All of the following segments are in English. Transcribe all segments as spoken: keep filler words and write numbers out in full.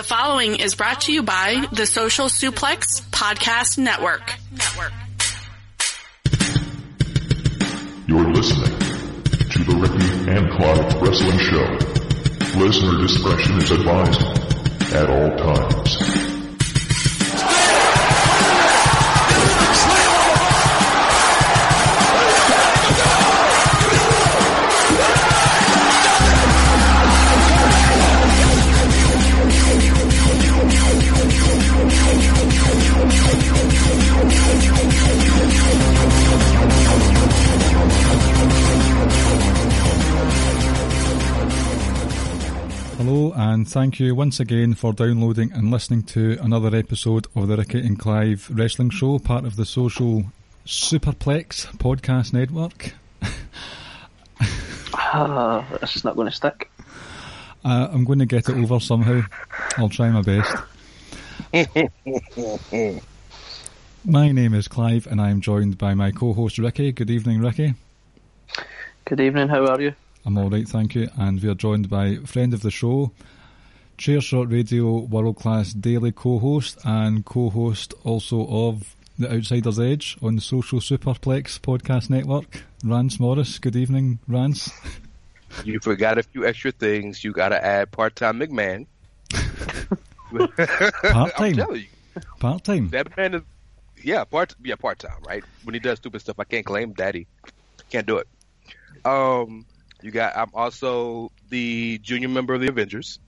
The following is brought to you by the Social Suplex Podcast Network. Network. You're listening to the Ricky and Clive Wrestling Show. Listener discretion is advised at all times. Hello and thank you once again for downloading and listening to another episode of the Ricky and Clive Wrestling Show, part of the Social Superplex Podcast Network. uh, this is not going to stick. Uh, I'm going to get it over somehow. I'll try my best. My name is Clive and I am joined by my co-host Ricky. Good evening, Ricky. Good evening, how are you? I'm all right, thank you. And we are joined by friend of the show, Chairshot Radio world-class daily co-host and co-host also of The Outsider's Edge on the Social Superplex Podcast Network, Rance Morris. Good evening, Rance. You forgot a few extra things. You got to add part-time McMahon. Part-time? I'm telling you. Part-time? That man is, yeah, part, yeah, part-time, right? When he does stupid stuff, I can't claim daddy. Can't do it. Um... You got. I'm also the junior member of the Avengers.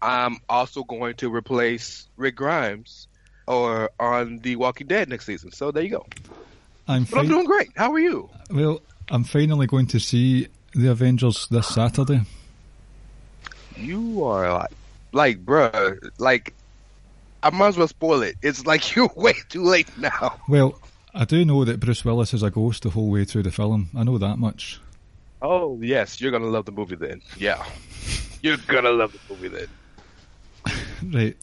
I'm also going to replace Rick Grimes, or on The Walking Dead next season. So there you go. I'm but fin- I'm doing great. How are you? Well, I'm finally going to see the Avengers this Saturday. You are like, like, bruh, like, I might as well spoil it. It's like you're way too late now. Well, I do know that Bruce Willis is a ghost the whole way through the film. I know that much. Oh, yes. You're going to love the movie then. Yeah. You're going to love the movie then. Right.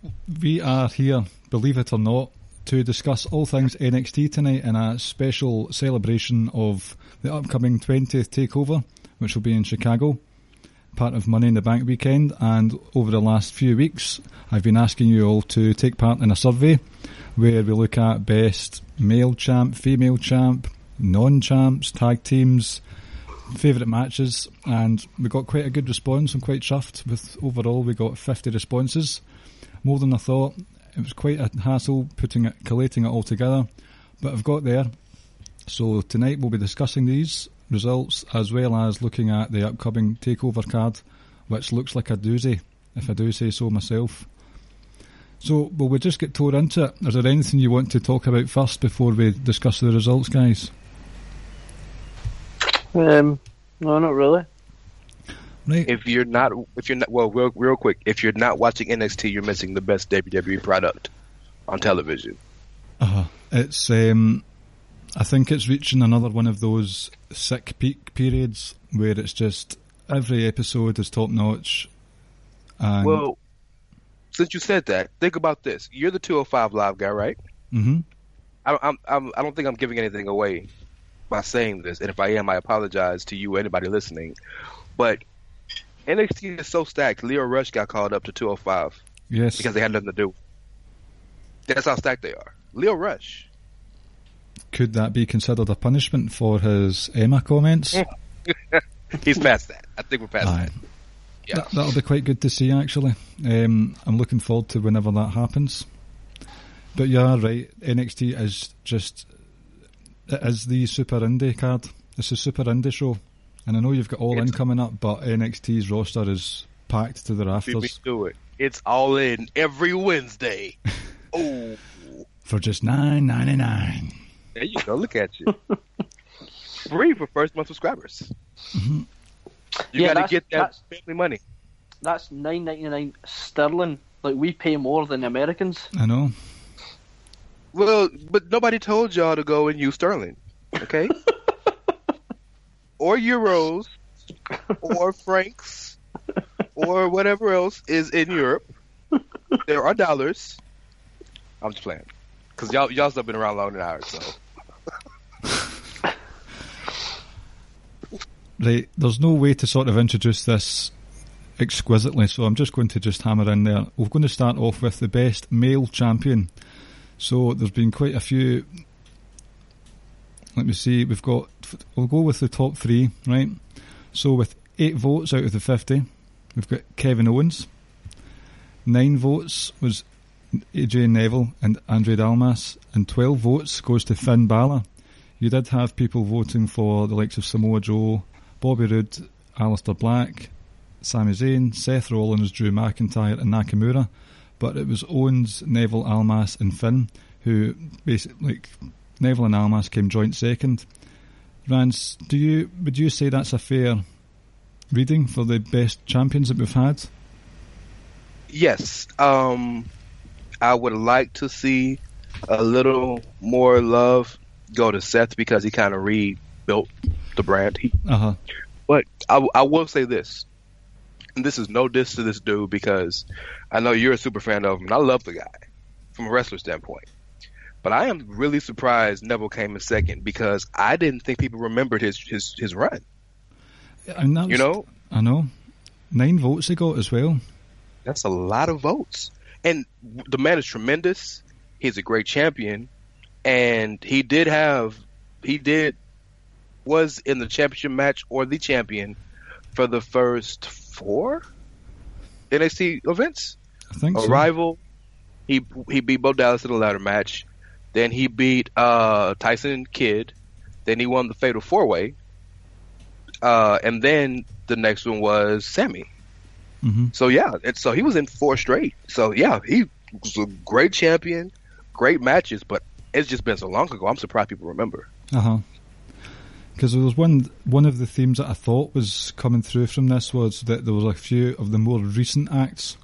We are here, believe it or not, to discuss all things N X T tonight in a special celebration of the upcoming twentieth Takeover, which will be in Chicago, part of Money in the Bank weekend. And over the last few weeks, I've been asking you all to take part in a survey where we look at best male champ, female champ, non-champs, tag teams, favourite matches, and we got quite a good response. I'm quite chuffed with overall. We got fifty responses, more than I thought. It was quite a hassle putting it, collating it all together, but I've got there. So tonight we'll be discussing these results as well as looking at the upcoming Takeover card, which looks like a doozy, if I do say so myself. So, well, we'll just get tore into it. Is there anything you want to talk about first before we discuss the results, guys? Um, no, not really. Right. If you're not, if you're not, well, real, real quick, if you're not watching N X T, you're missing the best W W E product on television. Uh, it's, um, I think it's reaching another one of those sick peak periods where it's just every episode is top notch. And well, since you said that, think about this. You're the two oh five Live guy, right? Mm-hmm. I, I'm, I'm, I don't think I'm giving anything away by saying this, and if I am, I apologize to you or anybody listening. But N X T is so stacked, Leo Rush got called up to two oh five. Yes. Because they had nothing to do. That's how stacked they are. Leo Rush. Could that be considered a punishment for his Emma comments? He's past that. I think we're past Aye. that. Yeah. That, that'll be quite good to see, actually. Um, I'm looking forward to whenever that happens. But you are right, N X T is just, it is the super indie card. It's a super indie show. And I know you've got All it's, In coming up, but N X T's roster is packed to the rafters. We do it. It's All In every Wednesday. Oh, for just nine ninety-nine. There you go, look at you. Free for first month subscribers. Mm-hmm. You yeah, gotta get that family money. That's nine ninety nine sterling. Like, we pay more than Americans. I know. Well, but nobody told y'all to go and use sterling, okay? Or euros, or francs, or whatever else is in Europe. There are dollars. I'm just playing, because y'all y'all's have been around longer than ours, so. Right, there's no way to sort of introduce this exquisitely, so I'm just going to just hammer in there. We're going to start off with the best male champion. So there's been quite a few. Let me see, we've got, we'll go with the top three, right? So with eight votes out of the fifty, we've got Kevin Owens. Nine votes was Adrian Neville and Andrade Almas, and twelve votes goes to Finn Balor. You did have people voting for the likes of Samoa Joe, Bobby Roode, Alistair Black, Sami Zayn, Seth Rollins, Drew McIntyre and Nakamura, but it was Owens, Neville, Almas and Finn who basically, like, Neville and Almas came joint second. Rance, do you would you say that's a fair reading for the best champions that we've had? Yes. Um, I would like to see a little more love go to Seth because he kind of rebuilt the brand. He, uh-huh. But I, I will say this. And this is no diss to this dude because I know you're a super fan of him, and I love the guy from a wrestler standpoint. But I am really surprised Neville came in second because I didn't think people remembered his his, his run. And that was, you know? I know. Nine votes he got as well. That's a lot of votes. And the man is tremendous. He's a great champion. And he did have, he did, was in the championship match or the champion for the first four N X T events. I think so. Arrival. He, he beat Bo Dallas in the ladder match. Then he beat uh, Tyson Kidd. Then he won the Fatal Four-Way. Uh, and then the next one was Sammy. Mm-hmm. So, yeah. And so he was in four straight. So, yeah, he was a great champion, great matches, but it's just been so long ago, I'm surprised people remember. Uh-huh. Because there was one one of the themes that I thought was coming through from this was that there was a few of the more recent acts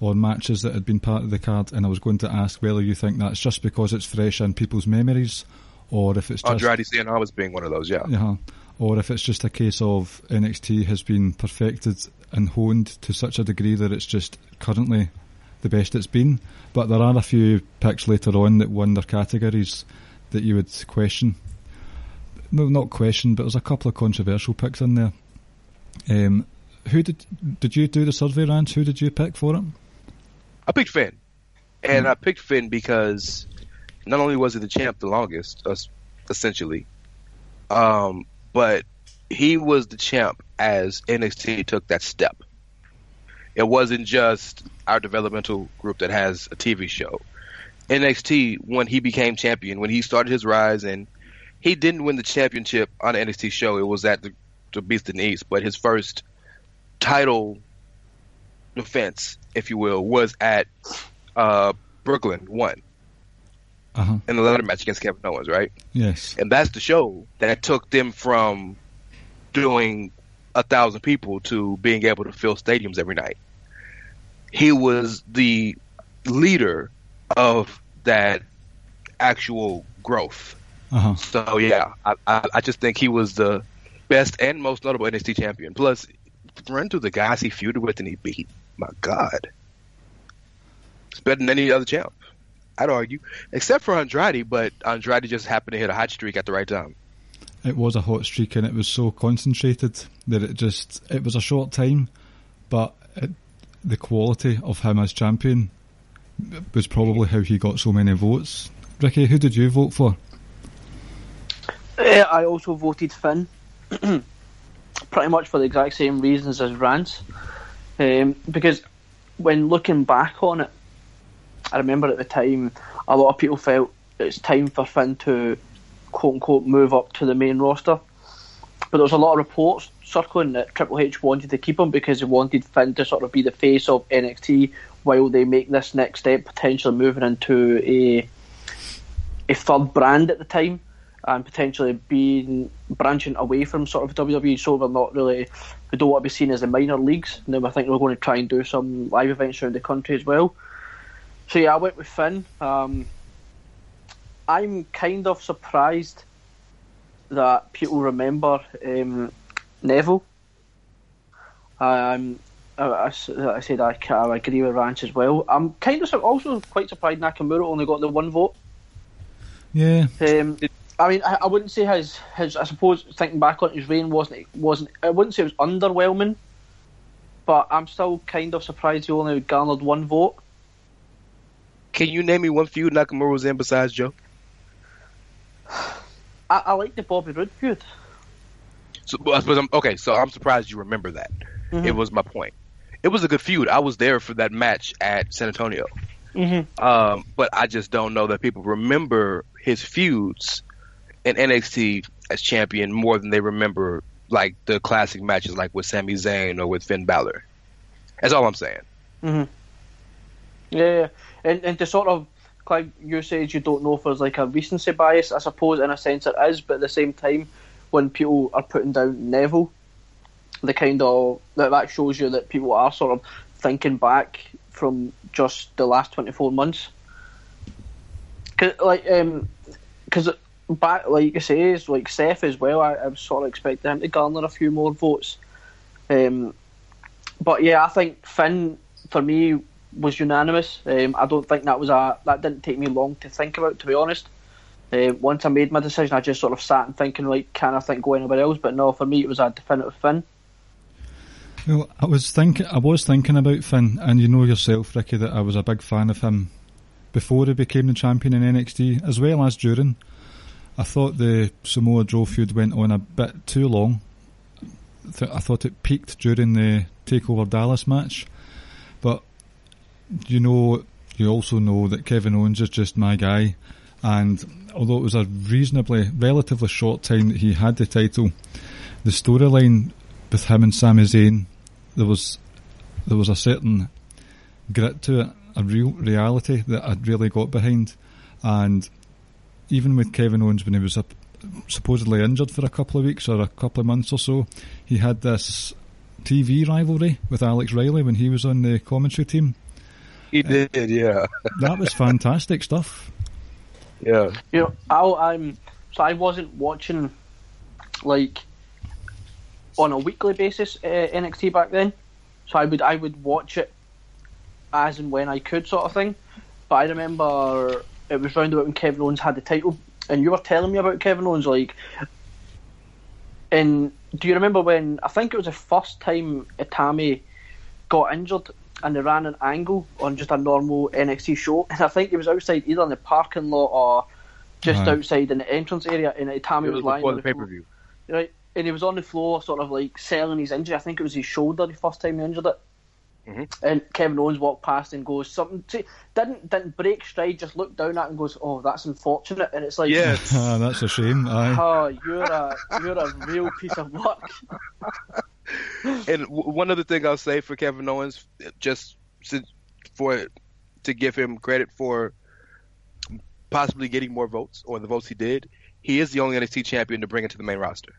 or matches that had been part of the card, and I was going to ask whether you think that's just because it's fresh in people's memories, or if it's just... Andrade and I was being one of those, yeah. Uh-huh. Or if it's just a case of N X T has been perfected and honed to such a degree that it's just currently the best it's been. But there are a few picks later on that won their categories that you would question. No, not question, but there's a couple of controversial picks in there. Um, who did did you do the survey, Rance? Who did you pick for it? I picked Finn. And mm. I picked Finn because not only was he the champ the longest, essentially, um, but he was the champ as N X T took that step. It wasn't just our developmental group that has a T V show. N X T, when he became champion, when he started his rise, and he didn't win the championship on an N X T show. It was at the, the Beast in the East, but his first title defense, if you will, was at uh, Brooklyn one uh-huh. in the ladder match against Kevin Owens, right? Yes. And that's the show that took them from doing a thousand people to being able to fill stadiums every night. He was the leader of that actual growth. Uh-huh. So, yeah, I, I, I just think he was the best and most notable N X T champion. Plus, run through the guys he feuded with and he beat. My God. It's better than any other champ, I'd argue. Except for Andrade, but Andrade just happened to hit a hot streak at the right time. It was a hot streak, and it was so concentrated that it just, it was a short time, but it, the quality of him as champion was probably how he got so many votes. Ricky, who did you vote for? Yeah, I also voted Finn, pretty much for the exact same reasons as Rance, um, because when looking back on it, I remember at the time a lot of people felt it's time for Finn to quote unquote move up to the main roster, but there was a lot of reports circling that Triple H wanted to keep him because he wanted Finn to sort of be the face of N X T while they make this next step, potentially moving into a a third brand at the time, and potentially being branching away from sort of W W E, so we're not really, we don't want to be seen as the minor leagues. And then I think we're going to try and do some live events around the country as well. So yeah, I went with Finn. Um, I'm kind of surprised that people remember um, Neville. Um, I, I, I said I, I agree with Rance as well. I'm kind of also quite surprised Nakamura only got the one vote. Yeah. Um, it- I mean, I, I wouldn't say his, his. I suppose thinking back on his reign wasn't wasn't. I wouldn't say it was underwhelming, but I'm still kind of surprised you only garnered one vote. Can you name me one feud Nakamura was in besides Joe? I, I like the Bobby Roode feud. So, I suppose I'm, okay, so I'm surprised you remember that. Mm-hmm. It was my point. It was a good feud. I was there for that match at San Antonio. Mm-hmm. Um, but I just don't know that people remember his feuds in N X T as champion more than they remember like the classic matches like with Sami Zayn or with Finn Balor. That's all I'm saying. Mm-hmm. Yeah, and and to sort of, like you said, you don't know if there's like a recency bias. I suppose in a sense it is, but at the same time, when people are putting down Neville, the kind of that that shows you that people are sort of thinking back from just the last twenty-four months. Cause like um, cause back like you say, like Seth as well. I, I was sort of expecting him to garner a few more votes. Um, but yeah, I think Finn for me was unanimous. Um, I don't think that was a that didn't take me long to think about, to be honest. Uh, once I made my decision, I just sort of sat and thinking, like, can I think go anywhere else? But no, for me, it was a definitive Finn. Well, I was thinking, I was thinking about Finn, and you know yourself, Ricky, that I was a big fan of him before he became the champion in N X T, as well as during. I thought the Samoa Joe feud went on a bit too long. I thought it peaked during the Takeover Dallas match, but you know, you also know that Kevin Owens is just my guy. And although it was a reasonably, relatively short time that he had the title, the storyline with him and Sami Zayn, there was there was a certain grit to it, a real reality that I'd really got behind. And even with Kevin Owens, when he was up, supposedly injured for a couple of weeks or a couple of months or so, he had this T V rivalry with Alex Riley when he was on the commentary team. He did, uh, yeah. That was fantastic stuff. Yeah, you know, I, I'm so I wasn't watching like on a weekly basis uh, N X T back then, so I would I would watch it as and when I could, sort of thing. But I remember it was round about when Kevin Owens had the title, and you were telling me about Kevin Owens, like. And do you remember when I think it was the first time Itami got injured? And they ran an angle on just a normal N X T show, and I think it was outside either in the parking lot or just right. outside in the entrance area. And Itami was, was lying on the pay-per-view, right? And he was on the floor, sort of like selling his injury. I think it was his shoulder the first time he injured it. Mm-hmm. And Kevin Owens walked past and goes something. See, didn't didn't break stride, just looked down at it and goes, "Oh, that's unfortunate." And it's like, yes, oh, that's a shame. Aye. Oh, you're a you're a real piece of work. And one other thing I'll say for Kevin Owens, just to, for to give him credit for possibly getting more votes or the votes he did, he is the only N X T champion to bring it to the main roster.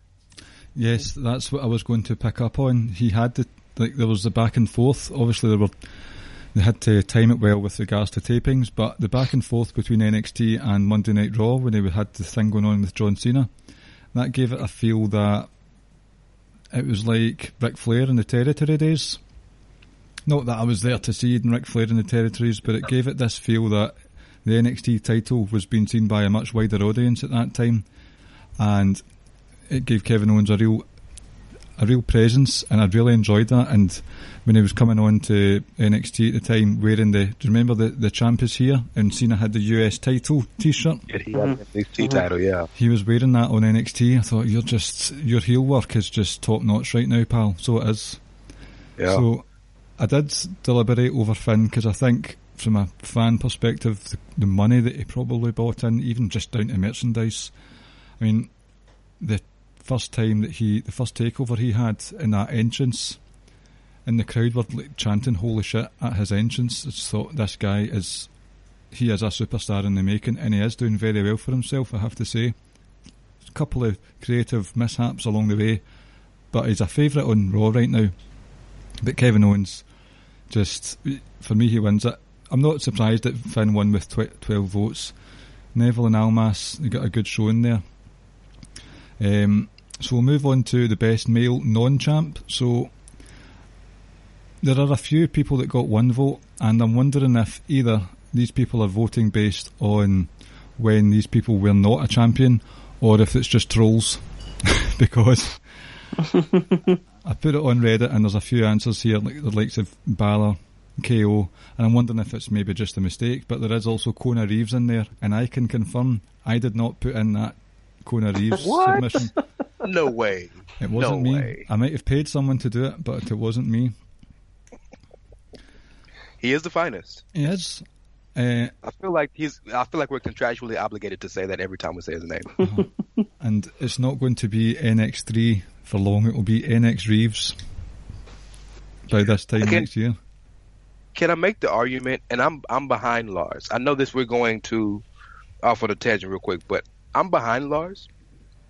Yes, that's what I was going to pick up on. He had the like there was the back and forth. Obviously, there were they had to time it well with regards to tapings, but the back and forth between N X T and Monday Night Raw when they had the thing going on with John Cena, that gave it a feel that. It was like Ric Flair in the territory days. Not that I was there to see Ric Flair in the territories, but it gave it this feel that the N X T title was being seen by a much wider audience at that time, and it gave Kevin Owens a real, a real presence, and I really enjoyed that. And when he was coming on to N X T at the time, wearing the, do you remember the the champ is here, and Cena had the U S title T-shirt. Yeah, he had the N X T title. Yeah, he was wearing that on N X T. I thought you're just your heel work is just top notch right now, pal. So it is. Yeah. So I did deliberate over Finn because I think from a fan perspective, the, the money that he probably bought in, even just down to merchandise. I mean, the. First time that he, the first takeover he had in that entrance, and the crowd were like, chanting "Holy shit" at his entrance. I just thought this guy is, he is a superstar in the making, and he is doing very well for himself. I have to say, a couple of creative mishaps along the way, but he's a favourite on Raw right now. But Kevin Owens, just for me, he wins it. I'm not surprised that Finn won with tw- twelve votes. Neville and Almas, they got a good show in there. Um. So we'll move on to the best male non-champ. So there are a few people that got one vote, and I'm wondering if either these people are voting based on when these people were not a champion, or if it's just trolls. Because I put it on Reddit, and there's a few answers here, like the likes of Balor, K O, and I'm wondering if it's maybe just a mistake, but there is also Kona Reeves in there, and I can confirm I did not put in that Kona Reeves submission. No way. It wasn't no me. Way. I might have paid someone to do it, but it wasn't me. He is the finest. He is. Uh, I feel like he's. I feel like we're contractually obligated to say that every time we say his name. Uh-huh. And it's not going to be N X three for long. It will be N X Reeves by this time okay. next year. Can I make the argument? And I'm I'm behind Lars. I know this. We're going to off on a tangent real quick, but I'm behind Lars.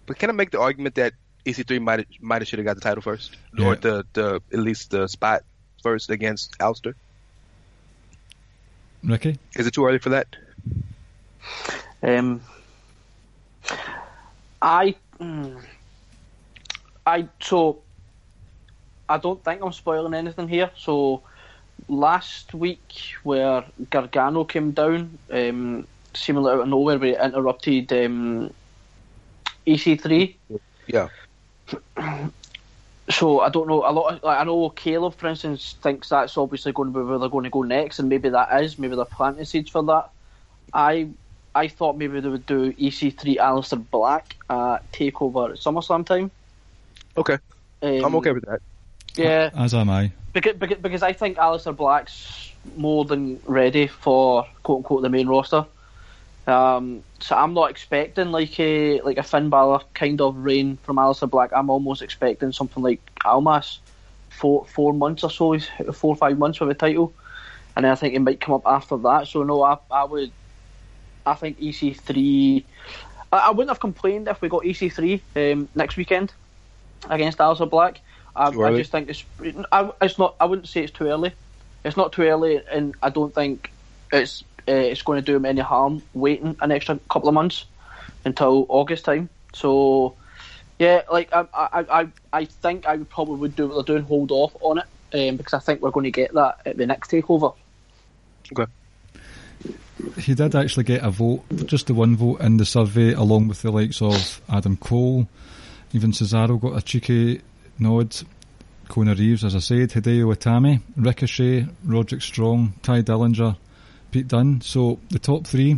But can I make the argument that E C three might might have should have got the title first, yeah. or the, the at least the spot first against Alistair? Ricky, is it too early for that? Um, I, mm, I so I don't think I'm spoiling anything here. So last week, where Gargano came down, um, seemingly out of nowhere, we interrupted um, E C three. Yeah. So I don't know. A lot of, like, I know Caleb, for instance, thinks that's obviously going to be where they're going to go next, and maybe that is. Maybe they're planting seeds for that. I I thought maybe they would do E C three Alistair Black at Takeover at SummerSlam time. Okay, um, I'm okay with that. Yeah, as am I. Because, because, because I think Alistair Black's more than ready for quote unquote the main roster. Um, so I'm not expecting like a like a Finn Balor kind of reign from Alistair Black. I'm almost expecting something like Almas, four four months or so, four or five months with a title, and then I think it might come up after that. So no, I I would, I think E C three. I, I wouldn't have complained if we got E C three um, next weekend against Alistair Black. I, I just think it's I, it's not. I wouldn't say it's too early. It's not too early, and I don't think it's. Uh, it's going to do him any harm waiting an extra couple of months until August time. So, yeah, like I, I, I, I think I would probably would do what they're doing, hold off on it, um, because I think we're going to get that at the next Takeover. Okay. He did actually get a vote, just the one vote in the survey, along with the likes of Adam Cole. Even Cesaro got a cheeky nod. Kona Reeves, as I said, Hideo Itami, Ricochet, Roderick Strong, Ty Dillinger, Pete Dunne. So the top three,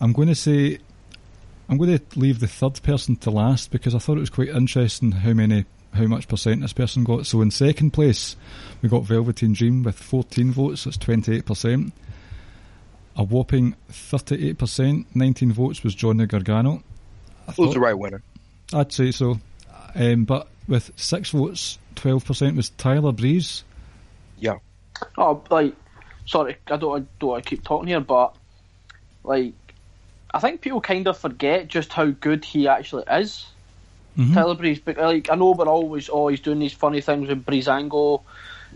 I'm going to say, I'm going to leave the third person to last because I thought it was quite interesting how many, how much percent this person got. So in second place, we got Velveteen Dream with fourteen votes, that's twenty-eight percent. A whopping thirty-eight percent, nineteen votes was Johnny Gargano. I thought, who's the right winner? I'd say so. Um, but with six votes, twelve percent was Tyler Breeze. Yeah. Oh, like, sorry, I don't, I don't want to keep talking here, but like, I think people kind of forget just how good he actually is. Mm-hmm. Tyler Breeze, but like, I know we're always, oh, he's doing these funny things with Breezango,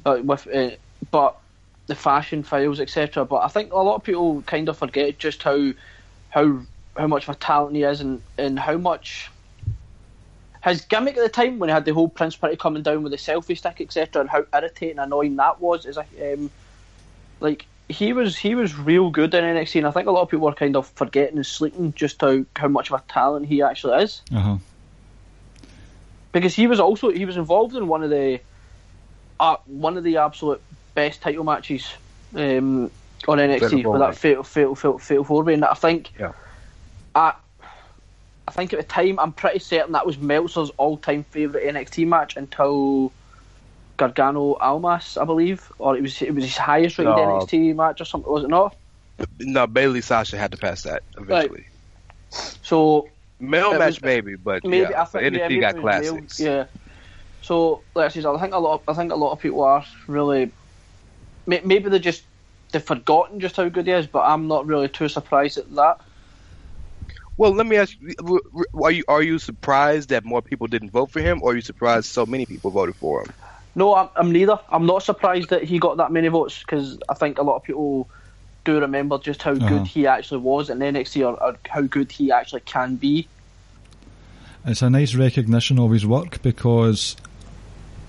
uh, with, uh, but the Fashion Files, et cetera. But I think a lot of people kind of forget just how, how, how much of a talent he is, and, and how much his gimmick at the time when he had the whole Prince Party coming down with the selfie stick, et cetera, and how irritating and annoying that was. Is a um, Like he was, he was real good in N X T, and I think a lot of people are kind of forgetting and sleeping just how, how much of a talent he actually is. Uh-huh. Because he was also he was involved in one of the, uh, one of the absolute best title matches um, on N X T with that fatal fatal fatal fatal four way, and I think, yeah. I, I think at the time I'm pretty certain that was Meltzer's all time favourite N X T match until Gargano Almas, I believe, or it was it was his highest rated no. N X T match or something, was it not? No, Bayley Sasha had to pass that eventually. Right. So male match was, maybe, but maybe yeah, I think N X T yeah, got classics. Male, yeah. So like I said, I think a lot. Of, I think a lot of people are really maybe they just they've forgotten just how good he is, but I'm not really too surprised at that. Well, let me ask you: Are you are you surprised that more people didn't vote for him, or are you surprised so many people voted for him? No, I'm, I'm neither. I'm not surprised that he got that many votes because I think a lot of people do remember just how uh-huh. good he actually was in N X T or, or how good he actually can be. It's a nice recognition of his work because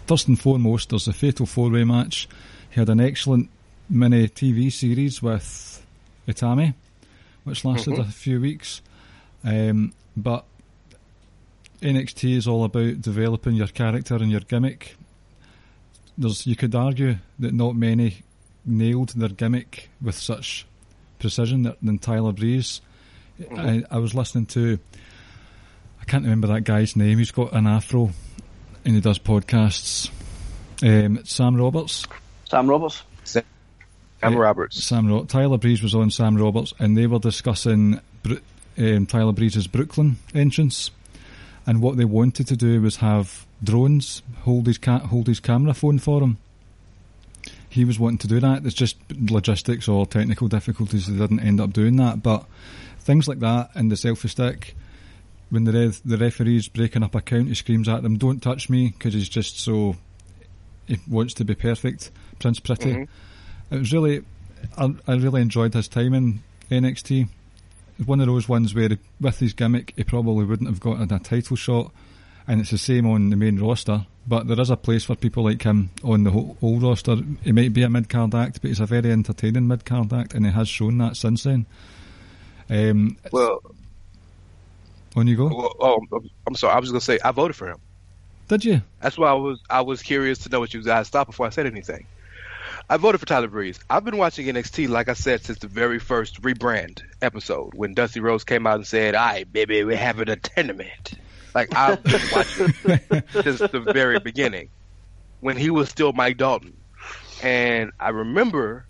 first and foremost, there's a fatal four-way match. He had an excellent mini T V series with Itami, which lasted mm-hmm. a few weeks. Um, but N X T is all about developing your character and your gimmick. there's, you could argue that not many nailed their gimmick with such precision than Tyler Breeze. Mm-hmm. I, I was listening to, I can't remember that guy's name, he's got an afro and he does podcasts. Um, Sam Roberts. Sam Roberts. Sam uh, Roberts. Sam Ro- Tyler Breeze was on Sam Roberts, and they were discussing Br- um, Tyler Breeze's Brooklyn entrance, and what they wanted to do was have drones hold his ca- hold his camera phone for him. He was wanting to do that. It's just logistics or technical difficulties. They didn't end up doing that, but things like that, and the selfie stick. When the re- the referee's breaking up a count, he screams at them, "Don't touch me," because he's just so. He wants to be perfect, Prince Pretty. Mm-hmm. It was really, I, I really enjoyed his time in N X T. One of those ones where, he, with his gimmick, he probably wouldn't have gotten a title shot, and it's the same on the main roster. But there is a place for people like him on the whole, whole roster. He might be a mid-card act, but he's a very entertaining mid-card act, and he has shown that since then. Um, well, on you go. Well, oh, I'm sorry. I was going to say I voted for him. Did you? That's why I was I was curious to know what you guys thought before I said anything. I voted for Tyler Breeze. I've been watching N X T, like I said, since the very first rebrand episode when Dusty Rhodes came out and said, "All right, baby, we're having a tournament." Like, I've been watching since the very beginning when he was still Mike Dalton. And I remember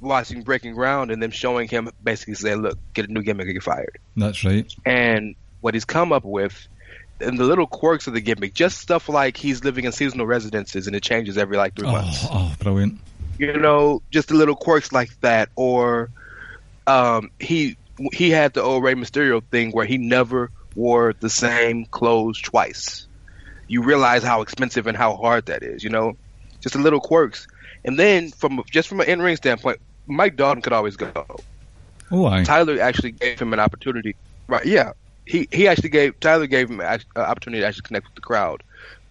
watching Breaking Ground and them showing him basically saying, "Look, get a new gimmick or get fired." That's right. And what he's come up with, and the little quirks of the gimmick, just stuff like he's living in seasonal residences and it changes every like three oh, months. Oh, brilliant. You know, just the little quirks like that. Or um, he he had the old Rey Mysterio thing where he never wore the same clothes twice. You realize how expensive and how hard that is, you know? Just the little quirks. And then, from just from an in-ring standpoint, Mike Dalton could always go. Oh, I... Tyler actually gave him an opportunity. Right, yeah. He he actually gave Tyler gave him an opportunity to actually connect with the crowd,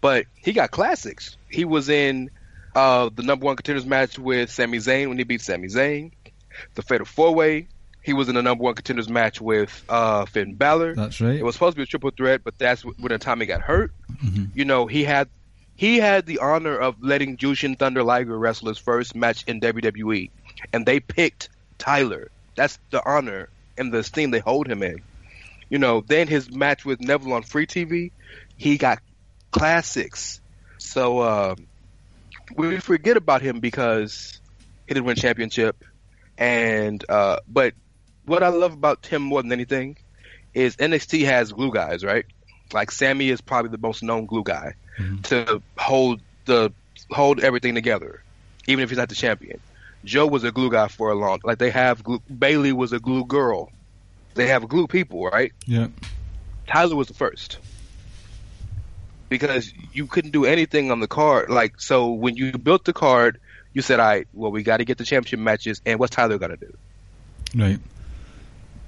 but he got classics. He was in uh, the number one contenders match with Sami Zayn when he beat Sami Zayn, the Fatal Four Way. He was in the number one contenders match with uh, Finn Balor. That's right. It was supposed to be a triple threat, but that's when the time he got hurt. Mm-hmm. You know, he had he had the honor of letting Jushin Thunder Liger wrestle his first match in W W E, and they picked Tyler. That's the honor and the esteem they hold him in. You know, then his match with Neville on free T V, he got classics. So uh, we forget about him because he didn't win a championship. And uh, but what I love about him more than anything is N X T has glue guys, right? Like Sammy is probably the most known glue guy mm-hmm. to hold the hold everything together, even if he's not the champion. Joe was a glue guy for a long time. Like they have glue, Bayley was a glue girl. They have glue people, right? Yeah. Tyler was the first. Because you couldn't do anything on the card. Like, so when you built the card, you said, all right, well, we got to get the championship matches, and what's Tyler going to do? Right.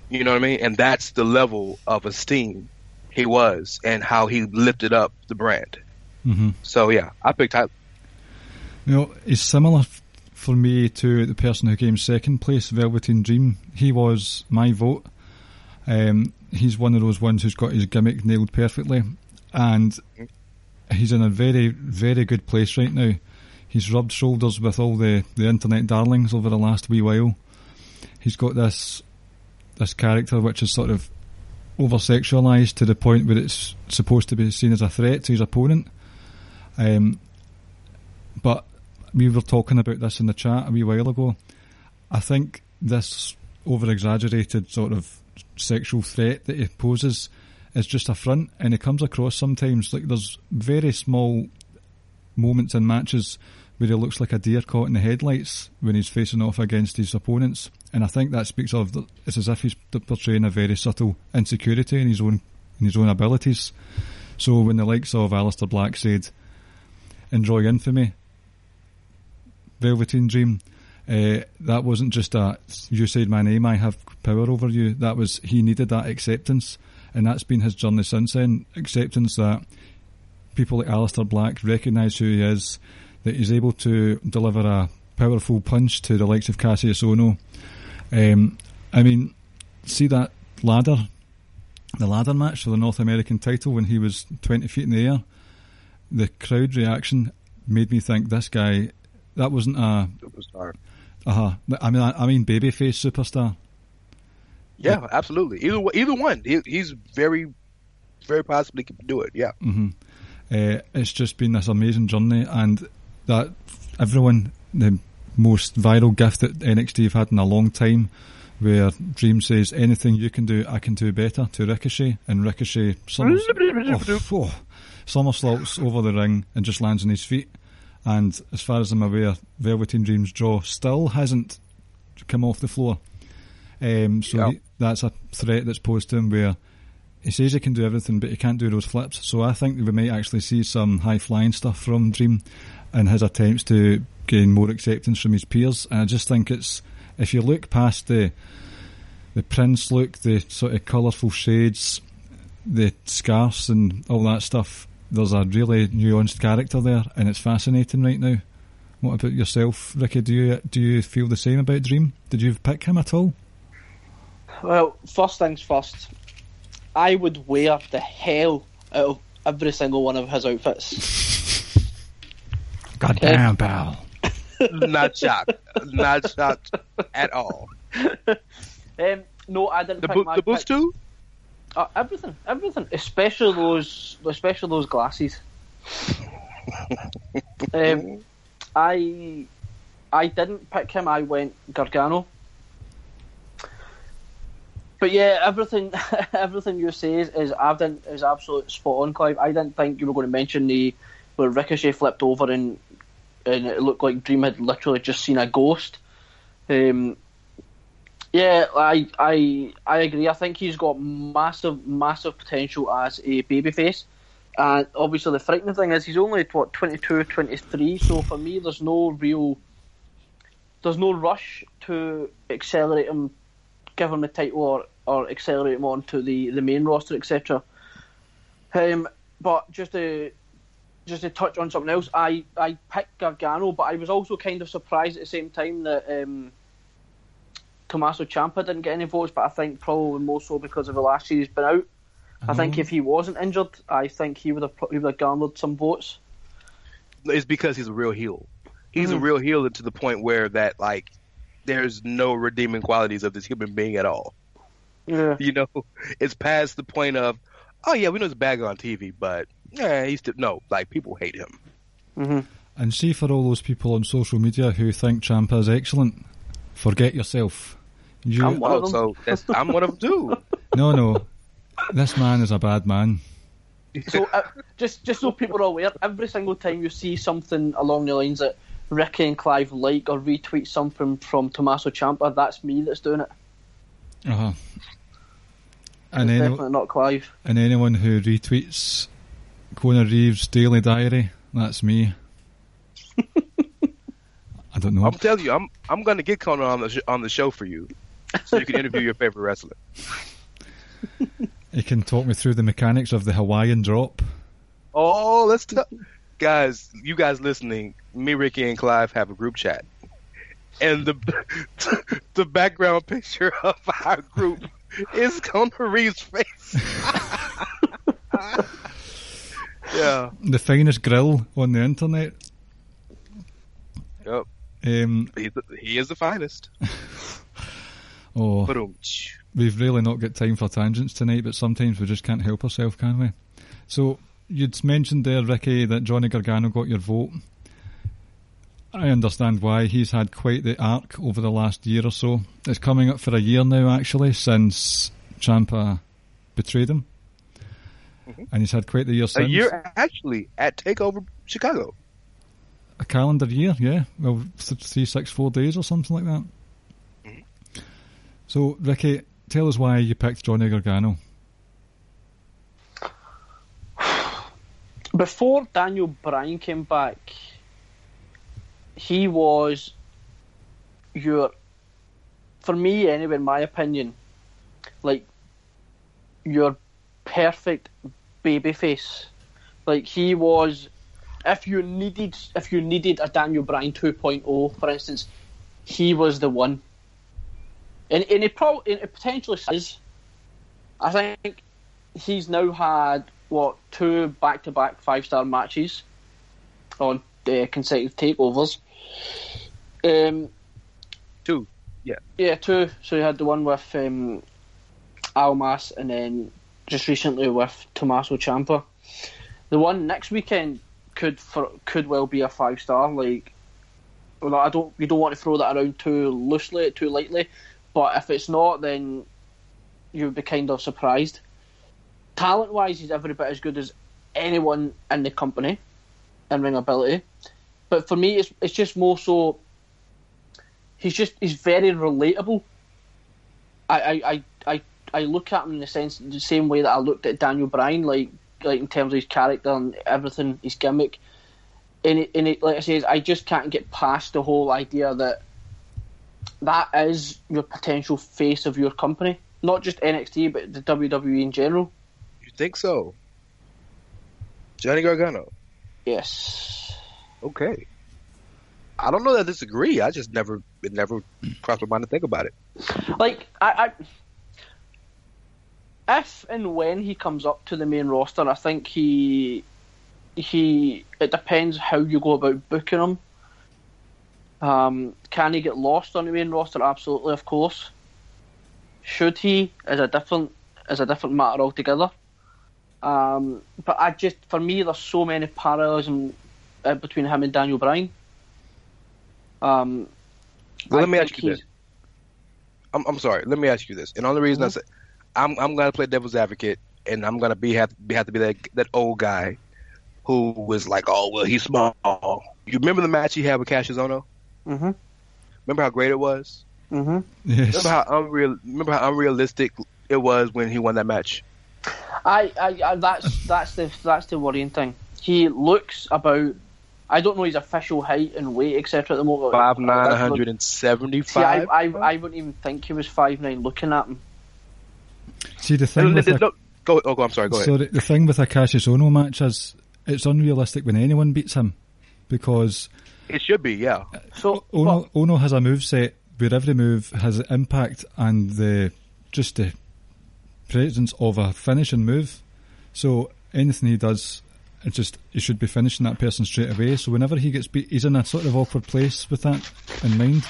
You know what I mean? And that's the level of esteem he was and how he lifted up the brand. Mm-hmm. So, yeah, I picked Tyler. You know, it's similar for me to the person who came second place, Velveteen Dream. He was my vote. Um, he's one of those ones who's got his gimmick nailed perfectly, and he's in a very, very good place right now. He's rubbed shoulders with all the, the internet darlings over the last wee while. He's got this this character which is sort of over-sexualised to the point where it's supposed to be seen as a threat to his opponent. Um, but we were talking about this in the chat a wee while ago. I think this over-exaggerated sort of sexual threat that he poses is just a front, and he comes across sometimes like there's very small moments in matches where he looks like a deer caught in the headlights when he's facing off against his opponents, and I think that speaks of the, it's as if he's portraying a very subtle insecurity in his own in his own abilities. So when the likes of Alistair Black said enjoy infamy, Velveteen Dream, Uh, that wasn't just a you said my name, I have power over you. That was, he needed that acceptance, and that's been his journey since then. Acceptance that people like Alistair Black recognise who he is, that he's able to deliver a powerful punch to the likes of Kassius Ohno. Um, I mean, see that ladder, the ladder match for the North American title when he was twenty feet in the air, the crowd reaction. made me think this guy, that wasn't a superstar. Uh-huh. I mean, I, I mean, babyface superstar. Yeah, yeah, absolutely. Either either one, he, he's very, very possibly can do it. Yeah. Mm-hmm. Uh, it's just been this amazing journey, and that everyone, the most viral gift that N X T have had in a long time, where Dream says, anything you can do, I can do better, to Ricochet, and Ricochet summers, oh, oh, somersaults over the ring and just lands on his feet. And as far as I'm aware, Velveteen Dream's jaw still hasn't come off the floor. Um, so yep. he, that's a threat that's posed to him, where he says he can do everything, but he can't do those flips. So I think we might actually see some high-flying stuff from Dream in his attempts to gain more acceptance from his peers. And I just think it's, if you look past the the Prince look, the sort of colourful shades, the scarves and all that stuff, there's a really nuanced character there, and it's fascinating right now. What about yourself, Ricky? Do you do you feel the same about Dream? Did you pick him at all? Well, first things first, I would wear the hell out of every single one of his outfits. Goddamn, um, pal. Not shocked. Not shocked at all. Um, no, I didn't the pick bo- my The boots too? Uh, everything. Everything. Especially those, especially those glasses. um, I I didn't pick him. I went Gargano. But yeah, everything everything you say is, is, is absolute spot on, Clive. I didn't think you were going to mention the where Ricochet flipped over and and it looked like Dream had literally just seen a ghost. Um, yeah, I I I agree. I think he's got massive, massive potential as a babyface. And obviously the frightening thing is he's only, what, twenty-two, twenty-three, so for me there's no real... There's no rush to accelerate him, give him the title, or, or accelerate him onto the, the main roster, et cetera. Um, but just a... Just to touch on something else, I, I picked Gargano, but I was also kind of surprised at the same time that um, Tommaso Ciampa didn't get any votes, but I think probably more so because of the last year he's been out. Mm-hmm. I think if he wasn't injured, I think he would have he would have garnered some votes. It's because he's a real heel. He's mm-hmm. a real heel to the point where that, like, there's no redeeming qualities of this human being at all. Yeah. You know, it's past the point of, oh yeah, we know it's a bag on T V, but yeah, he's still, no, like, people hate him. Mm-hmm. And see, for all those people on social media who think Ciampa is excellent, forget yourself. You, I'm one oh, of them. So that's, I'm one of them too. No, no, this man is a bad man. So uh, just, just so people are aware, every single time you see something along the lines that Ricky and Clive like or retweet something from Tommaso Ciampa, that's me that's doing it. Uh huh. And any, definitely not Clive. And anyone who retweets Kona Reeves' Daily Diary, that's me. I don't know. I'm telling you, I'm I'm going to get Kona on the sh- on the show for you, so you can interview your favorite wrestler. He can talk me through the mechanics of the Hawaiian drop. Oh, let's t- guys, you guys listening, me, Ricky, and Clive have a group chat, and the the background picture of our group is Kona Reeves' face. Yeah, the finest grill on the internet. Yep, um, he, he is the finest. Oh, Ba-dum-ch. We've really not got time for tangents tonight, but sometimes we just can't help ourselves, can we? So you'd mentioned there, Ricky, that Johnny Gargano got your vote. I understand why. He's had quite the arc over the last year or so. It's coming up for a year now, actually, since Ciampa betrayed him. Mm-hmm. And he's had quite the year since. A year, actually, at Takeover Chicago. A calendar year, yeah. Well, three, six, four days or something like that. Mm-hmm. So, Ricky, tell us why you picked Johnny Gargano. Before Daniel Bryan came back, he was your, for me anyway, in my opinion, like, your perfect babyface. Like, he was, if you needed if you needed a Daniel Bryan two point oh, for instance, he was the one. And and he probably and potentially is. I think he's now had what two back to back five star matches on uh, consecutive takeovers. Um, two, yeah. Yeah, two. So you had the one with um, Almas and then just recently with Tommaso Ciampa. The one next weekend could for, could well be a five-star. Like, well, I don't, you don't want to throw that around too loosely, too lightly, but if it's not, then you'd be kind of surprised. Talent-wise, he's every bit as good as anyone in the company and ring ability. But for me, it's it's just more so he's just he's very relatable. I I, I, I look at him in the sense the same way that I looked at Daniel Bryan, like like in terms of his character and everything, his gimmick. And it, and it, like I say, I just can't get past the whole idea that that is your potential face of your company, not just N X T but the W W E in general. You think so? Johnny Gargano. Yes. Okay. I don't know that I disagree. I just never, it never crossed my mind to think about it. Like, I, I, if and when he comes up to the main roster, I think he, he, it depends how you go about booking him. Um, can he get lost on the main roster? Absolutely, of course. Should he? Is a different, is a different matter altogether. Um, but I just, for me, there's so many parallels in, uh, between him and Daniel Bryan. Um, well, let me ask you he's... this. I'm, I'm sorry. Let me ask you this. And the only reason mm-hmm. I said, I'm, I'm going to play devil's advocate, and I'm going to be have, be have to be that that old guy who was like, oh well, he's small. You remember the match he had with Kassius Ohno? Mm-hmm. Remember how great it was? Mm-hmm. Yes. Remember how unreal? Remember how unrealistic it was when he won that match? I, I, I that's that's the that's the worrying thing. He looks about, I don't know his official height and weight, et cetera. At the moment, five nine, one hundred and seventy five. I, I, I wouldn't even think he was five nine. Looking at him. See the thing. No, with no, a, no, go, oh, go. I'm sorry. Go so ahead. The, the thing with a Kassius Ohno match is it's unrealistic when anyone beats him because it should be, yeah. So Ono Ono has a moveset where every move has impact and the just the. presence of a finishing move, so anything he does, it just he should be finishing that person straight away. So whenever he gets beat, he's in a sort of awkward place with that in mind.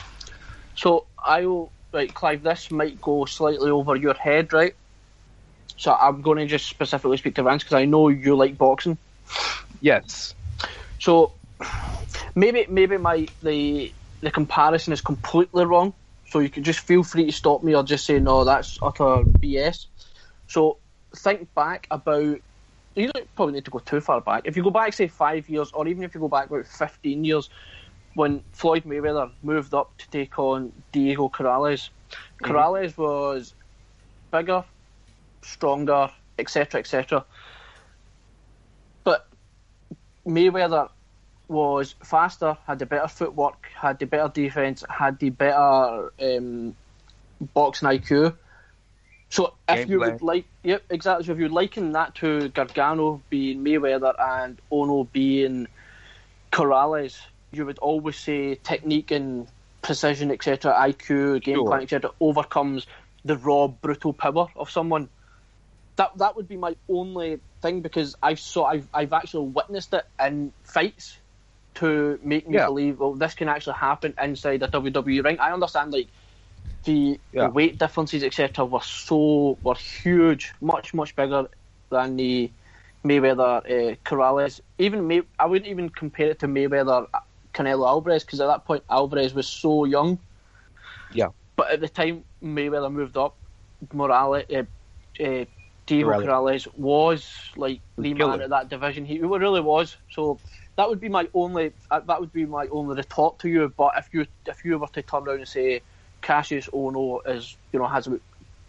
So I will, right, Clive, this might go slightly over your head, right? So I'm going to just specifically speak to Vance because I know you like boxing. Yes. So maybe maybe my the the comparison is completely wrong. So you can just feel free to stop me or just say no, that's utter B S. So think back about, you don't probably need to go too far back. If you go back, say, five years, or even if you go back about fifteen years, when Floyd Mayweather moved up to take on Diego Corrales, mm-hmm. Corrales was bigger, stronger, et cetera, et cetera. But Mayweather was faster, had the better footwork, had the better defense, had the better um, boxing I Q. So if Game you play. would like, yep, exactly. So if you liken that to Gargano being Mayweather and Ono being Corrales, you would always say technique and precision, et cetera, I Q, game sure. plan, et cetera, overcomes the raw, brutal power of someone. That that would be my only thing because I've saw I've I've actually witnessed it in fights to make me yeah. believe, well, this can actually happen inside a W W E ring. I understand, like. The, yeah. the weight differences, et cetera, were so were huge, much much bigger than the Mayweather uh, Corrales. Even May- I wouldn't even compare it to Mayweather Canelo Alvarez because at that point Alvarez was so young. Yeah. But at the time Mayweather moved up, Morales, uh, uh, Diego Corrales was like the man of that division. He really was. So that would be my only uh, that would be my only retort to you. But if you if you were to turn around and say Kassius Ohno is, you know, has about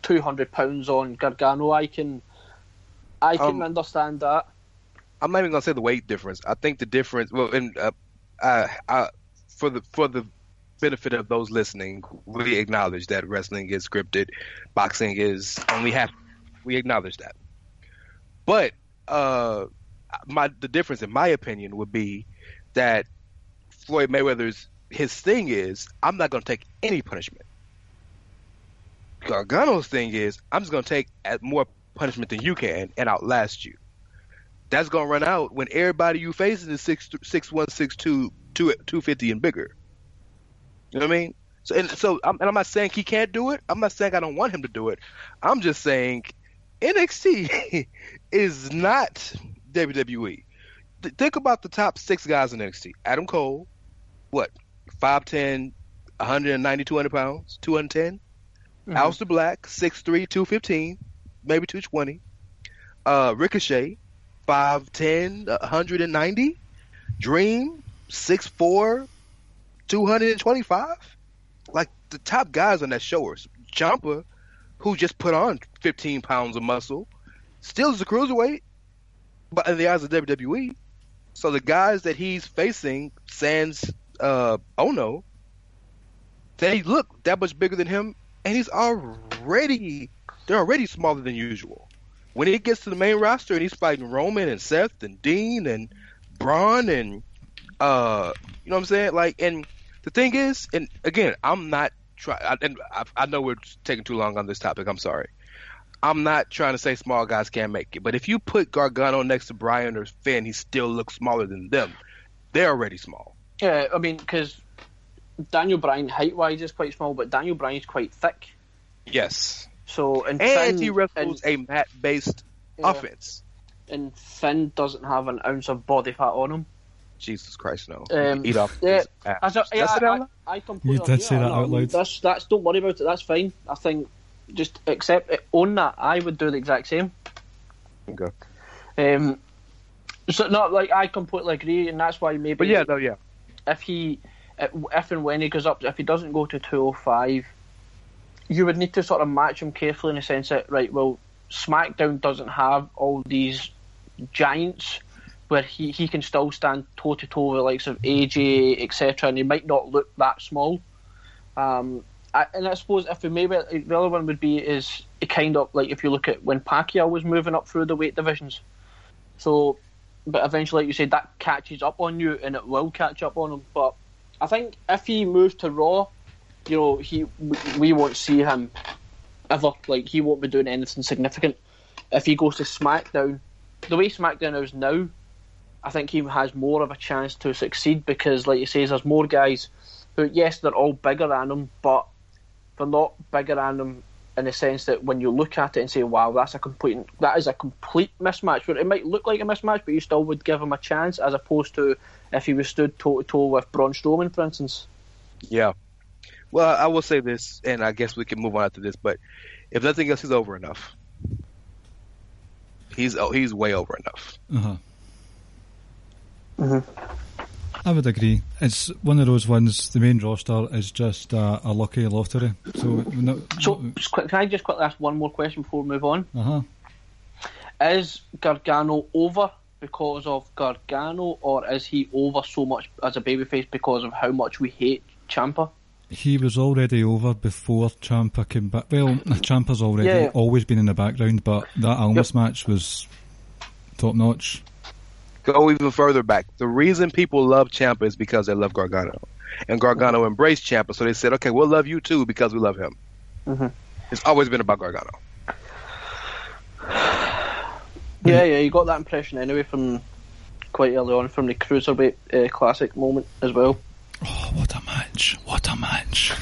two hundred pounds on Gargano, I can, I can um, understand that. I'm not even gonna say the weight difference. I think the difference. Well, and uh, I, I, for the for the benefit of those listening, we acknowledge that wrestling is scripted, boxing is only half. We acknowledge that, but uh, my the difference, in my opinion, would be that Floyd Mayweather's. His thing is, I'm not going to take any punishment. Gargano's thing is, I'm just going to take more punishment than you can and outlast you. that's gonna run out when everybody you facing is six six one six two two two fifty and bigger. You know what I mean? So and so, I'm, and I'm not saying he can't do it. I'm not saying I don't want him to do it. I'm just saying N X T is not W W E. Th- think about the top six guys in N X T: Adam Cole, what, five ten, one ninety, two hundred pounds, two ten. Mm-hmm. Alistair Black, six three, two fifteen, maybe two twenty. Uh, Ricochet, five ten, one ninety. Dream, six four, two twenty-five. Like, the top guys on that show are Ciampa, who just put on fifteen pounds of muscle, still is a cruiserweight, but in the eyes of W W E. So the guys that he's facing, sans uh, Ohno, they look that much bigger than him, and he's already, they're already smaller than usual. When he gets to the main roster and he's fighting Roman and Seth and Dean and Braun and, uh, you know what I'm saying? Like, and the thing is, and again, I'm not trying, and I, I know we're taking too long on this topic, I'm sorry. I'm not trying to say small guys can't make it, but if you put Gargano next to Bryan or Finn, he still looks smaller than them. They're already small. Yeah, I mean, because Daniel Bryan height-wise is quite small, but Daniel Bryan's quite thick. Yes. So and, and Finn, he wrestles and, a mat-based yeah, offense. And Finn doesn't have an ounce of body fat on him. Jesus Christ, no. Um, Eat off yeah, as a, yeah, I, I, I completely You did say that out loud. That's, that's, don't worry about it, that's fine. I think, just accept it, own that. I would do the exact same. Okay. Um, so, no, like, I completely agree, and that's why maybe... But yeah, no, yeah. If he... If and when he goes up, if he doesn't go to two oh five, you would need to sort of match him carefully in the sense that, right, well, SmackDown doesn't have all these giants where he, he can still stand toe-to-toe with the likes of A J, et cetera, and he might not look that small. Um, I, and I suppose if we maybe, the other one would be is a kind of, like, if you look at when Pacquiao was moving up through the weight divisions. So, but eventually, like you said, that catches up on you, and it will catch up on him, but I think if he moves to Raw, you know, he we won't see him ever. Like, he won't be doing anything significant. If he goes to SmackDown, the way SmackDown is now, I think he has more of a chance to succeed because, like you say, there's more guys who, yes, they're all bigger than him, but they're not bigger than him in the sense that when you look at it and say, wow, that's a complete, that is a complete mismatch. It might look like a mismatch, but you still would give him a chance as opposed to if he was stood toe-to-toe with Braun Strowman, for instance. Yeah. Well, I will say this, and I guess we can move on after this, but if nothing else, he's over enough. He's oh, he's way over enough. Uh-huh. Mm-hmm. I would agree. It's one of those ones, the main roster is just uh, a lucky lottery. So, no, so no, can I just quickly ask one more question before we move on? Uh-huh. Is Gargano over because of Gargano, or is he over so much as a babyface because of how much we hate Ciampa? He was already over before Ciampa came back. Well, Ciampa's already yeah, yeah. always been in the background, but that Almas yep. match was top notch. Go even further back. The reason people love Ciampa is because they love Gargano, and Gargano embraced Ciampa, so they said, "Okay, we'll love you too because we love him." Mm-hmm. It's always been about Gargano. Yeah, yeah, you got that impression anyway from quite early on from the Cruiserweight uh, Classic moment as well. Oh, what a match! What a match!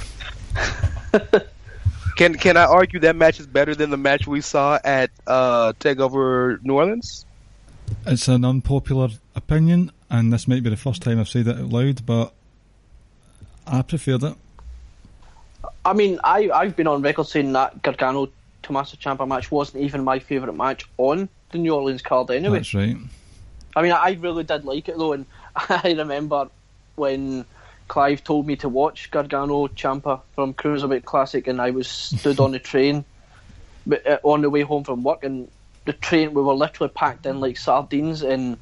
can can I argue that match is better than the match we saw at uh, Takeover New Orleans? It's an unpopular opinion, and this might be the first time I've said it out loud, but I preferred it. I mean, I I've been on record saying that Gargano Tommaso Ciampa match wasn't even my favourite match on the New Orleans card anyway. That's right. I mean, I really did like it though, and I remember when Clive told me to watch Gargano Ciampa from Cruiserweight Classic, and I was stood on the train but, uh, on the way home from work, and the train, we were literally packed in like sardines, and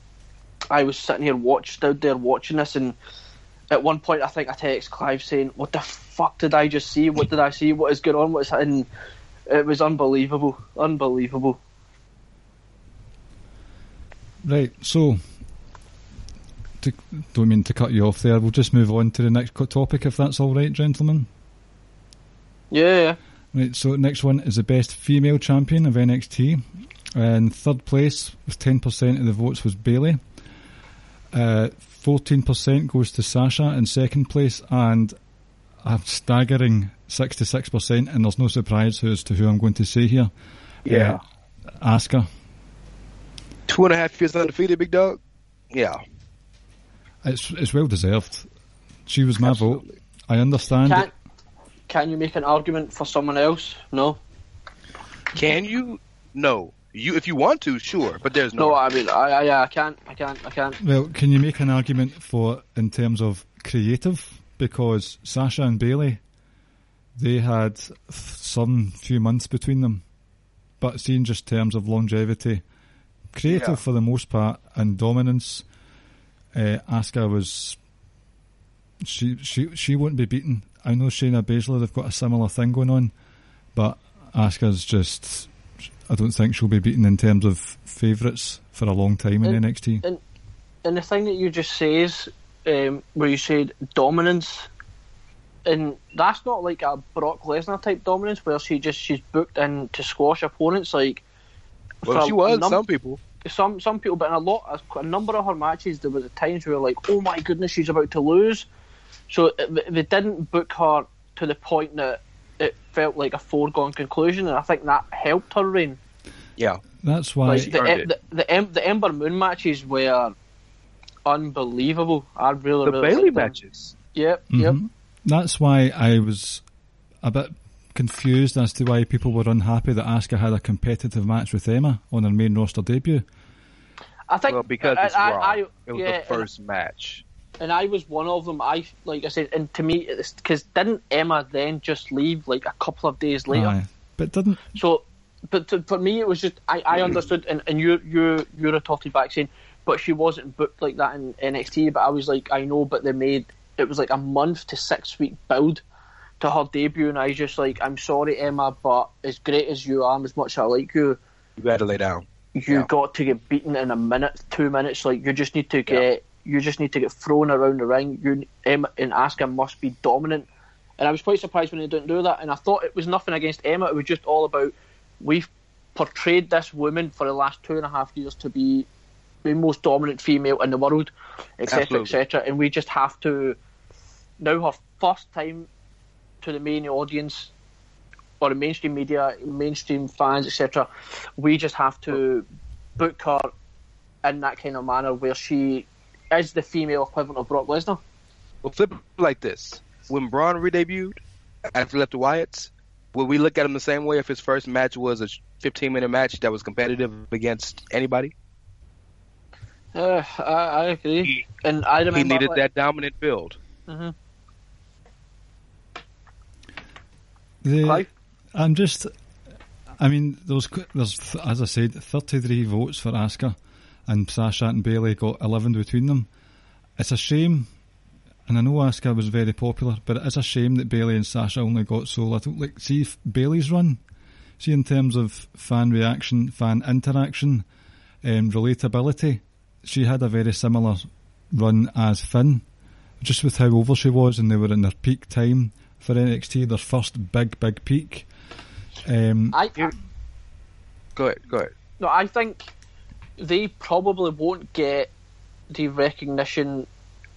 I was sitting here watched out there watching this, and at one point I think I text Clive saying, what the fuck did I just see? What did I see? What is going on? What is happening? It was unbelievable. Unbelievable. Right, so, to, don't mean to cut you off there, we'll just move on to the next topic if that's alright, gentlemen. Yeah. Right, so next one is the best female champion of N X T. In third place, with ten percent of the votes, was Bayley. Uh, fourteen percent goes to Sasha in second place, and a staggering sixty-six percent, and there's no surprise as to who I'm going to say here. Yeah. Uh, Asuka. Two and a half years undefeated, big dog. Yeah. It's it's well deserved. She was my Absolutely. vote. I understand. Can, can you make an argument for someone else? No. Can you? No. You, if you want to, sure, but there's no. No, I mean, I, I, yeah, I can't, I can't, I can't. Well, can you make an argument for in terms of creative? Because Sasha and Bayley, they had some few months between them, but seeing just terms of longevity, creative yeah. for the most part, and dominance. Uh, Asuka was. She she she won't be beaten. I know Shayna Baszler, they've got a similar thing going on, but Asuka's just. I don't think she'll be beaten in terms of favourites for a long time in and, N X T. And, and the thing that you just say is, um, where you said dominance, and that's not like a Brock Lesnar type dominance where she just she's booked in to squash opponents. Like, well, she was num- some people, some some people, but in a lot, a number of her matches, there were times where like, oh my goodness, she's about to lose. So it, they didn't book her to the point that it felt like a foregone conclusion, and I think that helped her reign. Yeah, that's why like the, em- the, the, em- the Ember Moon matches were unbelievable. I really the really Bayley liked them. matches. Yep, mm-hmm. yep. That's why I was a bit confused as to why people were unhappy that Asuka had a competitive match with Emma on her main roster debut. I think well, because it's I, Raw. I, I, it was yeah, the first and, match, and I was one of them. I like I said, and to me, because didn't Emma then just leave like a couple of days later? Aye, but didn't so. But to, for me, it was just I, I understood, and, and you you you retorted back saying, but she wasn't booked like that in N X T. But I was like, I know, but they made it was like a month to six week build to her debut, and I was just like, I'm sorry, Emma, but as great as you are, and as much as I like you, you got to lay down. You yeah. got to get beaten in a minute, two minutes. Like you just need to get yeah. you just need to get thrown around the ring. You Emma and Asuka must be dominant, and I was quite surprised when they didn't do that. And I thought it was nothing against Emma. It was just all about. We've portrayed this woman for the last two and a half years to be the most dominant female in the world, et cetera, et cetera. And we just have to now her first time to the main audience or the mainstream media, mainstream fans, et cetera. We just have to book her in that kind of manner where she is the female equivalent of Brock Lesnar. Well, flip it like this: when Braun re-debuted after he left the Wyatts. Would we look at him the same way if his first match was a fifteen-minute match that was competitive against anybody? Uh, I, I agree. He, and I remember he needed like, that dominant build. Mm-hmm. The, I'm just... I mean, there's, there's, as I said, thirty-three votes for Asuka, and Sasha and Bayley got eleven between them. It's a shame... And I know Asuka was very popular, but it is a shame that Bayley and Sasha only got so little. Like, see Bayley's run, see in terms of fan reaction, fan interaction, um, relatability, she had a very similar run as Finn, just with how over she was, and they were in their peak time for N X T, their first big, big peak. Um, I, I, go ahead, go ahead. No, I think they probably won't get the recognition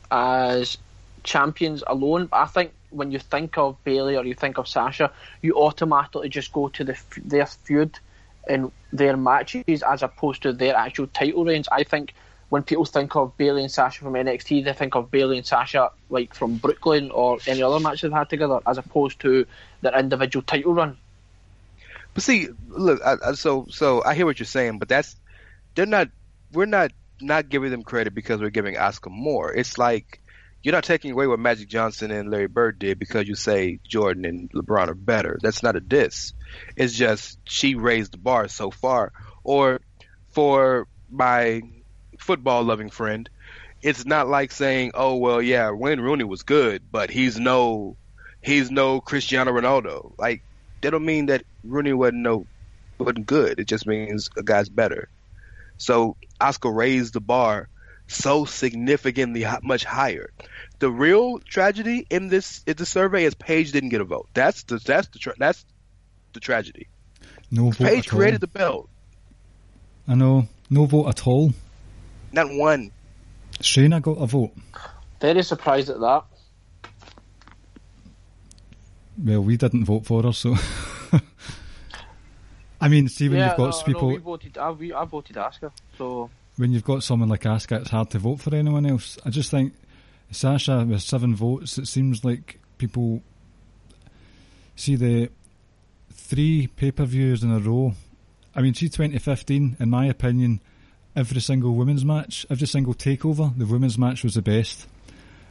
as champions alone, but I think when you think of Bayley or you think of Sasha, you automatically just go to the their feud and their matches as opposed to their actual title reigns. I think when people think of Bayley and Sasha from N X T, they think of Bayley and Sasha like from Brooklyn or any other match they've had together, as opposed to their individual title run. But see, look, I, I, so so I hear what you're saying, but that's they're not. We're not not giving them credit because we're giving Asuka more. It's like. You're not taking away what Magic Johnson and Larry Bird did because you say Jordan and LeBron are better. That's not a diss. It's just she raised the bar so far. Or for my football-loving friend, it's not like saying, oh, well, yeah, Wayne Rooney was good, but he's no he's no Cristiano Ronaldo. Like, that don't mean that Rooney wasn't, no, wasn't good. It just means a guy's better. So Asuka raised the bar so significantly much higher. The real tragedy in this in the survey is Paige didn't get a vote. That's the that's the tra- that's the tragedy. No vote. Paige created the belt. I know. No vote at all. Not one. Shayna got a vote. Very surprised at that. Well, we didn't vote for her, so... I mean, see, when yeah, you've got no, people... No, we voted, I, we, I voted Asuka, so... When you've got someone like Asuka, it's hard to vote for anyone else. I just think Sasha, with seven votes, it seems like people... See, the three pay-per-views in a row... I mean, see, twenty fifteen, in my opinion, every single women's match, every single takeover, the women's match was the best.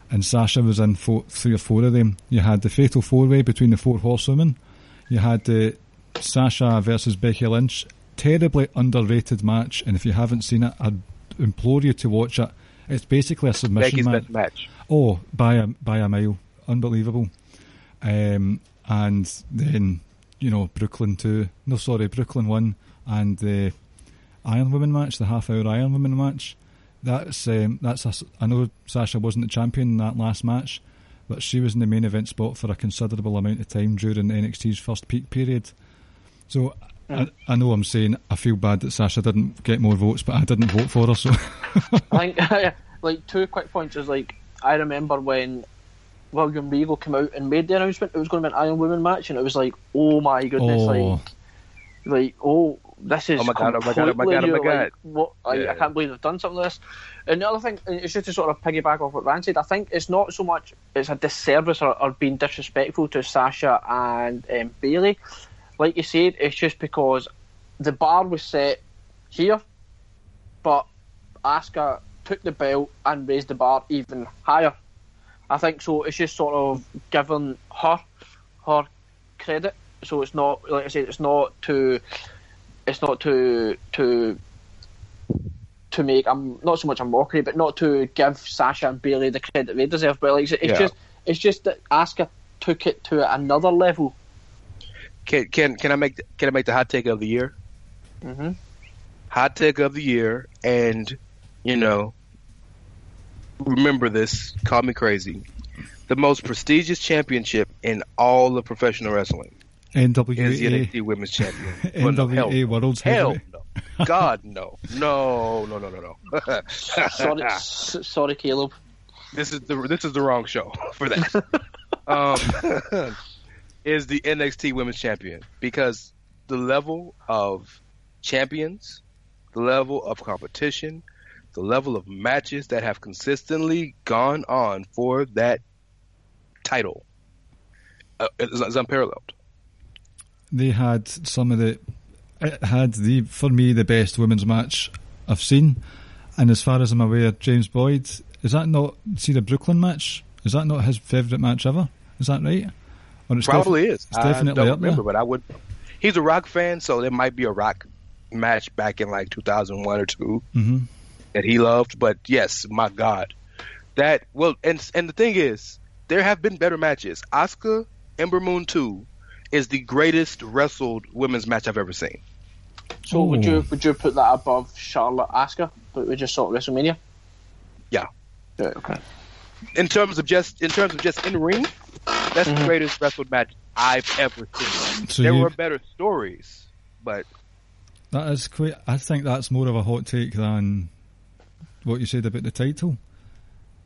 And Sasha was in four, three or four of them. You had the fatal four-way between the four horsewomen. You had the Sasha versus Becky Lynch. Terribly underrated match, and if you haven't seen it, I'd implore you to watch it. It's basically a submission match. match. Oh, by a, by a mile. Unbelievable. Um, and then, you know, Brooklyn two. No, sorry, Brooklyn one. And the Iron Woman match, the half-hour Iron Woman match, that's um, that's a, I know Sasha wasn't the champion in that last match, but she was in the main event spot for a considerable amount of time during N X T's first peak period. So mm. I, I know I'm saying I feel bad that Sasha didn't get more votes, but I didn't vote for her. So I think like two quick points is like I remember when William Regal came out and made the announcement it was going to be an Iron Woman match, and it was like, oh my goodness, oh. like like oh. This is oh my god! Oh my god! Oh my god! Oh my god! Like, what, like, yeah. I can't believe they've done something like this. And the other thing, it's just to sort of piggyback off what Rand said. I think it's not so much it's a disservice or, or being disrespectful to Sasha and um, Bayley. Like you said, it's just because the bar was set here, but Asuka took the belt and raised the bar even higher. I think so. It's just sort of giving her her credit. So it's not like I said. It's not to. It's not to to to make I'm um, not so much a mockery, but not to give Sasha and Bayley the credit they deserve. But like, it's yeah. just it's just that Asuka took it to another level. Can can can I make can I make the hot take of the year? Mm-hmm. Hot take of the year, and you know, remember this. Call me crazy. The most prestigious championship in all of professional wrestling. N W A is the N X T Women's Champion. N W A World's Hell no. God no. No no no no no. sorry, sorry, Caleb. This is the this is the wrong show for that. um, is the N X T Women's Champion, because the level of champions, the level of competition, the level of matches that have consistently gone on for that title uh, is, is unparalleled. They had some of the, it had the, for me, the best women's match I've seen. And as far as I'm aware, James Boyd, is that not, see the Brooklyn match? Is that not his favourite match ever? Is that right? Or it's Probably def- is. It's definitely I don't remember, but I would, he's a Rock fan, so there might be a Rock match back in like two thousand one or two mm-hmm. that he loved. But yes, my God. That, well, and and the thing is, there have been better matches. Asuka, Ember Moon two is the greatest wrestled women's match I've ever seen. So Ooh. would you would you put that above Charlotte Asuka, but we just saw at WrestleMania? Yeah. Yeah. Okay. In terms of just in terms of just in ring, that's mm-hmm. the greatest wrestled match I've ever seen. So there you, were better stories, but that is quite. I think that's more of a hot take than what you said about the title.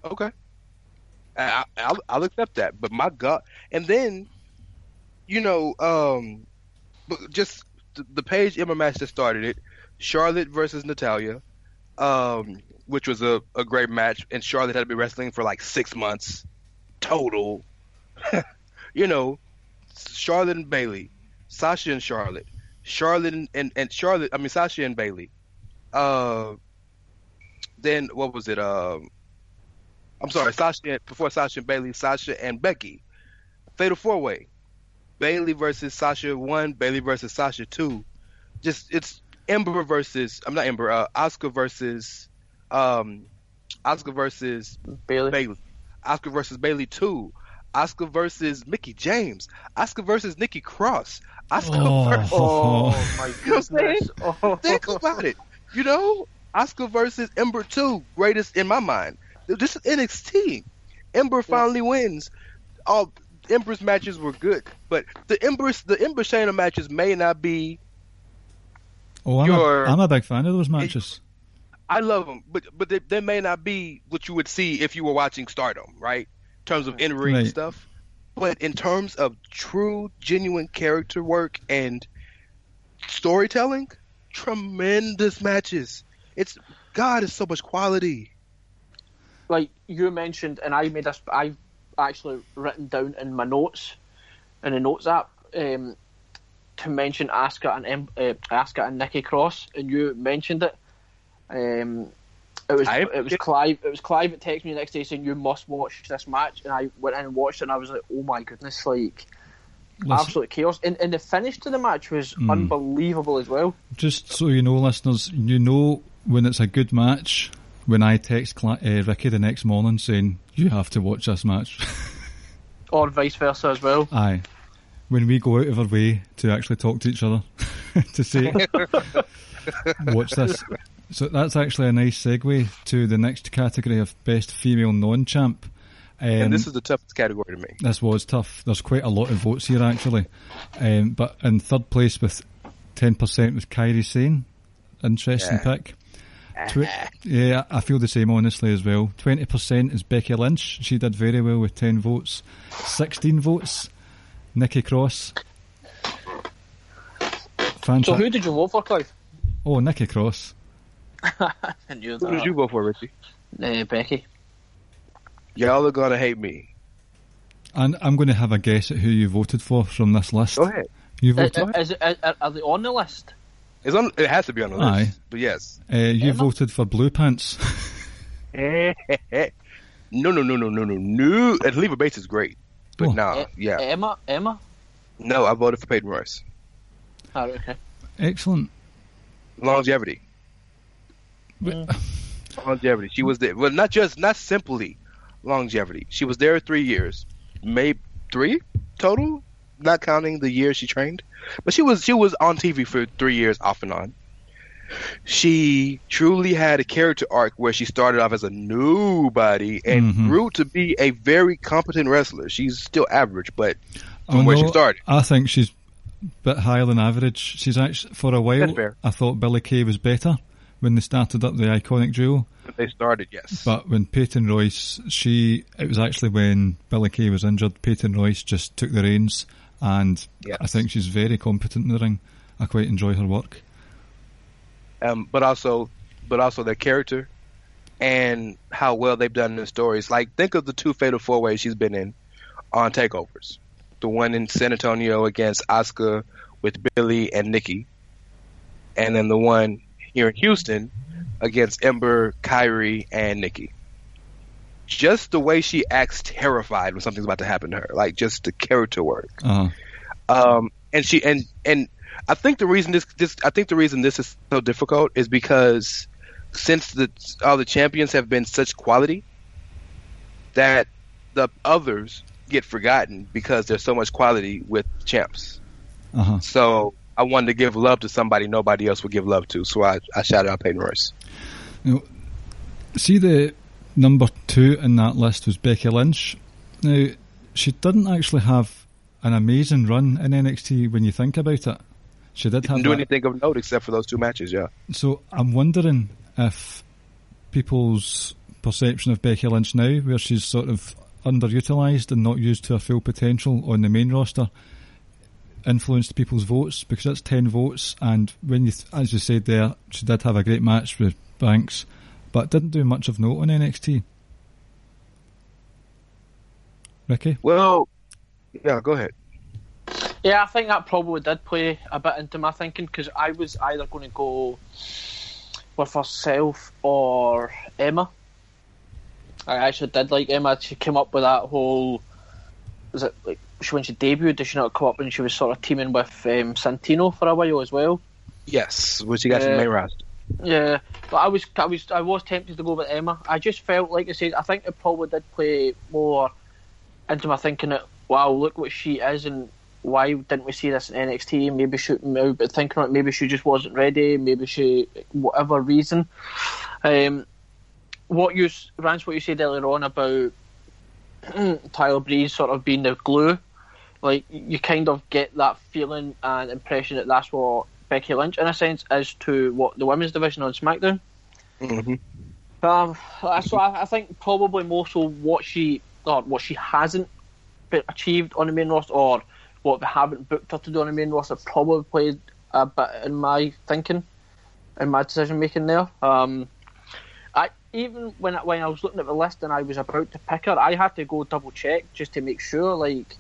Okay. I, I'll, I'll accept that, but my God, and then. You know, um, just the Paige Emma match that started it, Charlotte versus Natalya, um, which was a, a great match, and Charlotte had to be wrestling for like six months total. You know, Charlotte and Bayley, Sasha and Charlotte, Charlotte and, and, and Charlotte. I mean, Sasha and Bayley. Uh, then what was it? Um, I'm sorry, Sasha before Sasha and Bayley, Sasha and Becky, Fatal Four Way. Bayley versus Sasha one, Bayley versus Sasha two. Just it's Ember versus I'm not Ember. Uh, Asuka versus um, Asuka versus Bayley. Bayley. Asuka versus Bayley two. Asuka versus Mickie James. Asuka versus Nikki Cross. Asuka. Oh, versus, oh my goodness! You know oh. Think about it. You know, Asuka versus Ember two, greatest in my mind. This is N X T. Ember finally yeah. wins. All. Empress matches were good, but the Empress the Empress Shayna matches may not be Oh, I'm, your, a, I'm a big fan of those matches. I love them, but but they, they may not be what you would see if you were watching Stardom, right? In terms of in-ring right. stuff. But in terms of true, genuine character work and storytelling, tremendous matches. It's God, it's so much quality. Like you mentioned, and I made a, I've actually written down in my notes, in the notes app, um, to mention Asuka and uh, Asuka and Nikki Cross, and you mentioned it. Um, it was I, it was Clive. It was Clive that texted me the next day saying you must watch this match, and I went in and watched it, and I was like, oh my goodness, like. Listen. Absolute chaos, and, and the finish to the match was mm. unbelievable as well. Just so you know, listeners, you know when it's a good match when I text Cla- uh, Ricky the next morning saying you have to watch this match, or vice versa as well. Aye, when we go out of our way to actually talk to each other to say watch this. So that's actually a nice segue to the next category of best female non-champ. Um, and this is the toughest category to me. This was tough. There's quite a lot of votes here, actually. Um, but in third place with ten percent was Kairi Sane. Interesting yeah. pick. Tw- yeah, I feel the same, honestly, as well. twenty percent is Becky Lynch. She did very well with ten votes. sixteen votes, Nikki Cross. Fantastic. So who did you vote for, Clive? Oh, Nikki Cross. I knew that. Who did you vote for, Richie? Uh, Becky. Y'all are going to hate me. And I'm going to have a guess at who you voted for from this list. Go ahead. You voted uh, is, is, are they on the list? It's on, it has to be on the Aye. list, but yes. Uh, you Emma? voted for Blue Pants. no, no, no, no, no, no, no. And Leave a Base is great, but oh. nah, e- yeah. Emma? Emma? No, I voted for Peyton Royce. Oh, okay. Excellent. Longevity. Yeah. Longevity. She was there. Well, not just, not simply... Longevity. She was there three years, maybe three total, not counting the year she trained. But she was she was on T V for three years off and on. She truly had a character arc where she started off as a nobody and mm-hmm. grew to be a very competent wrestler. She's still average, but from oh, where no, she started, I think she's a bit higher than average. She's actually for a while. I thought Billie Kay was better. When they started up the Iconic duo. They started, yes. But when Peyton Royce, she, it was actually when Billie Kay was injured, Peyton Royce just took the reins, and yes. I think she's very competent in the ring. I quite enjoy her work. Um, but also, but also their character and how well they've done in the stories. Like, think of the two Fatal Four Ways she's been in on Takeovers. The one in San Antonio against Asuka with Billy and Nikki. And then the one here in Houston against Ember, Kairi, and Nikki. Just the way she acts terrified when something's about to happen to her, like just the character work. Uh-huh. Um, and she and and I think the reason this, this I think the reason this is so difficult is because since the all the champions have been such quality that the others get forgotten because there's so much quality with champs. Uh-huh. So. I wanted to give love to somebody nobody else would give love to, so I, I shouted out Peyton Royce. You know, see, the number two in that list was Becky Lynch. Now, she didn't actually have an amazing run in N X T when you think about it. She did have didn't do that. anything of note except for those two matches, yeah. So I'm wondering if people's perception of Becky Lynch now, where she's sort of underutilised and not used to her full potential on the main roster, influenced people's votes, because that's ten votes, and when you, th- as you said there, she did have a great match with Banks, but didn't do much of note on N X T. Ricky? Well, yeah, go ahead. Yeah, I think that probably did play a bit into my thinking, because I was either going to go with herself or Emma. I actually did like Emma. She came up with that whole, was it like She, when she debuted, did she not come up and she was sort of teaming with um, Santino for a while as well? Yes, which she got from uh, main roster. Yeah, but I was, I was, I was tempted to go with Emma. I just felt, like I said, I think it probably did play more into my thinking that, wow, look what she is, and why didn't we see this in N X T? Maybe she, but thinking about it, maybe she just wasn't ready. Maybe she, whatever reason. Um, what you, Rance, what you said earlier on about Tyler Breeze sort of being the glue. Like, you kind of get that feeling and impression that that's what Becky Lynch in a sense as to what the women's division on SmackDown. Mm-hmm. Um, so I, I think probably more so what she or what she hasn't been achieved on the main roster, or what they haven't booked her to do on the main roster, probably played a bit in my thinking, in my decision making there. Um, I even when I, when I was looking at the list and I was about to pick her, I had to go double check just to make sure, like,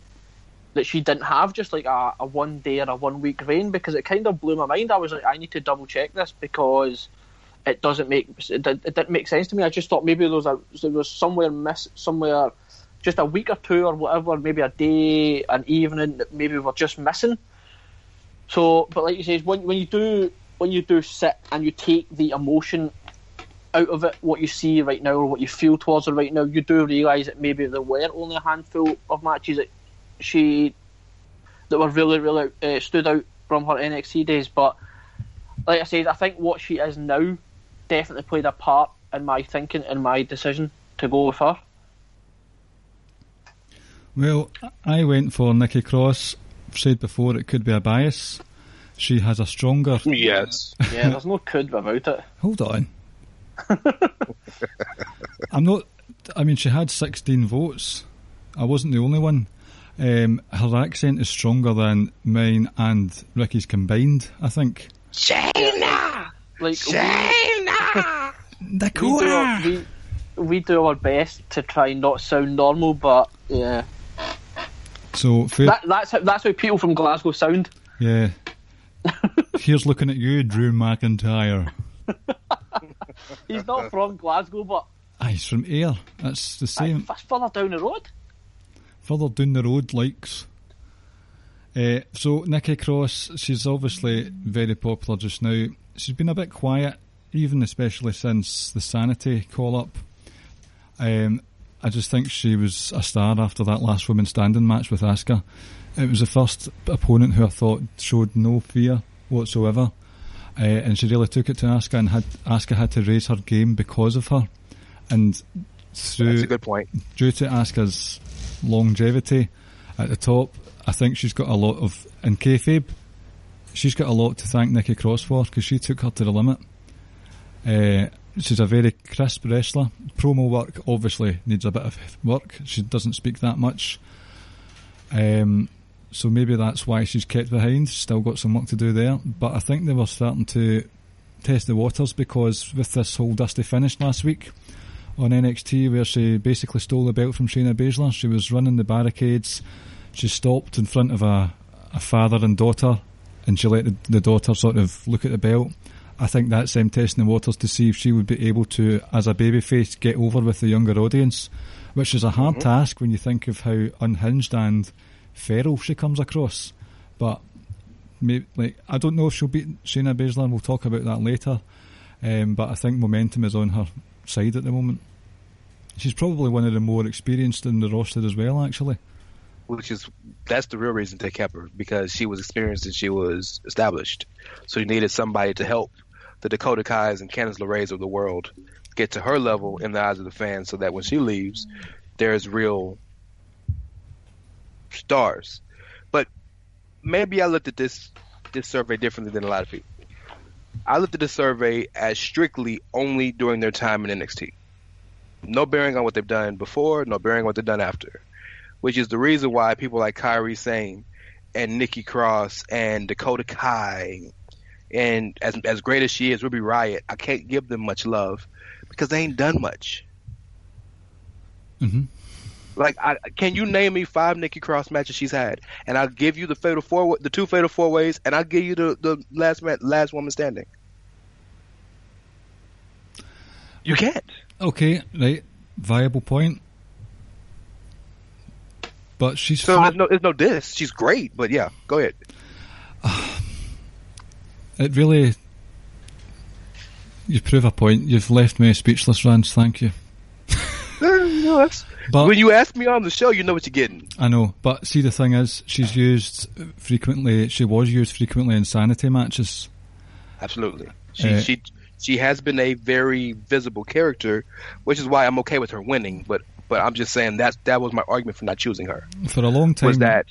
that she didn't have just like a, a one day or a one week reign, because it kind of blew my mind. I was like, I need to double check this because it doesn't make it, did, it didn't make sense to me. I just thought maybe there was a, there was somewhere miss somewhere just a week or two or whatever, maybe a day, an evening that maybe we're just missing. So, but like you say, when when you do when you do sit and you take the emotion out of it, what you see right now or what you feel towards it right now, you do realise that maybe there were only a handful of matches that she that were really really uh, stood out from her N X T days. But like I said, I think what she is now definitely played a part in my thinking and my decision to go with her. Well, I went for Nikki Cross. I've said before it could be a bias. She has a stronger yes yeah there's no could about it. Hold on. I'm not I mean she had sixteen votes. I wasn't the only one. Um, her accent is stronger than mine and Ricky's combined, I think. Shayna! Like, Shayna! Nakamura! We, we, we do our best to try and not sound normal, but yeah. So fair- that, that's, how, that's how people from Glasgow sound. Yeah. Here's looking at you, Drew McIntyre. He's not from Glasgow, but... Ah, he's from Ayr. That's the same. That's further down the road. Further down the road, likes. Uh, so, Nikki Cross, she's obviously very popular just now. She's been a bit quiet, even especially since the Sanity call-up. Um, I just think she was a star after that last woman standing match with Asuka. It was the first opponent who I thought showed no fear whatsoever. Uh, and she really took it to Asuka, and had, Asuka had to raise her game because of her. And through, that's a good point. Due to Asuka's longevity at the top, I think she's got a lot of, in kayfabe, she's got a lot to thank Nikki Cross for, because she took her to the limit. Uh, she's a very crisp wrestler. Promo work obviously needs a bit of work. She doesn't speak that much, um, so maybe that's why she's kept behind. She's still got some work to do there, but I think they were starting to test the waters, because with this whole dusty finish last week on N X T, where she basically stole the belt from Shayna Baszler. She was running the barricades. She stopped in front of a, a father and daughter, and she let the, the daughter sort of look at the belt. I think that's them testing the waters to see if she would be able to, as a babyface, get over with the younger audience, which is a hard mm-hmm. task when you think of how unhinged and feral she comes across. But maybe, like, I don't know if she'll beat Shayna Baszler, and we'll talk about that later. Um, but I think momentum is on her side at the moment. She's probably one of the more experienced in the roster as well, actually. Which is, that's the real reason they kept her, because she was experienced and she was established. So you needed somebody to help the Dakota Kai's and Candice LeRae's of the world get to her level in the eyes of the fans, so that when she leaves, there's real stars. But maybe I looked at this this survey differently than a lot of people. I looked at the survey as strictly only during their time in N X T. No bearing on what they've done before, no bearing on what they've done after. Which is the reason why people like Kairi Sane and Nikki Cross and Dakota Kai, and as as great as she is, Ruby Riott, I can't give them much love because they ain't done much. Mm-hmm. Like, I, can you name me five Nikki Cross matches she's had? And I'll give you the fatal four, the two fatal four ways, and I'll give you the, the last man, last woman standing. You can't. Okay, right, viable point. But she's so there's no there's no diss. She's great, but yeah, go ahead. Uh, it really, you prove a point. You've left me speechless, Rance. Thank you. No, that's, but, when you ask me on the show, you know what you're getting. I know, but see, the thing is, she's used frequently. She was used frequently in Sanity matches. Absolutely, she uh, she she has been a very visible character, which is why I'm okay with her winning. But but I'm just saying that that was my argument for not choosing her for a long time. Was that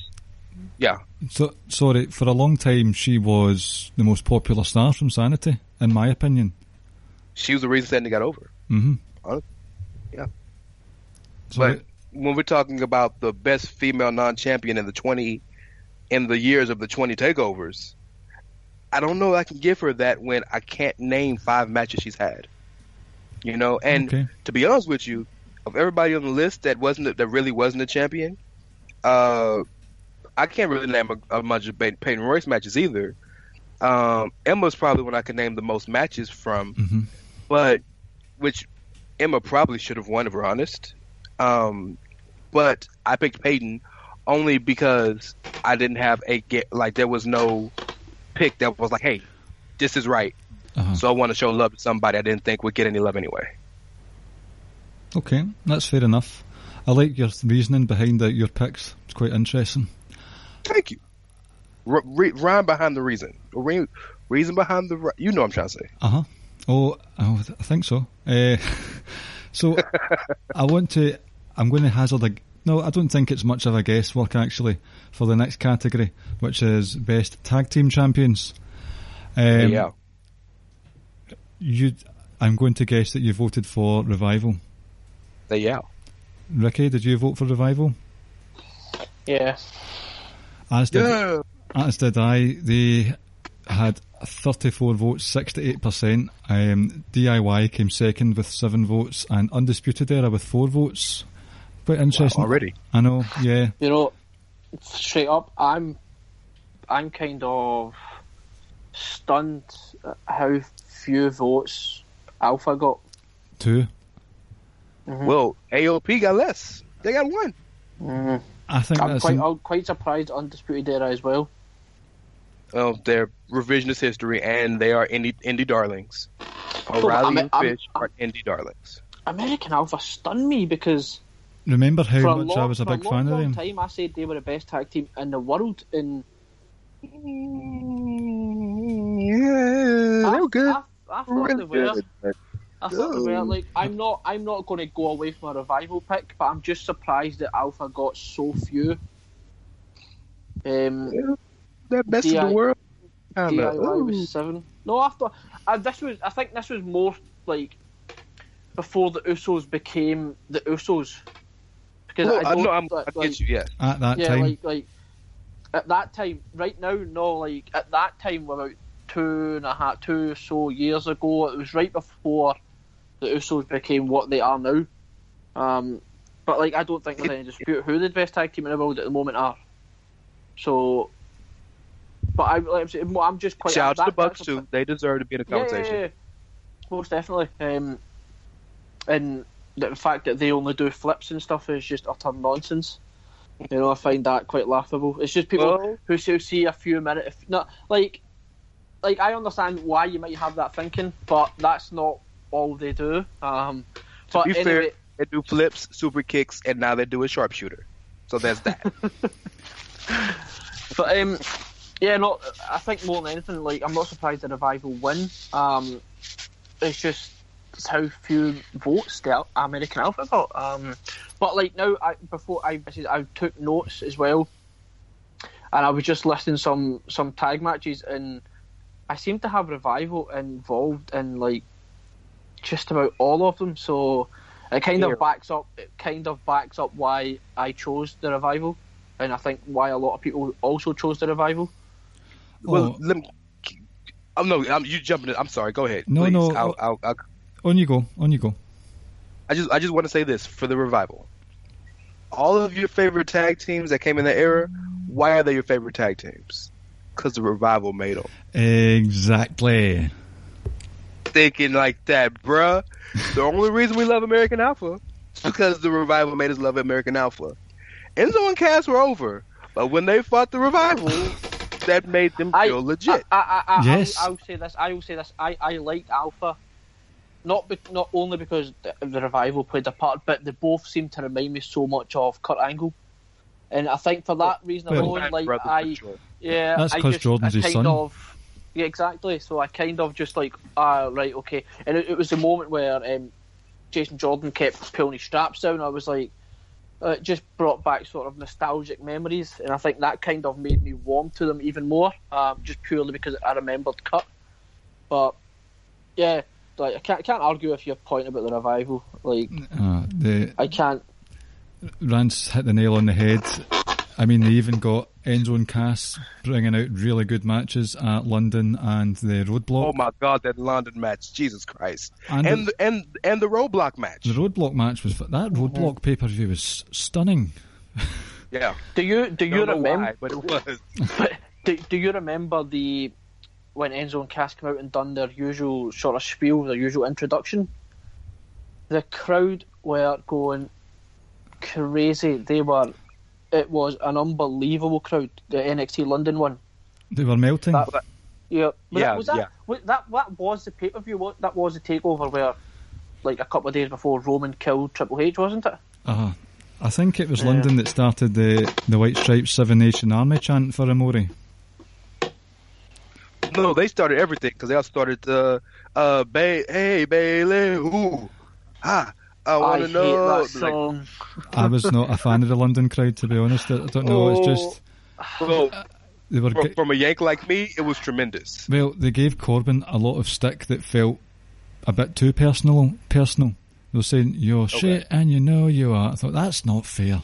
Yeah. So, sorry, for a long time, she was the most popular star from Sanity, in my opinion. She was the reason Sanity got over. Mm-hmm. Yeah. Sorry. But when we're talking about the best female non-champion in the twenty, in the years of the twenty takeovers, I don't know if I can give her that when I can't name five matches she's had. You know, and okay. to be honest with you, of everybody on the list that wasn't that really wasn't a champion, uh, I can't really name a, a bunch of Peyton Royce matches either. Um, Emma's probably one I can name the most matches from, mm-hmm. but which Emma probably should have won if we're honest. Um, but I picked Peyton only because I didn't have a get like there was no pick that was like, hey, this is right. Uh-huh. So I want to show love to somebody I didn't think would get any love anyway. Okay, that's fair enough. I like your reasoning behind the, your picks. It's quite interesting. Thank you. R- re- rhyme behind the reason. Re- reason behind the... Ri- you know what I'm trying to say. Uh-huh. Oh, oh I think so. Uh, so, I want to... I'm going to hazard a... No, I don't think it's much of a guesswork, actually, for the next category, which is Best Tag Team Champions. Um, yeah. You, I'm going to guess that you voted for Revival. Yeah. Ricky, did you vote for Revival? Yeah. As did, yeah. As did I. They had thirty-four votes, sixty-eight percent. Um, D I Y came second with seven votes, and Undisputed Era with four votes. Quite interesting. Wow, already? I know, yeah. You know, straight up, I'm, I'm kind of stunned at how few votes Alpha got. Two. Mm-hmm. Well, A O P got less. They got one. Mm-hmm. I think I'm that's quite, an... I'm quite surprised Undisputed Era as well. Well, they're revisionist history, and they are indie, indie darlings. O'Reilly and Fish I'm, are indie darlings. American Alpha stunned me because... Remember how much long, I was a big a long, fan long of them? For a long time, I said they were the best tag team in the world. In... Yeah, I, they were good. I, I thought really they were. Good. I thought we were, like, I'm not I'm not going to go away from a Revival pick, but I'm just surprised that Alpha got so few. Um, yeah, they're best D I- in the world. D I Y was seven. No, I thought I, this was. I think this was more like before the Usos became the Usos. Because well, I don't, I know, I'm, like, I get you. Yeah, at that yeah, time. Like, like at that time. Right now, no. Like at that time, we're about two and a half, two or so years ago. It was right before the Usos became what they are now. Um, but, like, I don't think there's any dispute who the best tag team in the world at the moment are. So, but I, like, I'm just quite... Shout out to the Bucks, too. They deserve to be in a conversation. Yeah, yeah, yeah. Most definitely. Um, and the fact that they only do flips and stuff is just utter nonsense. You know, I find that quite laughable. It's just people well, who see a few minutes... Not, like, like, I understand why you might have that thinking, but that's not all they do. Um, but to be anyway, fair, they do flips, super kicks, and now they do a sharpshooter. So there's that. But um, yeah, no, I think more than anything, like, I'm not surprised the Revival win. Um, it's just it's how few votes the American Alpha got. Um, but like now, I, before I I took notes as well, and I was just listing some some tag matches, and I seem to have Revival involved in like just about all of them, so it kind yeah. of backs up it kind of backs up why I chose the Revival, and I think why a lot of people also chose the Revival. Oh. Well, let me, I'm no, I'm, you jumping in. I'm sorry. Go ahead. No, please. no. I'll, I'll, I'll, on you go. On you go. I just, I just want to say this for the Revival. All of your favorite tag teams that came in the era, why are they your favorite tag teams? Because the Revival made them. Exactly. Thinking like that, bruh. The only reason we love American Alpha is because the Revival made us love American Alpha. Enzo and Cass were over, but when they fought the Revival, that made them feel I, legit. I, I, I, I, yes. I, I will say this. I will say this. I, I liked Alpha, not be, not only because the, the Revival played a part, but they both seemed to remind me so much of Kurt Angle, and I think for that reason well, alone, like brother, I, sure. yeah, that's because Jordan's his son. Of, Yeah, exactly. So I kind of just like, ah, right, okay. And it, it was the moment where um, Jason Jordan kept pulling his straps down. I was like, it just brought back sort of nostalgic memories, and I think that kind of made me warm to them even more, um, just purely because I remembered Cut. But yeah, like I can't, I can't argue with your point about the Revival. Like uh, the, I can't. Rance hit the nail on the head. I mean, they even got Enzo and Cass bringing out really good matches at London and the Roadblock. Oh my God, that London match! Jesus Christ! And and the, and, and the Roadblock match. The Roadblock match was that Roadblock pay per view was stunning. Yeah. Do you do you remember? But it was. But do, do you remember the when Enzo and Cass came out and done their usual sort of spiel, their usual introduction? The crowd were going crazy. They were. It was an unbelievable crowd, the N X T London one. They were melting. That, yeah, was yeah, that, was that, yeah. Was that, that was the pay-per-view, that was the Takeover where, like, a couple of days before, Roman killed Triple H, wasn't it? Uh-huh. I think it was yeah. London that started the, the White Stripes Seven Nation Army chant for Amore. No, they started everything, because they all started, uh, uh, ba- hey, Bayley, ooh, ha. I want I to know. Hate that song. I was not a fan of the London crowd, to be honest. I don't know. Oh. It's just well, they were from, from a Yank like me. It was tremendous. Well, they gave Corbin a lot of stick that felt a bit too personal. Personal. They were saying you're okay. shit, and you know you are. I thought that's not fair.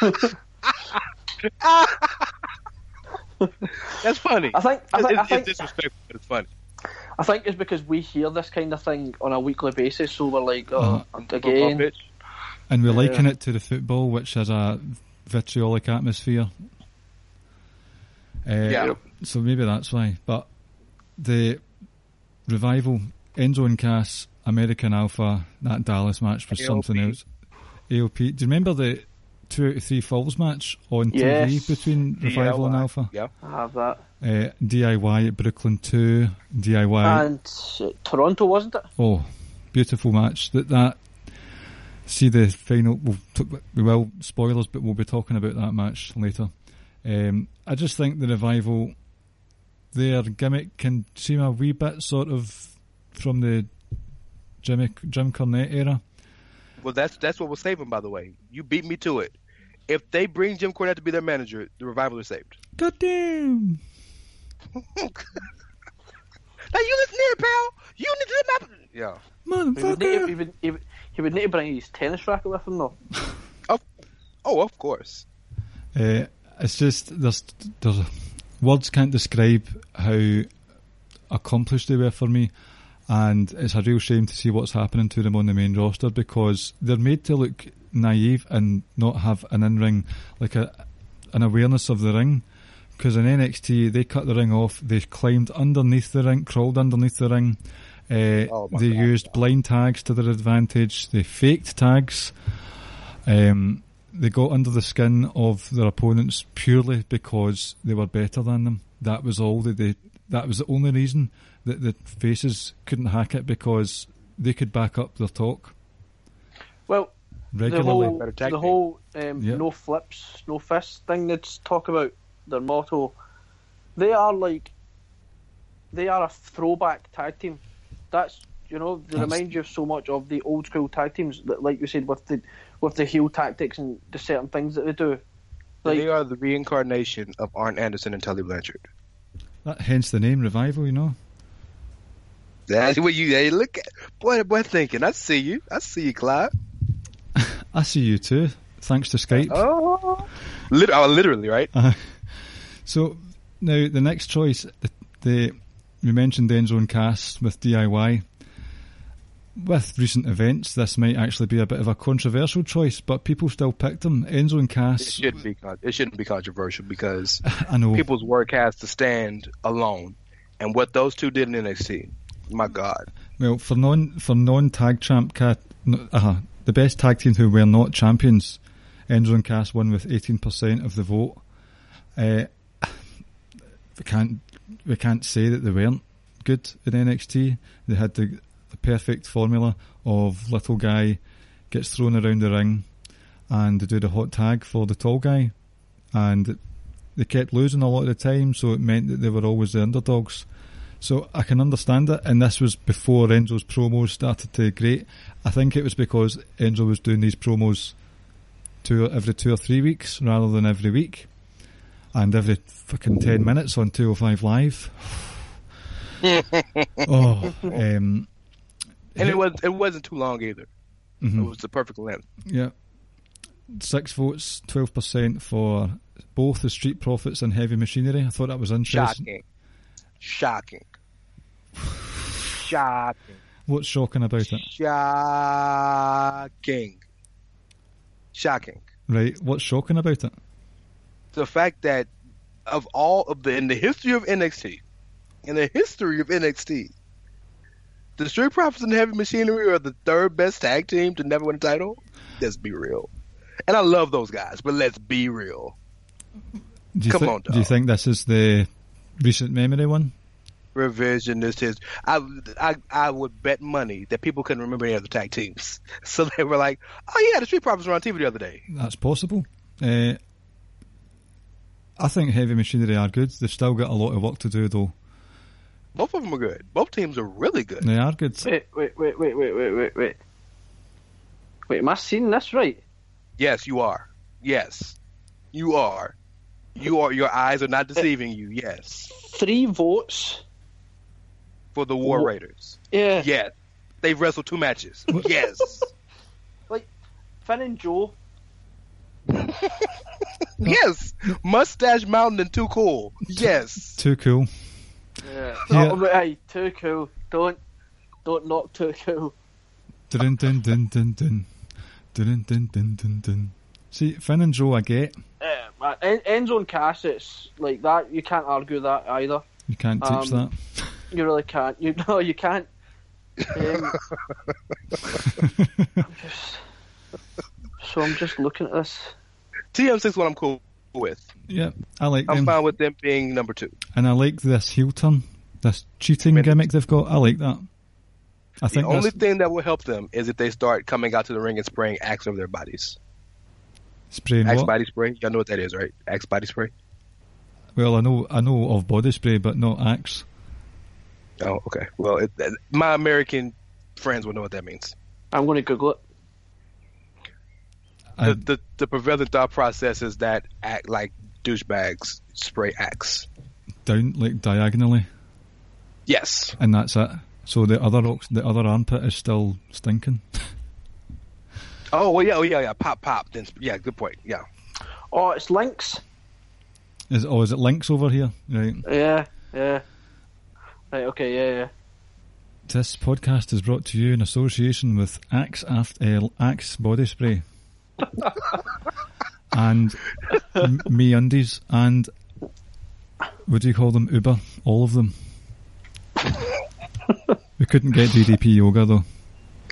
That's funny. I think. I think, it's, it's, I think... it's disrespectful, but it's funny. I think it's because we hear this kind of thing on a weekly basis, so we're like, oh, uh, again. And we're liking yeah. it to the football, which has a vitriolic atmosphere. Uh, yeah. So maybe that's why. But the Revival, Enzo and Cass, American Alpha, that Dallas match was A O P. Something else. A O P. Do you remember the two out of three falls match on yes. T V between Revival D I Y. And Alpha? Yeah, I have that. Uh, D I Y at Brooklyn two, D I Y and uh, Toronto, wasn't it? Oh, beautiful match. That that see the final. We'll talk, we will spoilers, but we'll be talking about that match later. Um, I just think the Revival, their gimmick can seem a wee bit sort of from the Jimmy Jim Cornette era. Well, that's that's what we're saving, by the way. You beat me to it. If they bring Jim Cornette to be their manager, the Revival is saved. God damn. Now you listen here, pal. You need to let my yeah. Motherfucker. He would, to, he, would, he would need to bring his tennis racket with him, though. oh, oh, of course. Uh, it's just there's, there's words can't describe how accomplished they were for me, and it's a real shame to see what's happening to them on the main roster because they're made to look naive and not have an in-ring like a an awareness of the ring. Because in N X T, they cut the ring off, they climbed underneath the ring, crawled underneath the ring, uh, oh they God, used God. blind tags to their advantage, they faked tags, um, they got under the skin of their opponents purely because they were better than them. That was all. That they, that was the only reason that the faces couldn't hack it because they could back up their talk. Well, regularly. The whole, the whole um, yep. no flips, no fists thing that's talk about. Their motto, they are like, they are a throwback tag team. That's you know they That's... remind you so much of the old school tag teams that, like you said, with the with the heel tactics and the certain things that they do. Like, they are the reincarnation of Arn Anderson and Tully Blanchard. That hence the name Revival, you know. That's what you hey, look at. Boy, boy, thinking. I see you. I see you, Clive. I see you too. Thanks to Skype. Oh, literally, right? Uh, So, now, the next choice, the, the we mentioned Enzo and Cass with D I Y. With recent events, this might actually be a bit of a controversial choice, but people still picked them. Enzo and Cass... It shouldn't be, it shouldn't be controversial because I know. People's work has to stand alone. And what those two did in N X T, my God. Well, for, non, for non-tag champ... Uh, the best tag team who were not champions, Enzo and Cass won with eighteen percent of the vote. Uh, we can't we can't say that they weren't good in N X T. They had the, the perfect formula of little guy gets thrown around the ring and they do the hot tag for the tall guy, and they kept losing a lot of the time, so it meant that they were always the underdogs. So I can understand it, and this was before Enzo's promos started to grate. I think it was because Enzo was doing these promos two every two or three weeks rather than every week, and every fucking ten minutes on two oh five Live. oh, um, and it was it wasn't too long either. Mm-hmm. It was the perfect length. Yeah, six votes, twelve percent for both the Street Profits and Heavy Machinery. I thought that was interesting. Shocking, shocking, shocking. What's shocking about it? Shocking. Shocking. Right. What's shocking about it? The fact that of all of the in the history of N X T, in the history of N X T, the Street Profits and Heavy Machinery are the third best tag team to never win a title. Let's be real. And I love those guys, but let's be real. Do you Come th- on, dog. Do you think this is the recent memory one? Revisionist history. I, I, I would bet money that people couldn't remember any other tag teams. So they were like, oh yeah, the Street Profits were on T V the other day. That's possible. Uh, I think Heavy Machinery are good. They've still got a lot of work to do, though. Both of them are good. Both teams are really good. They are good. Wait, wait, wait, wait, wait, wait, wait, wait. Wait, am I seeing this right? Yes, you are. Yes, you are. You are. Your eyes are not deceiving you. Yes. Three votes. For the War Raiders. Yeah. Yeah. They've wrestled two matches. Yes. Like, Finn and Joe. Yes. Mustache Mountain and Too Cool. Yes. Too Cool. Yeah. yeah. No, hey, Too Cool. Don't, don't knock Too Cool. Dun dun dun dun dun. Dun dun dun dun dun. See, Finn and Joe I get. Yeah, uh, Enzo and Cass, it's like that. You can't argue that either. You can't teach um, that. You really can't. You no, you can't. Um, I'm just, so I'm just looking at this. T M six is what I'm cool with. Yeah, I like. I'm them. fine with them being number two. And I like this heel turn, this cheating Minutes. gimmick they've got. I like that. I think the only that's... thing that will help them is if they start coming out to the ring and spraying Axe over their bodies. Spraying Axe what? Body spray. Y'all know what that is, right? Axe body spray. Well, I know, I know of body spray, but not Axe. Oh, okay. Well, it, it, my American friends will know what that means. I'm going to Google it. The, I, the, the prevailing thought process is that act like douchebags spray Axe. Down, like, diagonally? Yes. And that's it. So the other the other armpit is still stinking? Oh, well, yeah, oh, yeah, yeah. Pop, pop. Then, yeah, good point, yeah. Oh, it's Lynx. Is, oh, is it Lynx over here? Right. Yeah, yeah. Right, okay, yeah, yeah. This podcast is brought to you in association with Axe Aft, uh, Axe Body Spray. And m- Me Undies. And what do you call them? Uber? All of them. We couldn't get D D P Yoga, though.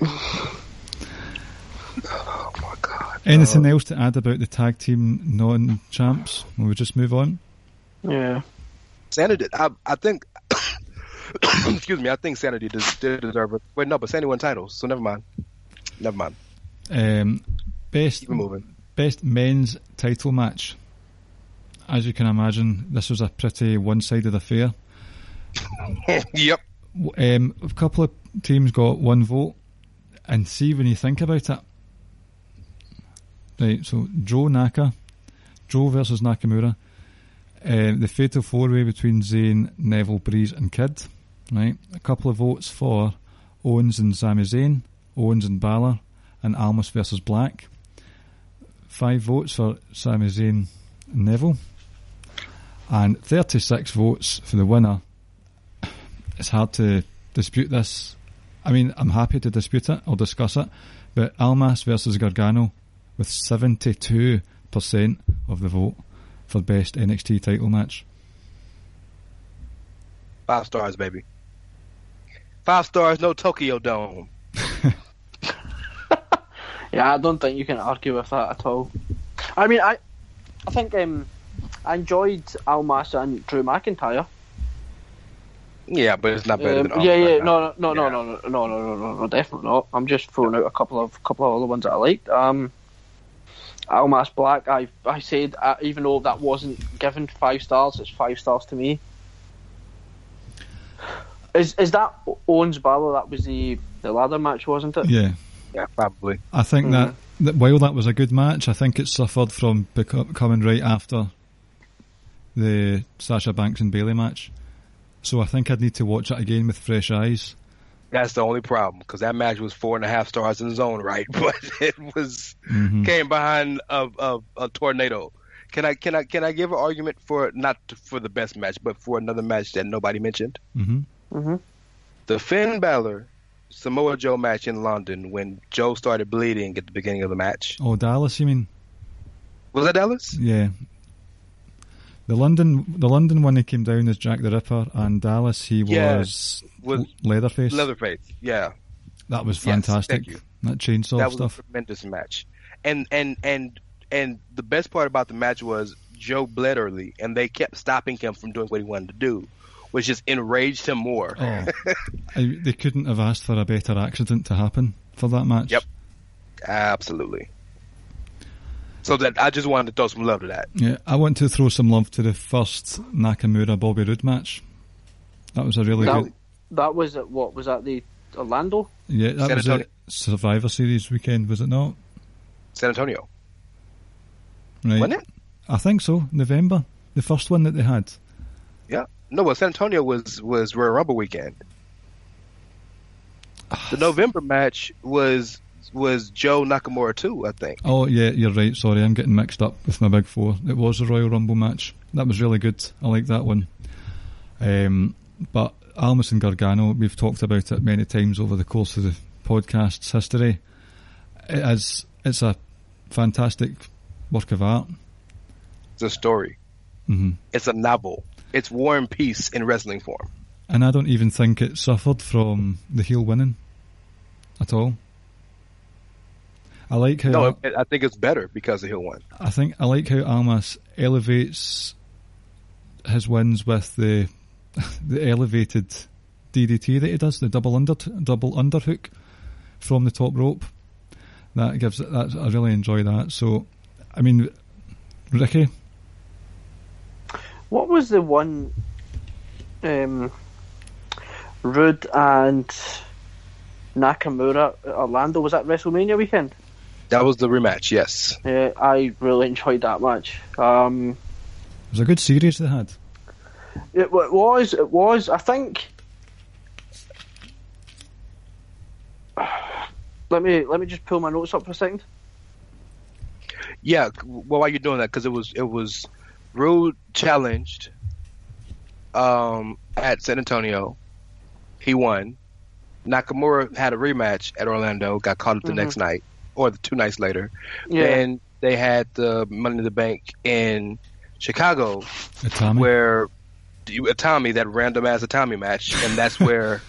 Oh, my God. Anything no. else to add about the tag team non-champs? Will we just move on? Yeah. Sanity, I, I think... Excuse me, I think Sanity does, did deserve it. Wait, no, but Sanity won titles, so never mind. Never mind. Um, best, best men's title match. As you can imagine, this was a pretty one-sided affair. Yep. Um, a couple of teams got one vote, and see when you think about it. Right, so Joe Naka, Joe versus Nakamura. Uh, the fatal four-way between Zayn, Neville, Breeze and Kidd. Right? A couple of votes for Owens and Sami Zayn, Owens and Balor, and Almas versus Black. Five votes for Sami Zayn and Neville. And thirty-six votes for the winner. It's hard to dispute this. I mean, I'm happy to dispute it or discuss it, but Almas versus Gargano with seventy-two percent of the vote for best N X T title match. Five stars, baby. Five stars, no Tokyo Dome. Yeah, I don't think you can argue with that at all. I mean, I I think um, I enjoyed Almas and Drew McIntyre. Yeah, but it's not better um, than Almas. Yeah, yeah, right no, no, no, yeah. no, no, no, no, no, no, no, definitely not. I'm just throwing out a couple of couple of other ones that I liked. Um. Almas Black, I I said, uh, even though that wasn't given five stars, it's five stars to me. Is is that Owens Balor? That was the, the ladder match, wasn't it? Yeah, yeah, probably. I think mm-hmm. that that while that was a good match, I think it suffered from beco- coming right after the Sasha Banks and Bayley match. So I think I'd need to watch it again with fresh eyes. That's the only problem, because that match was four and a half stars in its own right, but it was mm-hmm. came behind a, a, a tornado. Can I can I can I give an argument for not for the best match, but for another match that nobody mentioned? Mm-hmm. Mm-hmm. The Finn Balor Samoa Joe match in London when Joe started bleeding at the beginning of the match. Oh, Dallas, you mean? Was that Dallas? Yeah. The London, the London one, he came down as Jack the Ripper, and Dallas, he yeah, was with Leatherface. Leatherface, yeah. That was fantastic. Yes, that chainsaw that stuff. That was a tremendous match. And and and and the best part about the match was Joe bled early, and they kept stopping him from doing what he wanted to do, which just enraged him more. Oh, I, they couldn't have asked for a better accident to happen for that match. Yep, absolutely. So that I just wanted to throw some love to that. Yeah, I want to throw some love to the first Nakamura Bobby Roode match. That was a really that, good. That was at what was that the Orlando? Yeah, that San was Antonio. At Survivor Series weekend, was it not? San Antonio. Right. Wasn't it? I think so. November, the first one that they had. Yeah. No, well, San Antonio was was Royal Rumble weekend. The November match was. was Joe Nakamura too, I think. Oh, yeah, you're right. Sorry, I'm getting mixed up with my big four. It was a Royal Rumble match. That was really good. I like that one. Um, but Almas and Gargano, we've talked about it many times over the course of the podcast's history. It is, it's a fantastic work of art. It's a story. Mm-hmm. It's a novel. It's War and Peace in wrestling form. And I don't even think it suffered from the heel winning at all. I like how no, it, I think it's better because the heel won. I think I like how Almas elevates his wins with the the elevated D D T that he does, the double under double underhook from the top rope. That gives that I really enjoy that. So, I mean, Ricky, what was the one? Um, Roode and Nakamura at Orlando, was that WrestleMania weekend? That was the rematch, yes. Yeah, I really enjoyed that match. Um, it was a good series they had. It, it was, it was. I think. Let me let me just pull my notes up for a second. Yeah, well, while you're doing that, because it was it was Roode challenged um, at San Antonio. He won. Nakamura had a rematch at Orlando. Got caught up the mm-hmm. next night. Or the two nights later, yeah. Then they had the Money in the Bank in Chicago, Itami. where Itami, that random ass Itami match, and that's where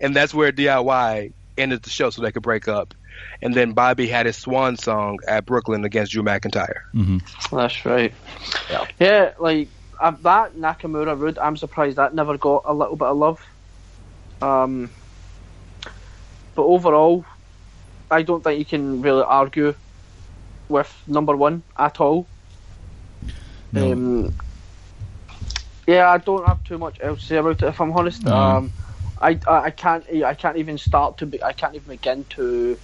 and that's where D I Y ended the show so they could break up. And then Bobby had his swan song at Brooklyn against Drew McIntyre. Mm-hmm. That's right. Yeah, yeah like uh, that Nakamura Roode. I'm surprised that never got a little bit of love. Um, but overall. I don't think you can really argue with number one at all. No. Um, yeah, I don't have too much else to say about it. If I'm honest, no. um, I, I I can't I can't even start to be, I can't even begin to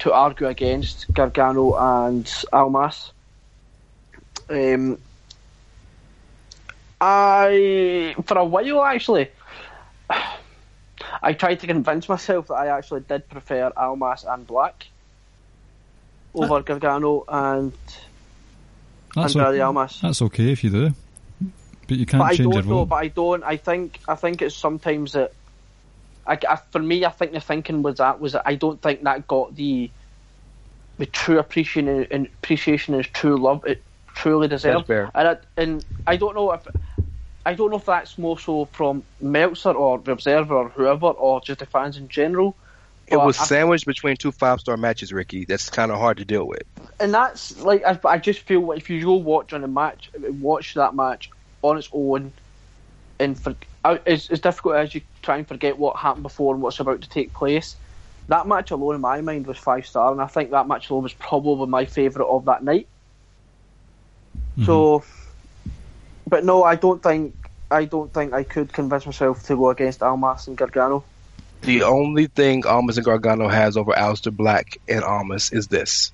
to argue against Gargano and Almas. Um, I for a while actually. I tried to convince myself that I actually did prefer Almas and Black over uh, Gargano and Andrade okay. Almas. That's okay if you do, but you can't but change your vote. But I don't. I think. I think it's sometimes that. I, I, for me, I think the thinking was that was that I don't think that got the the true appreciation and appreciation is true love it truly deserved. And I, and I don't know if. I don't know if that's more so from Meltzer or The Observer or whoever or just the fans in general. It was sandwiched I, between two five-star matches, Ricky. That's kind of hard to deal with. And that's, like, I, I just feel if you go watch on a match, watch that match on its own, and for, it's as difficult as you try and forget what happened before and what's about to take place. That match alone, in my mind, was five-star, and I think that match alone was probably my favourite of that night. Mm-hmm. So... But no, I don't think I don't think I could convince myself to go against Almas and Gargano. The only thing Almas and Gargano has over Alistair Black and Almas is this.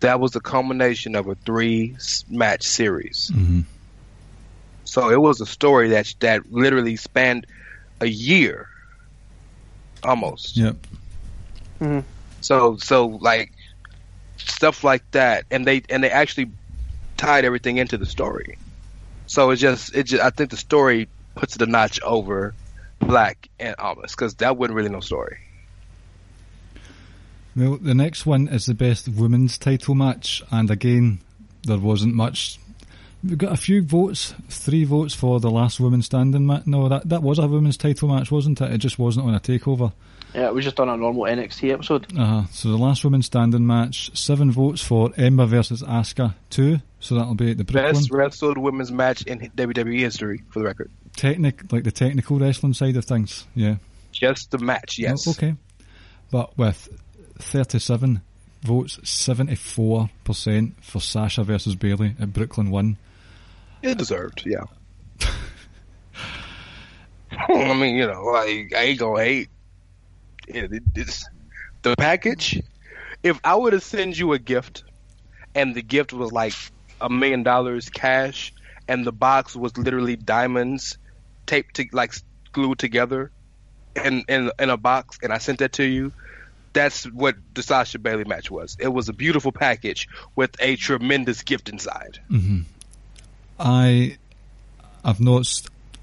That was the culmination of a three-match series. Mm-hmm. So it was a story that that literally spanned a year, almost. Yep. Mm-hmm. So so like stuff like that, and they and they actually tied everything into the story. So it just it just I think the story puts it a notch over Black and Almas, because that wasn't really no story. Well, the next one is the best women's title match, and again, there wasn't much. We got a few votes, three votes for the last woman standing match. No, that that was a women's title match, wasn't it? It just wasn't on a takeover. Yeah, it was just on a normal N X T episode. Uh-huh. So the last woman standing match, seven votes for Emma versus Asuka, two. So that'll be the Brooklyn. Best wrestled women's match in W W E history, for the record. Technic, like the technical wrestling side of things, yeah. Just the match, yes. Oh, okay. But with thirty-seven votes, seventy-four percent for Sasha versus Bayley at Brooklyn one. It deserved, yeah. I mean, you know, like, I ain't gonna hate it, it's, the package. If I were to send you a gift, and the gift was like a million dollars cash, and the box was literally diamonds taped to, like, glued together in, in in a box, and I sent that to you, that's what the Sasha Bayley match was. It was a beautiful package with a tremendous gift inside. Mm-hmm. I, I've not.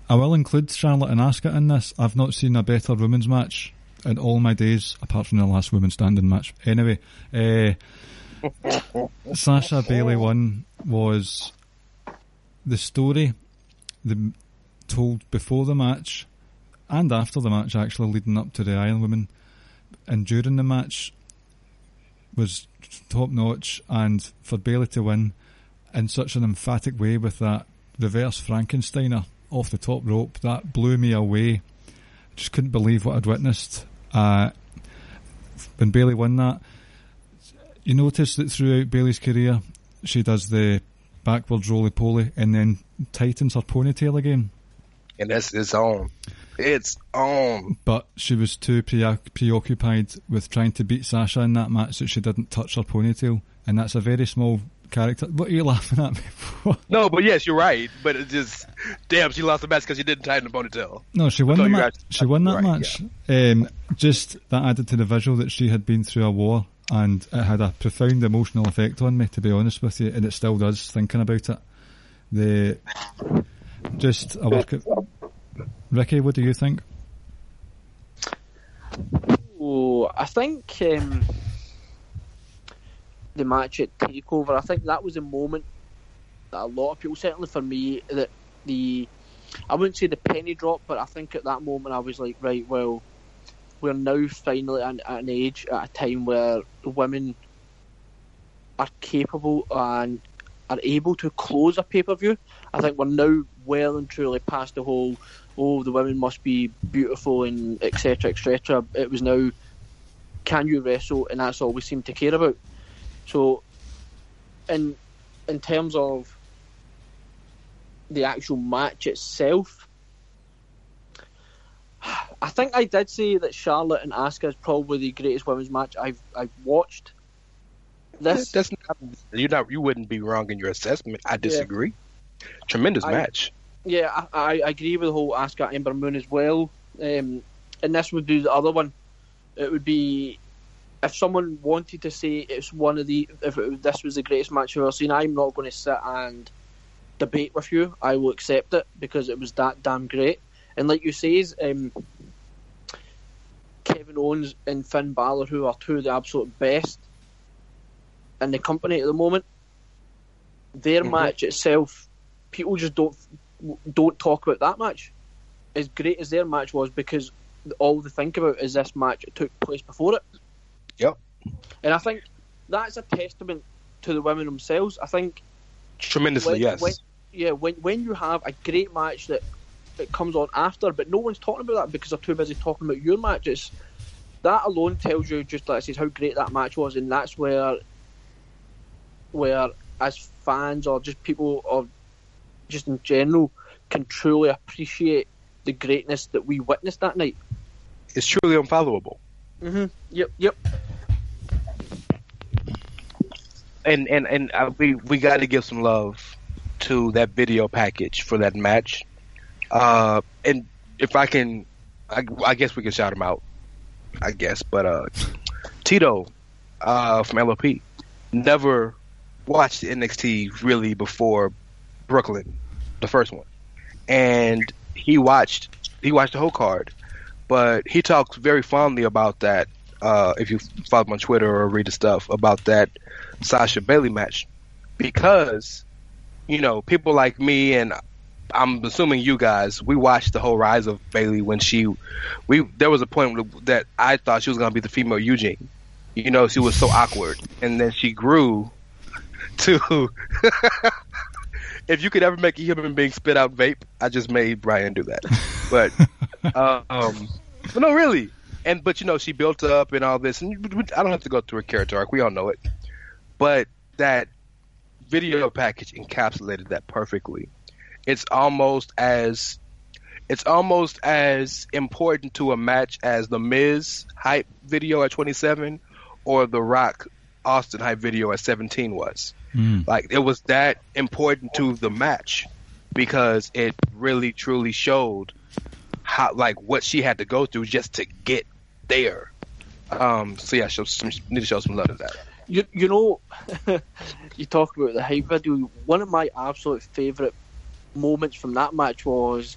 I will include Charlotte and Asuka in this. I've not seen a better women's match in all my days, apart from the last women's standing match. Anyway, uh, Sasha Bayley one was the story the, told before the match and after the match, actually leading up to the Iron Woman, and during the match was top notch, and for Bayley to win in such an emphatic way with that reverse Frankensteiner off the top rope, that blew me away. I just couldn't believe what I'd witnessed. Uh, when Bayley won that, you notice that throughout Bayley's career, she does the backwards roly-poly and then tightens her ponytail again. And that's its own. It's on. But she was too pre- preoccupied with trying to beat Sasha in that match that she didn't touch her ponytail. And that's a very small character. What are you laughing at me for? No, but yes, you're right. But it's just, damn, she lost the match because she didn't tighten the ponytail. No, she won, the ma- guys- she won that right, match. Yeah. Um, just that added to the visual that she had been through a war, and it had a profound emotional effect on me, to be honest with you, and it still does, thinking about it. The Just a work of... Ricky, what do you think? Oh, I think um, the match at Takeover, I think that was a moment that a lot of people, certainly for me, that the, I wouldn't say the penny dropped, but I think at that moment I was like, right, well, we're now finally at, at an age, at a time where women are capable and are able to close a pay-per-view. I think we're now well and truly past the whole, oh, the women must be beautiful and etc, etc. It was now, can you wrestle? And that's all we seem to care about. So in in terms of the actual match itself, I think I did say that Charlotte and Asuka is probably the greatest women's match I've I've watched. This That's not, you're not, you wouldn't be wrong in your assessment. I disagree. Yeah. Tremendous I, match. Yeah, I, I agree with the whole Asuka Ember Moon as well. Um, and this would be the other one. It would be, if someone wanted to say it's one of the, if it, this was the greatest match I've ever seen, I'm not going to sit and debate with you. I will accept it because it was that damn great. And like you say, um, Kevin Owens and Finn Balor, who are two of the absolute best in the company at the moment, their mm-hmm. match itself, people just don't don't talk about that match. As great as their match was, because all they think about is this match that took place before it. Yep. And I think that's a testament to the women themselves. I think tremendously, when, yes. When, yeah, when when you have a great match that, that comes on after, but no one's talking about that because they're too busy talking about your matches. That alone tells you just like I said how great that match was, and that's where where as fans or just people or just in general, can truly appreciate the greatness that we witnessed that night. is truly unfollowable. Mm-hmm. Yep. Yep. And and and uh, we we got to give some love to that video package for that match. Uh, and if I can, I, I guess we can shout him out. I guess, but uh, Tito uh, from L O P never watched N X T really before Brooklyn, the first one, and he watched he watched the whole card. But he talks very fondly about that, uh, if you follow him on Twitter or read his stuff, about that Sasha Bailey match. Because, you know, people like me, and I'm assuming you guys, we watched the whole rise of Bailey when she... we there was a point that I thought she was going to be the female Eugene. You know, she was so awkward. And then she grew to... If you could ever make a human being spit out vape, I just made Brian do that. But... Uh, um, but no, really, and but you know she built up and all this, and I don't have to go through a character arc. We all know it, but that video package encapsulated that perfectly. It's almost as it's almost as important to a match as the Miz hype video at twenty-seven or the Rock Austin hype video at seventeen was. Mm. Like it was that important to the match because it really truly showed. How, like what she had to go through just to get there. Um, so yeah, show some, need to show some love to that. You you know, you talk about the hype video. One of my absolute favourite moments from that match was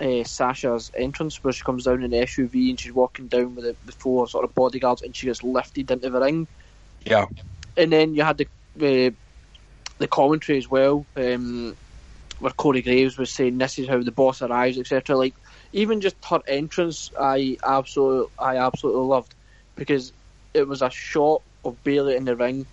uh, Sasha's entrance, where she comes down in the S U V and she's walking down with it before sort of bodyguards, and she gets lifted into the ring. Yeah. And then you had the uh, the commentary as well, um, where Corey Graves was saying this is how the boss arrives, et cetera. Like. Even just her entrance, I absolutely, I absolutely loved, because it was a shot of Bayley in the ring.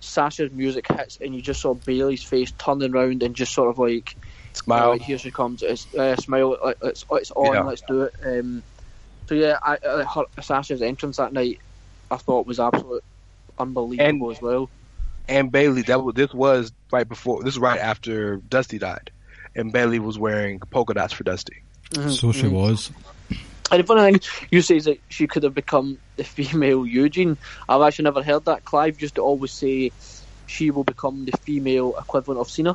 Sasha's music hits, and you just saw Bayley's face turning around and just sort of like, smile. Like, here she comes. It's uh, smile. Like, it's it's on. Yeah. Let's do it. Um, so yeah, I, I, her, Sasha's entrance that night, I thought was absolutely unbelievable and, as well. And Bayley, that was, this was right before. This was right after Dusty died, and Bayley was wearing polka dots for Dusty. Mm-hmm. So she mm-hmm. was. And the funny thing you say is that she could have become the female Eugene. I've actually never heard that. Clive used to always say she will become the female equivalent of Cena.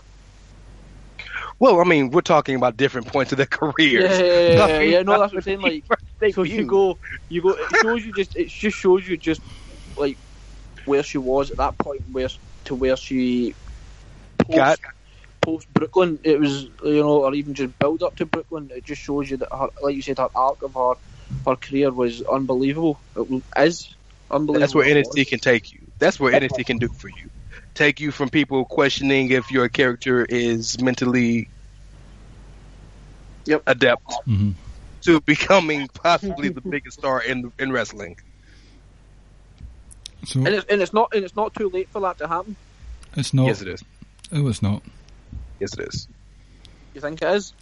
Well, I mean, we're talking about different points of their careers. Yeah, yeah, yeah, yeah, yeah. No, that's what I'm saying. Like, so you go, you go. It shows you just. It just shows you just like where she was at that point, where to where she post- got. Post Brooklyn, it was, you know, or even just build up to Brooklyn. It just shows you that, her, like you said, her arc of her her career was unbelievable. It is unbelievable. That's where N X T can take you. That's where N X T can do for you. Take you from people questioning if your character is mentally yep. adept mm-hmm. to becoming possibly the biggest star in in wrestling. So, and it's and it's not and it's not too late for that to happen. It's not. Yes, it is. Oh, it's not. Yes, it is. You think it is?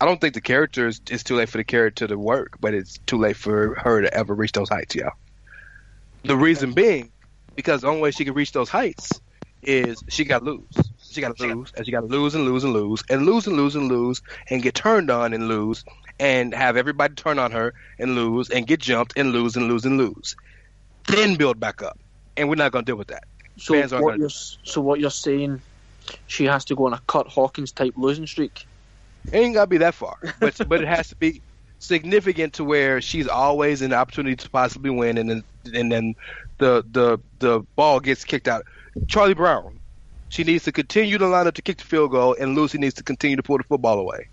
I don't think the character is. It's too late for the character to work, but it's too late for her to ever reach those heights. Yeah. The reason being, because the only way she can reach those heights is she got to lose. She got to lose, and she got to lose and lose and lose and lose and lose and lose and get turned on and lose and have everybody turn on her and lose and get jumped and lose and lose and lose. Then build back up, and we're not going to deal with that. So Fans what gonna... you're so what you're saying. She has to go on a Curt Hawkins type losing streak. It ain't gotta be that far, but but it has to be significant to where she's always in the opportunity to possibly win, and then and then the the the ball gets kicked out. Charlie Brown, she needs to continue to line up to kick the field goal, and Lucy needs to continue to pull the football away.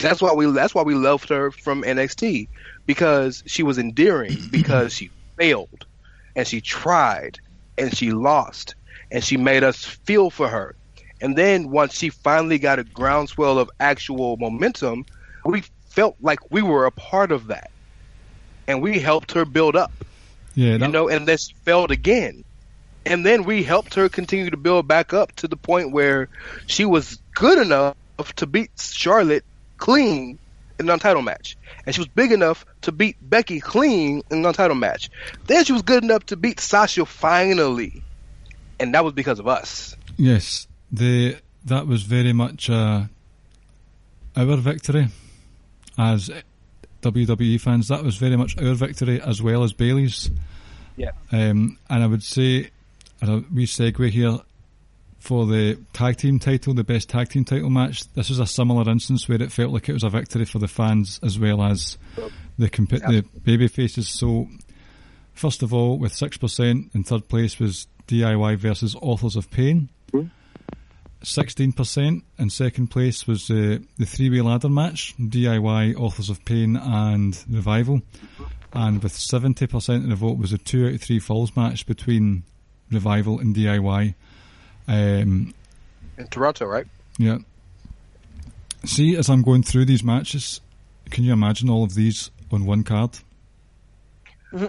That's why we that's why we loved her from N X T, because she was endearing, because she failed, and she tried, and she lost. And she made us feel for her. And then once she finally got a groundswell of actual momentum, we felt like we were a part of that. And we helped her build up. Yeah, that... You know, and then she failed again. And then we helped her continue to build back up to the point where she was good enough to beat Charlotte clean in an untitled match. And she was big enough to beat Becky clean in an untitled match. Then she was good enough to beat Sasha finally. And that was because of us. Yes, the that was very much uh, our victory as W W E fans, that was very much our victory as well as Bayley's. Yeah. Um, and I would say, and a wee segue here, for the tag team title, the best tag team title match, this is a similar instance where it felt like it was a victory for the fans as well as the, comp- yeah. the baby faces. So, first of all, with six percent in third place was D I Y versus Authors of Pain. Mm-hmm. sixteen percent in second place was uh, the three-way ladder match, D I Y, Authors of Pain and Revival. And with seventy percent of the vote was a two out of three falls match between Revival and D I Y. Um, in Toronto, right? Yeah. See, as I'm going through these matches, can you imagine all of these on one card?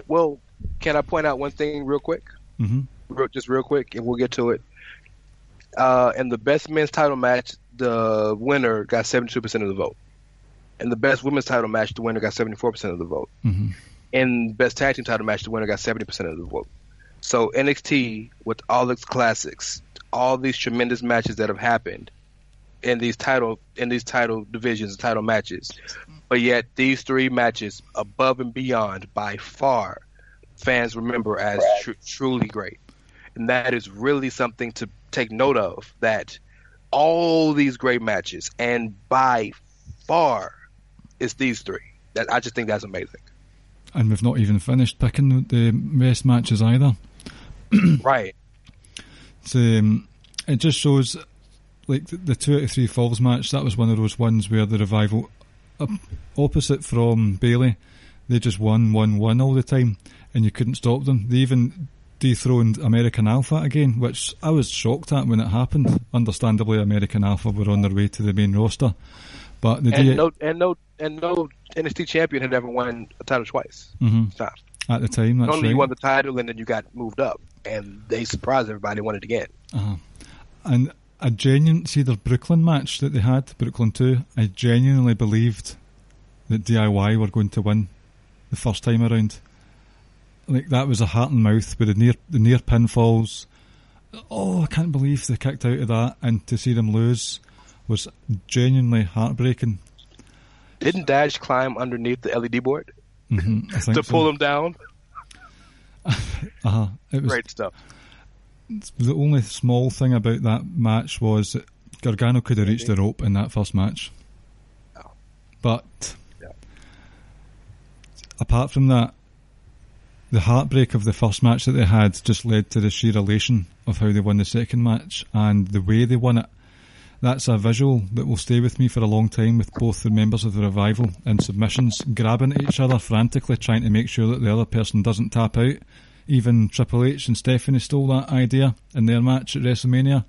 Well, can I point out one thing real quick? Mm-hmm. Real, just real quick, and we'll get to it. Uh, in the best men's title match, the winner got seventy-two percent of the vote. In the best women's title match, the winner got seventy-four percent of the vote. Mm-hmm. In best tag team title match, the winner got seventy percent of the vote. So N X T, with all its classics, all these tremendous matches that have happened in these title in these title divisions, title matches, but yet these three matches, above and beyond, by far, fans remember as tr- truly great, and that is really something to take note of. That all these great matches, and by far, it's these three. That I just think that's amazing. And we've not even finished picking the best matches either. Right. Um, it just shows, like the, the two out of three falls match, that was one of those ones where the Revival, up, opposite from Bayley, they just won, won, won all the time, and you couldn't stop them. They even dethroned American Alpha again, which I was shocked at when it happened. Understandably, American Alpha were on their way to the main roster, but the and D- no and no and no N X T champion had ever won a title twice. Mm-hmm. Stop. At the time, that's only right. You won the title and then you got moved up, and they surprised everybody, won it again. Uh-huh. And I genuinely see their Brooklyn match that they had, Brooklyn two, I genuinely believed that D I Y were going to win the first time around. Like, that was a heart and mouth with the near the near pinfalls. Oh, I can't believe they kicked out of that, and to see them lose was genuinely heartbreaking. Didn't Dash climb underneath the L E D board? Mm-hmm, to pull so. them down. Uh-huh. It was, great stuff. The only small thing about that match was that Gargano could have reached the rope in that first match. No. But yeah. Apart from that, the heartbreak of the first match that they had just led to the sheer elation of how they won the second match and the way they won it. That's a visual that will stay with me for a long time, with both the members of the Revival and submissions grabbing at each other frantically, trying to make sure that the other person doesn't tap out. Even Triple H and Stephanie stole that idea in their match at WrestleMania.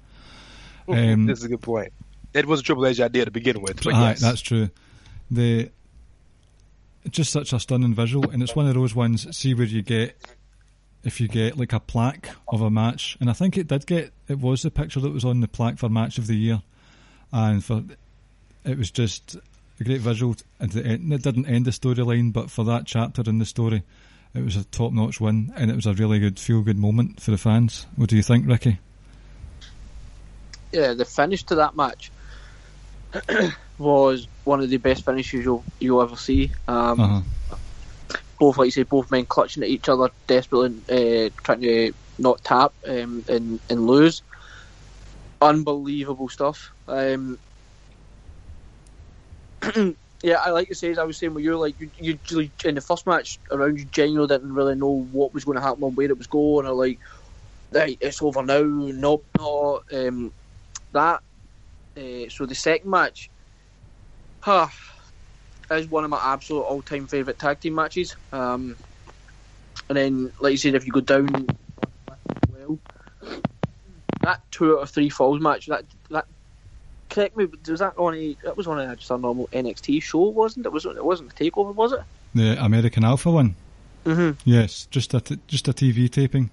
Um, That's a good point. It was a Triple H idea to begin with. But yes. Aye, that's true. The just such a stunning visual, and it's one of those ones, see where you get... if you get like a plaque of a match, and I think it did get... it was the picture that was on the plaque for Match of the Year. And for it was just a great visual, and it didn't end the storyline, but for that chapter in the story, it was a top-notch win, and it was a really good feel-good moment for the fans. What do you think, Ricky? Yeah, the finish to that match was one of the best finishes you'll, you'll ever see. Um, uh-huh. Both, like you say, both men clutching at each other, desperately uh, trying to not tap um, and, and lose. Unbelievable stuff. Um, yeah, I like to say, as I was saying with you, like you, you in the first match around, you genuinely didn't really know what was going to happen or where it was going, or like, right, it's over now, no, no, um, that. Uh, so the second match, huh, is one of my absolute all-time favourite tag team matches. Um, and then, like you said, if you go down, well, that two out of three falls match, that that correct me, was that on a that was on a just a normal N X T show, wasn't it? Was it wasn't the Takeover, was it? The American Alpha one. Mm-hmm. Yes, just a t- just a T V taping.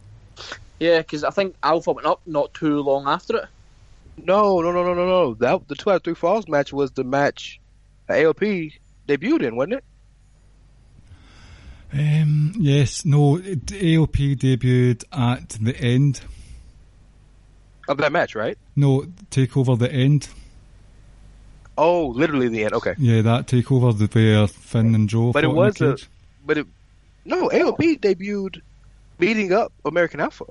Yeah, because I think Alpha went up not too long after it. No, no, no, no, no, no. That the two out of three falls match was the match A O P debuted in, wasn't it? Um, yes, no, A O P debuted at the end of that match, right? No, Takeover the end. Oh, literally the end. Okay. Yeah, that takeover that they uh, Finn and Joe. But it was a. But it, no, A O P debuted beating up American Alpha.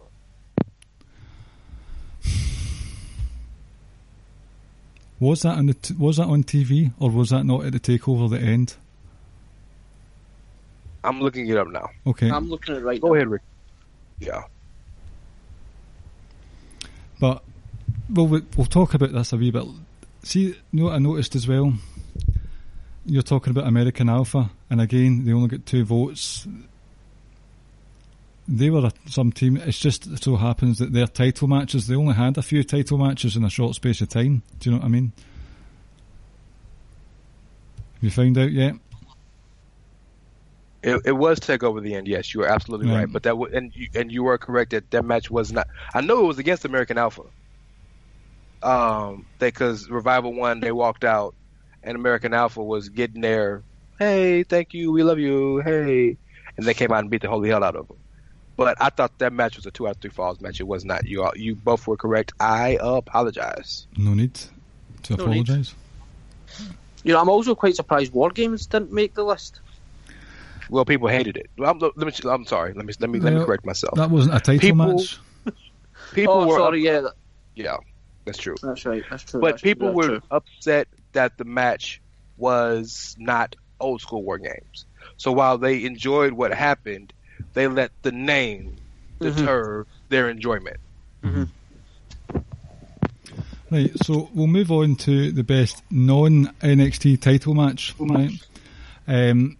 Was that on the t- was that on T V or was that not at the takeover the end? I'm looking it up now. Okay. I'm looking at it right Go now. Go ahead, Rick. Yeah. But well, we, we'll talk about this a wee bit. See, you know what I noticed as well? You're talking about American Alpha, and again, they only got two votes. They were a, some team. It's just so happens that their title matches, they only had a few title matches in a short space of time. Do you know what I mean? Have you found out yet? It, it was Takeover the end. Yes, you are absolutely right. right. But that w- and you, and you were correct that that match was not. I know it was against American Alpha. Um, because Revival won, they walked out, and American Alpha was getting their hey, thank you, we love you, hey, and they came out and beat the holy hell out of them. But I thought that match was a two out of three falls match. It was not. You all, you both were correct. I apologize. No need to no apologize. Need. You know, I'm also quite surprised War Games didn't make the list. Well, people hated it. Well, I'm, let me, I'm sorry. Let me let me, well, let me correct myself. That wasn't a title people, match. People oh, were sorry. Up, yeah. Yeah. That's true. That's right. That's true. But that's people true. were true. upset that the match was not old school War Games. So while they enjoyed what happened, they let the name deter mm-hmm. their enjoyment. Mm-hmm. Right. So we'll move on to the best non-N X T title match. Right? Um,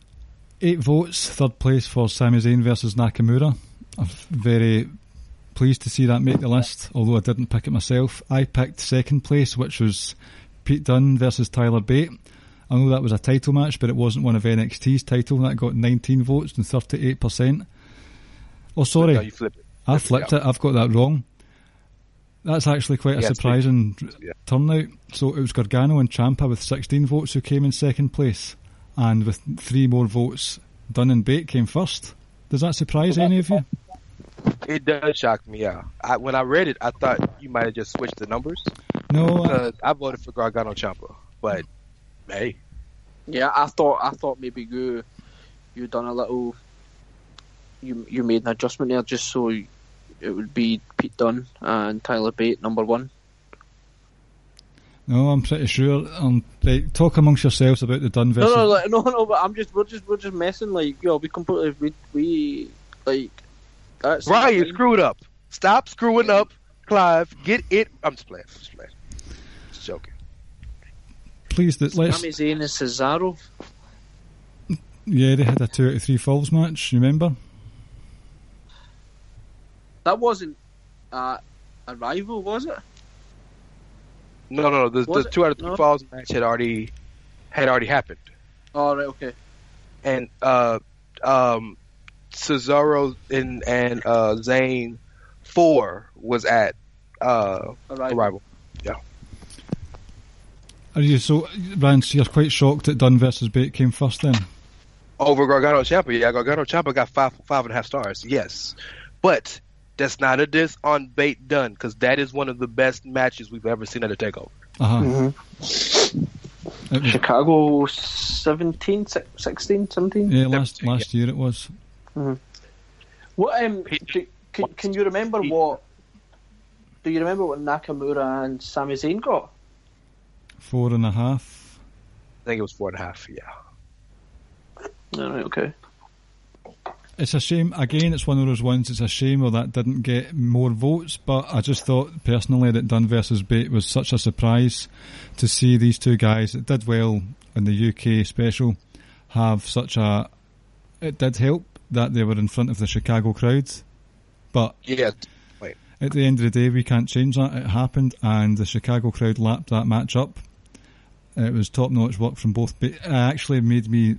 eight votes. Third place for Sami Zayn versus Nakamura. I'm very pleased to see that make the list, although I didn't pick it myself. I picked second place, which was Pete Dunne versus Tyler Bate. I know that was a title match, but it wasn't one of N X T's title. That got nineteen votes and thirty-eight percent. Oh, sorry. No, you flipped it. I flipped it. it. I've got that wrong. That's actually quite a yeah, surprising yeah. turnout. So it was Gargano and Ciampa with sixteen votes who came in second place. And with three more votes, Dunne and Bate came first. Does that surprise any of you? It does shock me, yeah. I, when I read it, I thought you might have just switched the numbers. No, because I, I voted for Gargano Ciampa, but hey, yeah, I thought I thought maybe you you done a little, you you made an adjustment there just so it would be Pete Dunne and Tyler Bate number one. No, I'm pretty sure. Um, like, talk amongst yourselves about the Dunne versus. No, no, like, no, no. But I'm just we're just we're just messing. Like, you know, we completely we, we like. That's Ryan, you screwed up. Stop screwing up, Clive. Get it. I'm just playing. I'm just playing. Just joking. Please, that let's. Sami Zayn and Cesaro. Yeah, they had a two out of three falls match. Remember? That wasn't uh, a rival, was it? No, no, no. The, the two out of three no? falls match had already had already happened. Oh, right, okay. And uh, um. Cesaro and, and uh, Zayn four was at uh, Arrival. Arrival. Yeah. Are you so, Rance, you're quite shocked that Dunn versus Bate came first then? Over Gargano Ciampa, yeah. Gargano Ciampa got five, five and a half stars, yes. But that's not a diss on Bate Dunn, because that is one of the best matches we've ever seen at a takeover. Uh-huh. Mm-hmm. Was, Chicago seventeen, sixteen, seventeen? Yeah, last, seventeen, last yeah. year it was. Mm-hmm. What um? Can, can you remember what? Do you remember what Nakamura and Sami Zayn got? Four and a half. I think it was four and a half. Yeah. All right. Okay. It's a shame. Again, it's one of those ones. It's a shame, or that didn't get more votes. But I just thought personally that Dunn versus Bate was such a surprise to see these two guys that did well in the U K special have such a. It did help that they were in front of the Chicago crowd, but yeah, right. At the end of the day, we can't change that. It happened, and the Chicago crowd lapped that match up. It was top-notch work from both. It actually made me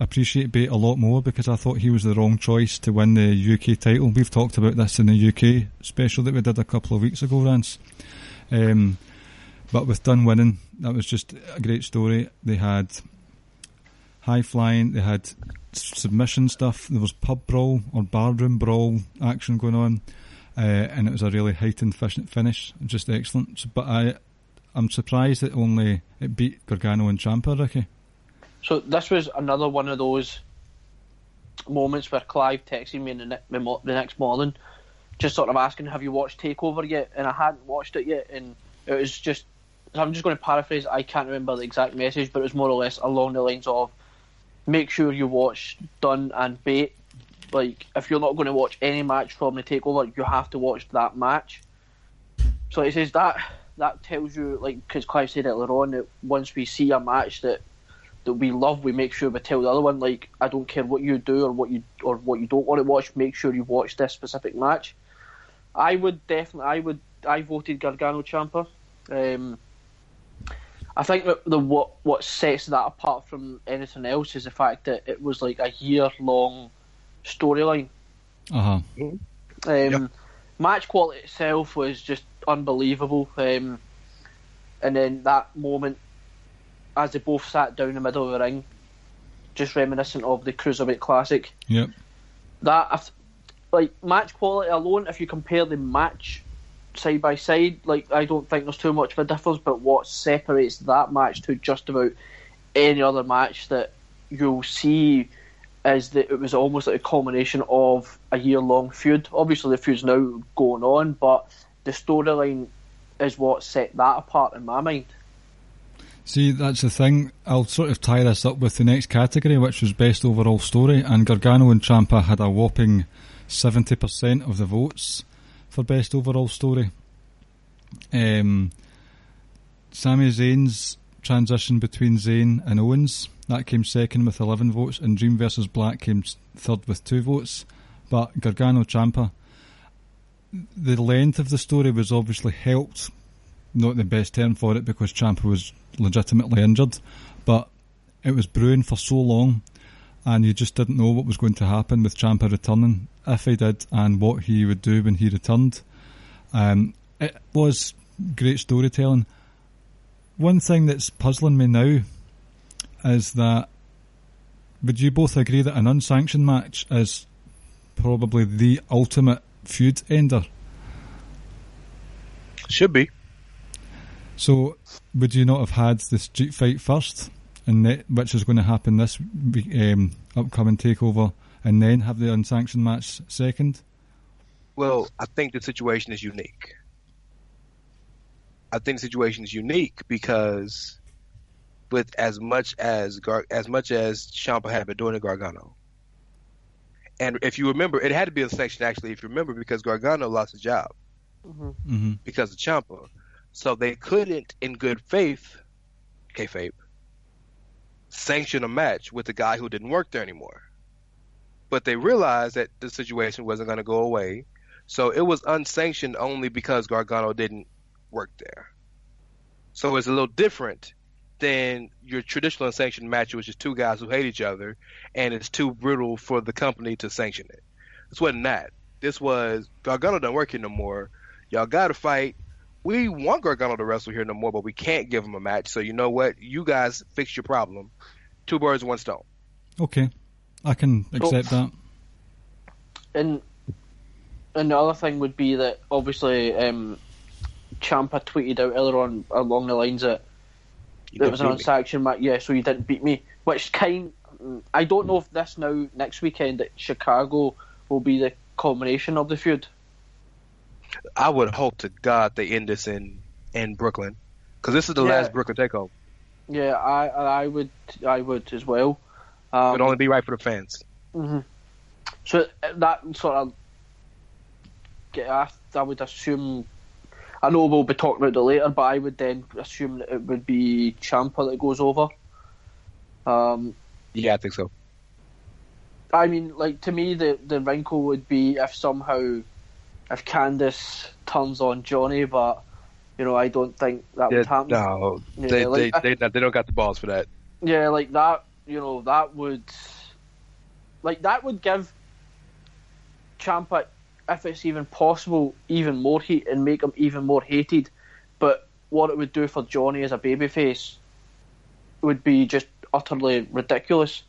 appreciate Bate a lot more, because I thought he was the wrong choice to win the U K title. We've talked about this in the U K special that we did a couple of weeks ago, Rance. Um, but with Dunn winning, that was just a great story. They had high-flying, they had submission stuff, there was pub brawl or bar room brawl action going on, uh, and it was a really heightened finish, just excellent. But I I'm surprised that only it beat Gargano and Ciampa, Ricky. So this was another one of those moments where Clive texted me in the, ne- the next morning, just sort of asking, have you watched Takeover yet? And I hadn't watched it yet, and it was just, I'm just going to paraphrase, I can't remember the exact message, but it was more or less along the lines of, make sure you watch Dunn and Bate. Like, if you're not going to watch any match from the Takeover, you have to watch that match. So it says that, that tells you, like, because Clive said earlier on, that once we see a match that that we love, we make sure we tell the other one, like, I don't care what you do or what you or what you don't want to watch, make sure you watch this specific match. I would definitely, I would, I voted Gargano Ciampa. Um, I think that the what what sets that apart from anything else is the fact that it was like a year long storyline. Uh huh. Um, yep. Match quality itself was just unbelievable. Um, and then that moment, as they both sat down in the middle of the ring, just reminiscent of the Cruiserweight Classic. Yep. That, like, match quality alone, if you compare the match side by side, like, I don't think there's too much of a difference, but what separates that match to just about any other match that you'll see is that it was almost like a culmination of a year-long feud. Obviously, the feud's now going on, but the storyline is what set that apart in my mind. See, that's the thing. I'll sort of tie this up with the next category, which was best overall story, and Gargano and Ciampa had a whopping seventy percent of the votes for best overall story. Um, Sami Zayn's transition between Zayn and Owens, that came second with eleven votes, and Dream versus. Black came third with two votes, but Gargano Ciampa, the length of the story was obviously helped, not the best term for it, because Ciampa was legitimately injured, but it was brewing for so long and you just didn't know what was going to happen with Ciampa returning, if he did, and what he would do when he returned. Um, it was great storytelling. One thing that's puzzling me now is that, would you both agree that an unsanctioned match is probably the ultimate feud ender? Should be. So, would you not have had the street fight first, and that, which is going to happen this week, um, upcoming Takeover, and then have the unsanctioned match second? Well, I think the situation is unique. I think the situation is unique because, with as much as Gar- as much as Ciampa had been doing to Gargano, and if you remember, it had to be a sanction actually. If you remember, because Gargano lost his job mm-hmm. Mm-hmm. because of Ciampa. So they couldn't, in good faith, kayfabe, sanction a match with a guy who didn't work there anymore. But they realized that the situation wasn't going to go away, so it was unsanctioned only because Gargano didn't work there. So it's a little different than your traditional unsanctioned match, which is two guys who hate each other, and it's too brutal for the company to sanction it. This wasn't that. This was, Gargano doesn't work here no more. Y'all got to fight. We want Gargano to wrestle here no more, but we can't give him a match. So you know what? You guys fix your problem. Two birds, one stone. Okay. I can accept so, that. And, and the other thing would be that, obviously, um, Ciampa tweeted out earlier on along the lines that there was an unsanctioned match. Yeah, so you didn't beat me. Which kind... I don't know if this now, next weekend at Chicago, will be the culmination of the feud. I would hope to God they end this in, in Brooklyn, because this is the yeah. last Brooklyn Takeover. Yeah, I I would I would as well. Um, it would only be right for the fans. Mm-hmm. So that sort of, I, I would assume, I know we'll be talking about it later, but I would then assume that it would be Ciampa that goes over. Um, yeah, I think so. I mean, like, to me, the, the wrinkle would be if somehow, if Candice turns on Johnny, but, you know, I don't think that yeah, would happen. No, yeah, they, like, they, they, they don't got the balls for that. Yeah, like that, you know, that would, like, that would give Ciampa, if it's even possible, even more heat and make him even more hated. But what it would do for Johnny as a babyface would be just utterly ridiculous,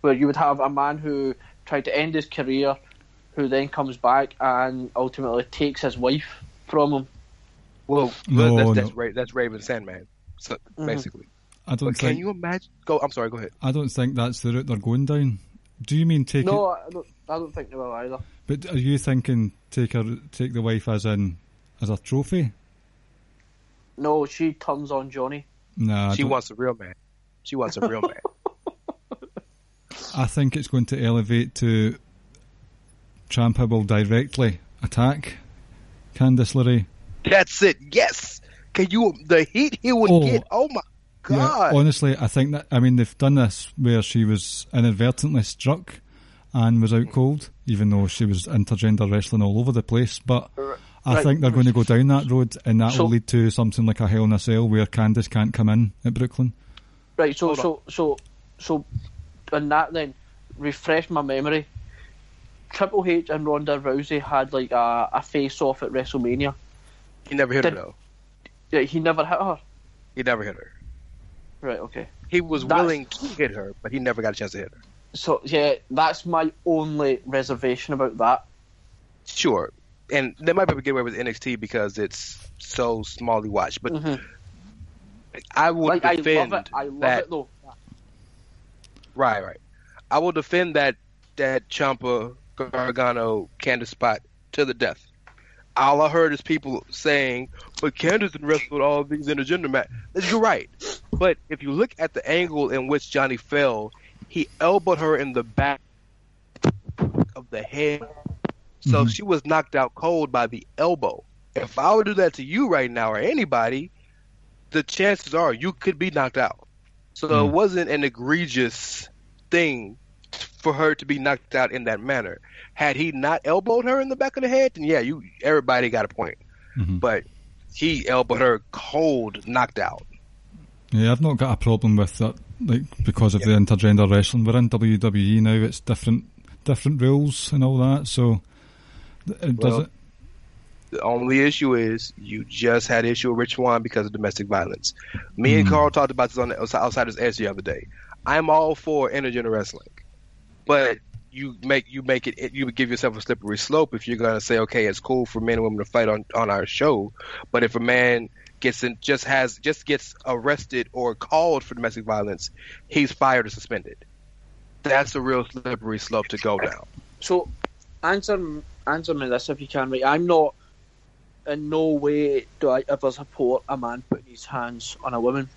where you would have a man who tried to end his career, who then comes back and ultimately takes his wife from him. Well, no, that's, that's, no. Ra- that's Raven Sandman, so, mm-hmm. basically. I don't but think. Can you imagine? Go. I'm sorry. Go ahead. I don't think that's the route they're going down. Do you mean take? No, it... I don't. I don't think they will either. But are you thinking take her, take the wife as in as a trophy? No, she turns on Johnny. Nah, I she don't... wants a real man. She wants a real man. I think it's going to elevate to Ciampa will directly attack Candice LeRae. That's it. Yes. Can you the heat he would oh. get? Oh my. God. Yeah, honestly, I think that I mean they've done this where she was inadvertently struck and was out cold, even though she was intergender wrestling all over the place. But I right. think they're going to go down that road, and that so, will lead to something like a Hell in a Cell where Candice can't come in at Brooklyn. Right. So, so, so, so, and that then refresh my memory. Triple H and Ronda Rousey had like a, a face-off at WrestleMania. He never hit Did, her. Though. Yeah, he never hit her. He never hit her. Right, okay. He was that's, willing to hit her, but he never got a chance to hit her. So, yeah, that's my only reservation about that. Sure. And they might be able to get away with N X T because it's so smallly watched, but mm-hmm. I will like, defend I love it. I love that, it, though. Right, right. I will defend that, that Ciampa, Gargano, Candice spot to the death. All I heard is people saying, but Candice wrestled all these intergender matches. You're right. But if you look at the angle in which Johnny fell, he elbowed her in the back of the head. So mm-hmm. she was knocked out cold by the elbow. If I would do that to you right now or anybody, the chances are you could be knocked out. So mm-hmm. it wasn't an egregious thing for her to be knocked out in that manner. Had he not elbowed her in the back of the head, then yeah, you everybody got a point. Mm-hmm. But he elbowed her cold, knocked out. Yeah, I've not got a problem with that, like because of yeah. the intergender wrestling. We're in W W E now; it's different, different rules and all that. So, it well, does it. The only issue is you just had an issue with Rich Swann because of domestic violence. Me mm. and Carl talked about this on the Outsiders Edge the other day. I'm all for intergender wrestling, but you make you make it you would give yourself a slippery slope if you're going to say, okay, it's cool for men and women to fight on, on our show, but if a man gets in, just has just gets arrested or called for domestic violence, he's fired or suspended. That's a real slippery slope to go down. So, answer answer me this if you can. Right, I'm not in no way do I ever support a man putting his hands on a woman.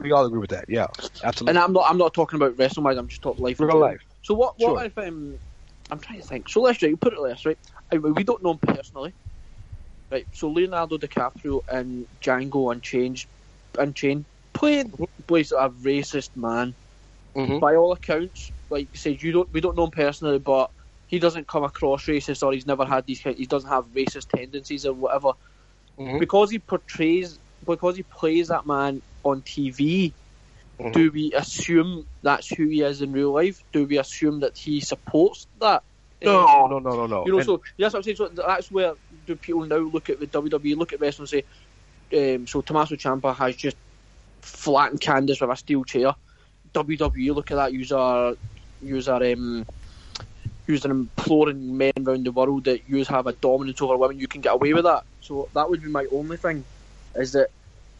We all agree with that, yeah, absolutely. And I'm not I'm not talking about wrestling wise. I'm just talking life. Real life. So what? What sure. if um, I'm trying to think? So let's right, put it like this, right? I mean, we don't know him personally. Right, so Leonardo DiCaprio and Django Unchained, Unchained played plays a racist man. Mm-hmm. By all accounts, like you said, you don't we don't know him personally, but he doesn't come across racist, or he's never had these. He doesn't have racist tendencies or whatever. Mm-hmm. Because he portrays, because he plays that man on T V. Mm-hmm. Do we assume that's who he is in real life? Do we assume that he supports that? No, uh, no, no, no, no. You know, and, so that's what I'm saying. So that's where. Do people now look at the W W E, look at wrestling and say, um, so Tommaso Ciampa has just flattened Candice with a steel chair. W W E, look at that, use our, use our, um, use our imploring men around the world that you have a dominance over women, you can get away with that. So that would be my only thing, is that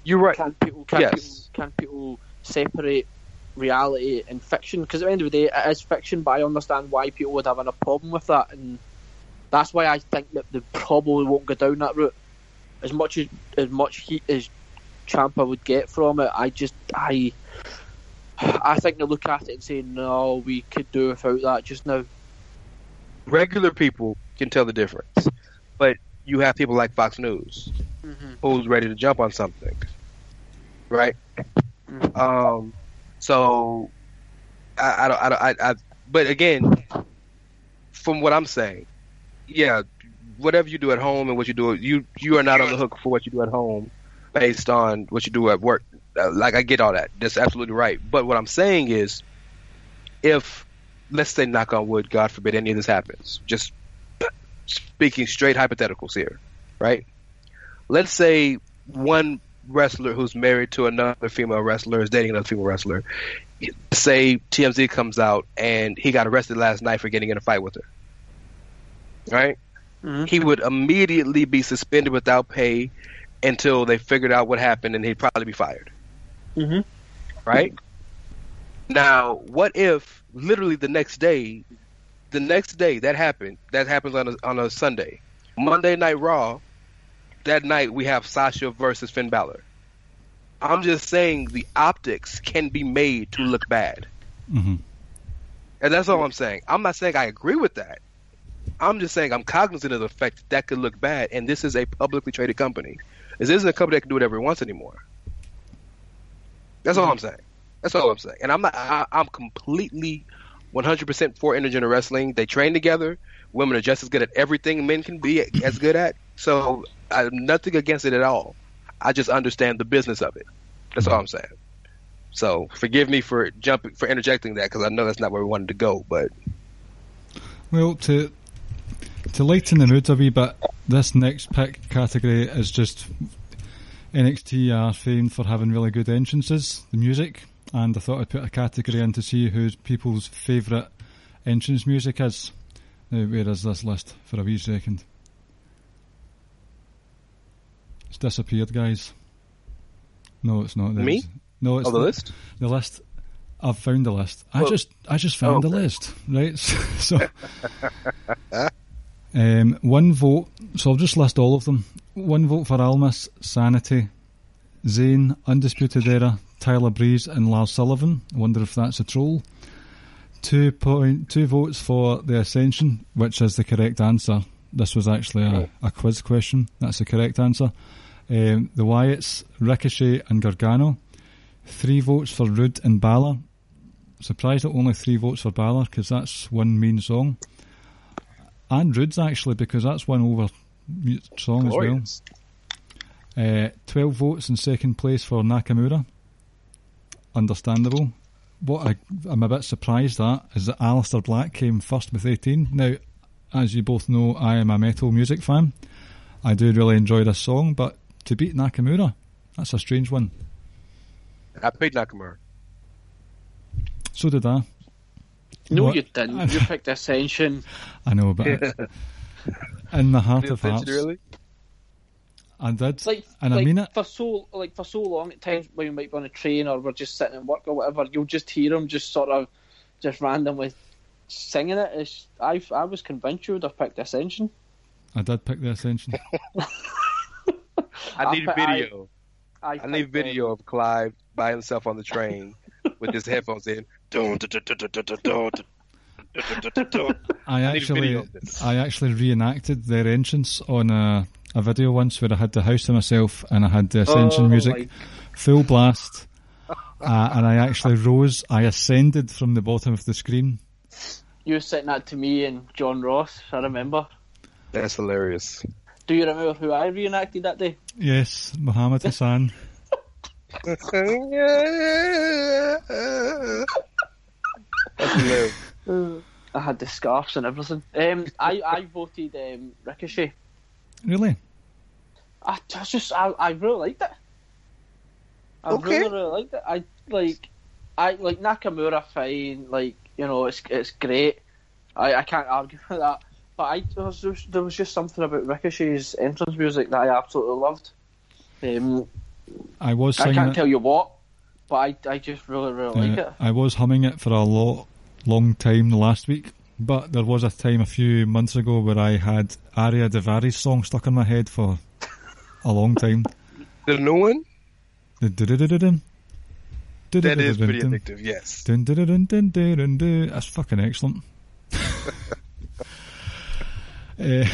you're right. Can people, can yes. people, can people separate reality and fiction? Because at the end of the day, it is fiction, but I understand why people would have a problem with that, and that's why I think that they probably won't go down that route. As much as as much heat as Ciampa would get from it, I just I I think they look at it and say, no, we could do without that just now. Regular people can tell the difference, but you have people like Fox News, mm-hmm. who's ready to jump on something, right? Mm-hmm. Um, so I, I don't I don't I, I but again, from what I'm saying. Yeah, whatever you do at home and what you do, you you are not on the hook for what you do at home based on what you do at work. Like, I get all that. That's absolutely right. But what I'm saying is, if, let's say, knock on wood, God forbid any of this happens, just speaking straight hypotheticals here, right? Let's say one wrestler who's married to another female wrestler is dating another female wrestler. Say T M Z comes out and he got arrested last night for getting in a fight with her. Right, mm-hmm. He would immediately be suspended without pay until they figured out what happened, and he'd probably be fired. Mm-hmm. Right? Now, what if literally the next day, the next day that happened, that happens on a, on a Sunday. Monday Night Raw, that night we have Sasha versus Finn Balor. I'm just saying the optics can be made to look bad. Mm-hmm. And that's all I'm saying. I'm not saying I agree with that. I'm just saying I'm cognizant of the fact that that could look bad, and this is a publicly traded company. This isn't a company that can do it every once anymore. That's all I'm saying. That's all I'm saying. And I'm not, I, I'm completely one hundred percent for intergender wrestling. They train together. Women are just as good at everything men can be as good at. So I have nothing against it at all. I just understand the business of it. That's all I'm saying. So forgive me for jumping, for interjecting that, because I know that's not where we wanted to go. But well, to to lighten the mood a wee bit, this next pick category is just N X T are famed for having really good entrances, the music, and I thought I'd put a category in to see who people's favourite entrance music is. Now, where is this list for a wee second? It's disappeared, guys. No, it's not. There. Me? No, it's oh, the not. list. The list. I've found the list. I well, just, I just found oh, okay. the list. Right. So, um, one vote. So I'll just list all of them. One vote for Almas, Sanity, Zayn, Undisputed Era, Tyler Breeze, and Lars Sullivan. I wonder if that's a troll. Two point two votes for the Ascension, which is the correct answer. This was actually a, a quiz question. That's the correct answer. Um, the Wyatts, Ricochet, and Gargano. Three votes for Roode and Balor. Surprised at only three votes for Balor, because that's one mean song. And Roode's, actually, because that's one over song Glorious. as well. Uh, twelve votes in second place for Nakamura. Understandable. What I, I'm a bit surprised at is that Alistair Black came first with eighteen. Now, as you both know, I am a metal music fan. I do really enjoy this song, but to beat Nakamura, that's a strange one. I picked Nakamura. So did I. No, what? You didn't. You picked Ascension. I know, but yeah. In the heart of hearts, really? I did, like, and like I mean it. For so, like for so long, at times when we might be on a train or we're just sitting at work or whatever, you'll just hear them just sort of, just randomly singing it. It's, I I was convinced you would have picked Ascension. I did pick the Ascension. I need I, video. I, I, I need video them. of Clive by himself on the train with his headphones in. I actually, I actually reenacted their entrance on a, a video once where I had the house to myself and I had the Ascension oh, music, like. full blast, uh, and I actually rose. I ascended from the bottom of the screen. You were sitting that to me and John Ross. I remember. That's hilarious. Do you remember who I reenacted that day? Yes, Muhammad Hassan. That's hilarious. I had the scarves and everything. Um, I, I voted um, Ricochet. Really? I, I just I, I really liked it. I okay. really really liked it. I like I like Nakamura fine. Like, you know, it's it's great. I, I can't argue with that. But I, there, was, there was just something about Ricochet's entrance music that I absolutely loved. Um, I was. I can't it. tell you what, but I, I just really, really uh, like it. I was humming it for a lot, long time last week, but there was a time a few months ago where I had Aria Davari's song stuck in my head for a long time. The new one? The do-do-do-do-do. That is pretty addictive, yes. That's fucking excellent. Uh,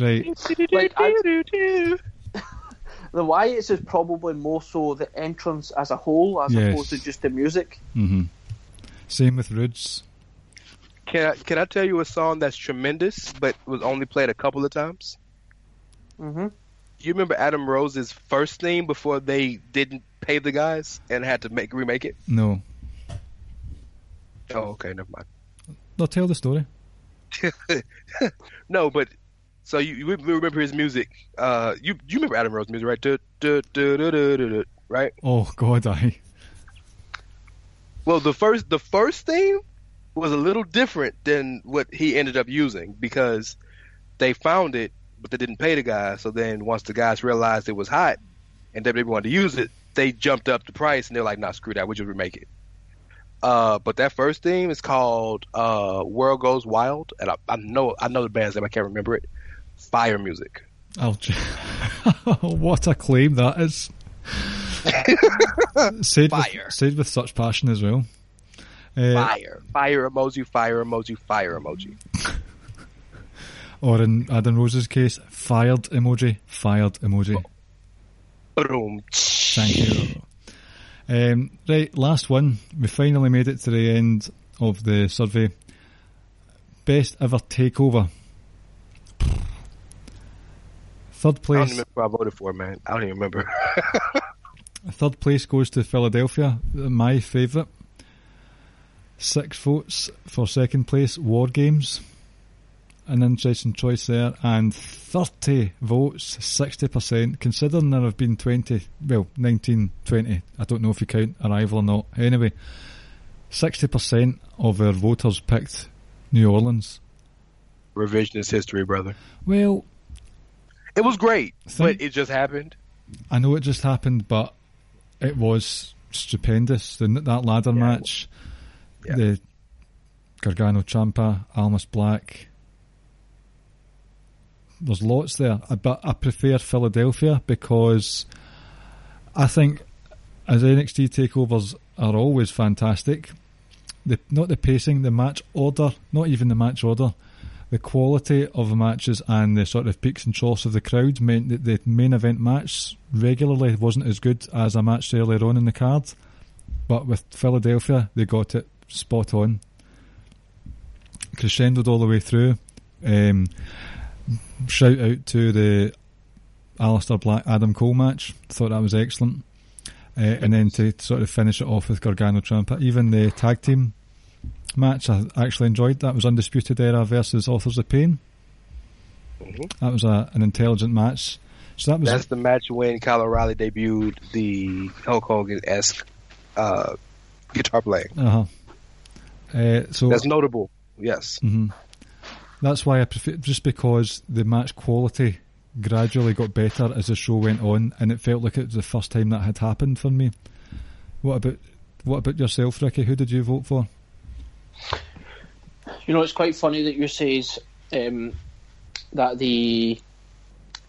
right. Like, I, the Wyatts is probably more so the entrance as a whole, as yes. opposed to just the music. Mm-hmm. Same with Roode's. Can I, can I tell you a song that's tremendous, but was only played a couple of times? Mm-hmm. You remember Adam Rose's first theme before they didn't pay the guys and had to make remake it? No. Oh, okay, never mind. They'll tell the story. No, but so you, you remember his music? Uh, you you remember Adam Rose's music, right? Du, du, du, du, du, du, du, right? Oh God, I. Well, the first the first theme was a little different than what he ended up using, because they found it but they didn't pay the guys. So then once the guys realized it was hot and W W E wanted to use it, they jumped up the price and they're like, nah, screw that. We'll just remake it. Uh, but that first theme is called uh, World Goes Wild. And I, I know I know the band's name. I can't remember it. Fire music. Oh, what a claim that is. said, fire. With, said with such passion as well. Uh, fire. Fire emoji, fire emoji, fire emoji. Or in Adam Rose's case, fired emoji, fired emoji. Boom. Thank you. Um, right, last one. We finally made it to the end of the survey. Best ever takeover. Third place. I don't remember who I voted for, man. I don't even remember. Third place goes to Philadelphia, my favourite. Six votes for second place, War Games. An interesting choice there. And thirty votes, sixty percent. Considering there have been twenty, well, nineteen, twenty. I don't know if you count Arrival or not. Anyway, sixty percent of our voters picked New Orleans. Revisionist history, brother. Well, it was great, think, but it just happened. I know it just happened, but it was stupendous. The, that ladder yeah, match. Yeah. The Gargano, Ciampa, Almas, Black. There's lots there, but I prefer Philadelphia because I think as N X T takeovers are always fantastic, the, not the pacing, the match order, not even the match order, the quality of the matches and the sort of peaks and troughs of the crowd meant that the main event match regularly wasn't as good as a match earlier on in the card. But with Philadelphia, they got it spot on. Crescendoed all the way through. Um, shout out to the Alistair Black Adam Cole match. Thought that was excellent. Uh, and then to sort of finish it off with Gargano Ciampa. Even the tag team match I actually enjoyed. That was Undisputed Era versus Authors of Pain. Mm-hmm. That was a, an intelligent match. So that was That's a- the match when Kyle O'Reilly debuted the Hulk Hogan-esque Uh, guitar playing. Uh-huh. Uh, so that's notable. Yes. Mm-hmm. That's why I prefer, just because the match quality gradually got better as the show went on, and it felt like it was the first time that had happened for me. What about what about yourself, Ricky? Who did you vote for? You know, it's quite funny that you say um, that the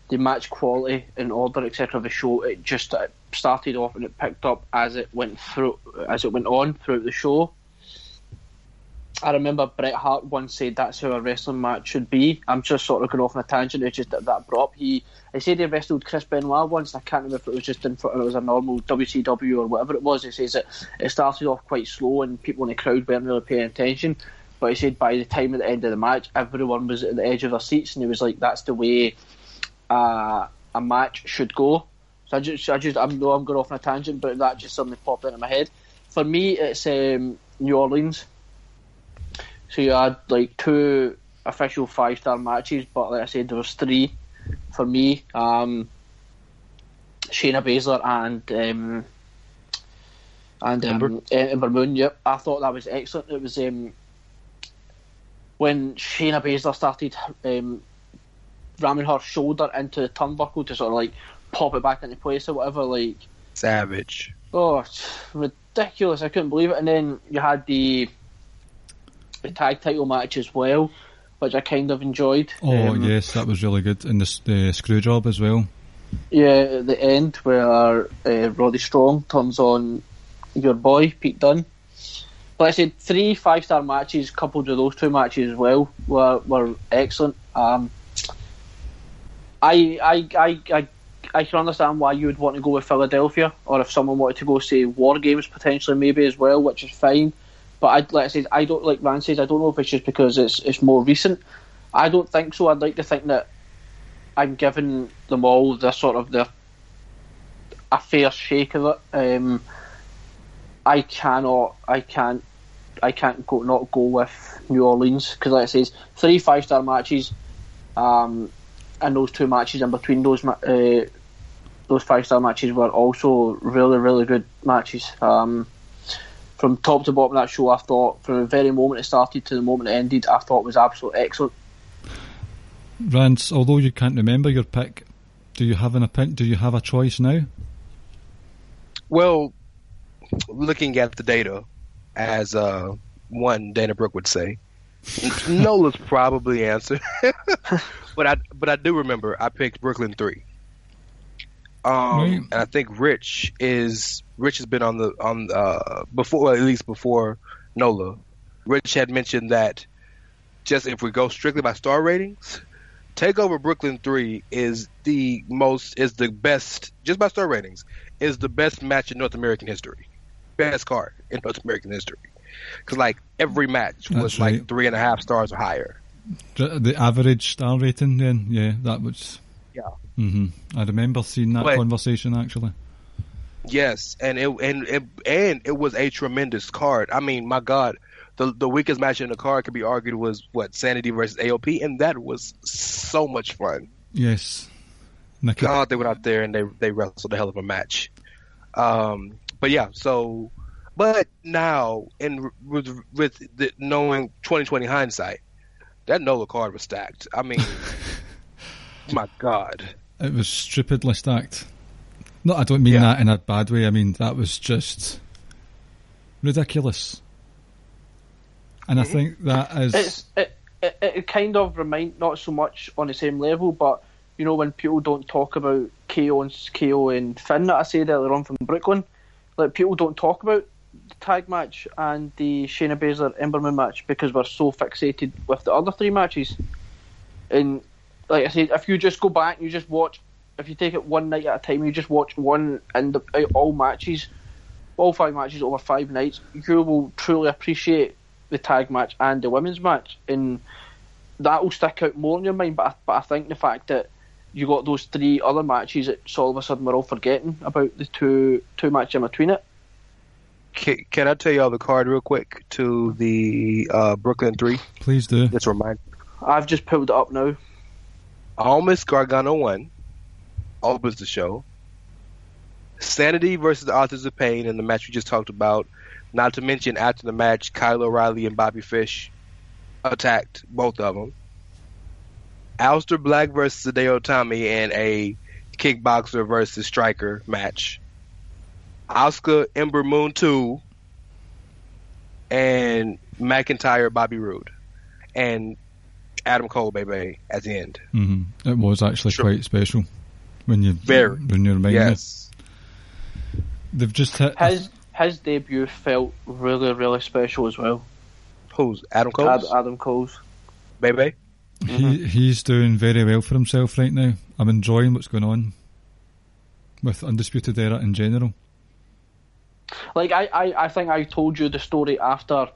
the match quality and order, et cetera, of the show, it just it started off and it picked up as it went through, as it went on throughout the show. I remember Bret Hart once said that's how a wrestling match should be. I'm just sort of going off on a tangent. It's just that, that brought up. He, I said he wrestled Chris Benoit once. I can't remember if it was just in front, it was a normal W C W or whatever it was. He says that it started off quite slow and people in the crowd weren't really paying attention. But he said by the time at the end of the match, everyone was at the edge of their seats, and he was like, "That's the way uh, a match should go." I just, I just, I'm, no, I'm going off on a tangent, but that just suddenly popped into my head. For me, it's um, New Orleans. So you had like two official five-star matches, but like I said, there was three for me. Um, Shayna Baszler and um, and Ember. Um, Ember Moon. Yep, I thought that was excellent. It was um, when Shayna Baszler started um, ramming her shoulder into the turnbuckle to sort of like pop it back into place or whatever, like savage. Oh, ridiculous! I couldn't believe it. And then you had the the tag title match as well, which I kind of enjoyed. Oh um, yes, that was really good. And the, the screw job as well. Yeah, at the end where uh, Roddy Strong turns on your boy Pete Dunne. But I said three five star matches coupled with those two matches as well were were excellent. Um, I I I. I I can understand why you would want to go with Philadelphia, or if someone wanted to go, say, War Games potentially maybe as well, which is fine. But I'd, like I said, I don't like Rand says, I don't know if it's just because it's it's more recent. I don't think so. I'd like to think that I'm giving them all the sort of the a fair shake of it. Um, I cannot, I can't, I can't go not go with New Orleans because, like I says, three five star matches. Um, And those two matches in between those uh, those five star matches were also really, really good matches. Um, from top to bottom of that show, I thought from the very moment it started to the moment it ended, I thought it was absolutely excellent. Rance, although you can't remember your pick, do you have an opinion? Do you have a choice now? Well, looking at the data, as uh, one Dana Brooke would say, Nola's probably answered. but I but I do remember I picked Brooklyn three. Um, right. And I think Rich is Rich has been on the on uh, before well, at least before Nola. Rich had mentioned that just if we go strictly by star ratings, Takeover Brooklyn three is the most is the best just by star ratings is the best match in North American history, best card in North American history, because like every match was right. like three and a half stars or higher. The average star rating, then yeah, that was. Yeah, mm-hmm. I remember seeing that but, conversation actually. Yes, and it and it, and it was a tremendous card. I mean, my God, the the weakest match in the card could be argued was what Sanity versus A O P, and that was so much fun. Yes, Nikki. God, they went out there and they they wrestled a hell of a match. Um, but yeah, so but now and with with the, knowing twenty twenty hindsight, that Nola card was stacked. I mean. My God, it was stupidly stacked. No, I don't mean yeah. that in a bad way. I mean that was just ridiculous, and I think that is it's, it, it. It kind of remind not so much on the same level, but you know when people don't talk about K O and K O and Finn that I said earlier on from Brooklyn, like people don't talk about the tag match and the Shayna Baszler Emberman match because we're so fixated with the other three matches, and. Like I said, if you just go back and you just watch, if you take it one night at a time, you just watch one and all matches, all five matches over five nights, you will truly appreciate the tag match and the women's match, and that will stick out more in your mind. But I, but I think the fact that you got those three other matches, it's all of a sudden we're all forgetting about the two two matches in between it. Can, can I tell you all the card real quick to the uh, Brooklyn Three? Please do. That's remind. I've just pulled it up now. Almas Gargano one opens the show. Sanity versus the Authors of Pain in the match we just talked about. Not to mention after the match, Kyle O'Reilly and Bobby Fish attacked both of them. Alistair Black versus Hideo Tommy in a kickboxer versus striker match. Asuka Ember Moon two and McIntyre Bobby Roode and Adam Cole, baby, at the end. Mm-hmm. It was actually sure. quite special when you Very. when you reminded. Yes, it. They've just hit his a... his debut felt really really special as well. Who's Adam Cole? Ad, Adam Cole's baby. He mm-hmm. he's doing very well for himself right now. I'm enjoying what's going on with Undisputed Era in general. Like I, I, I think I told you the story after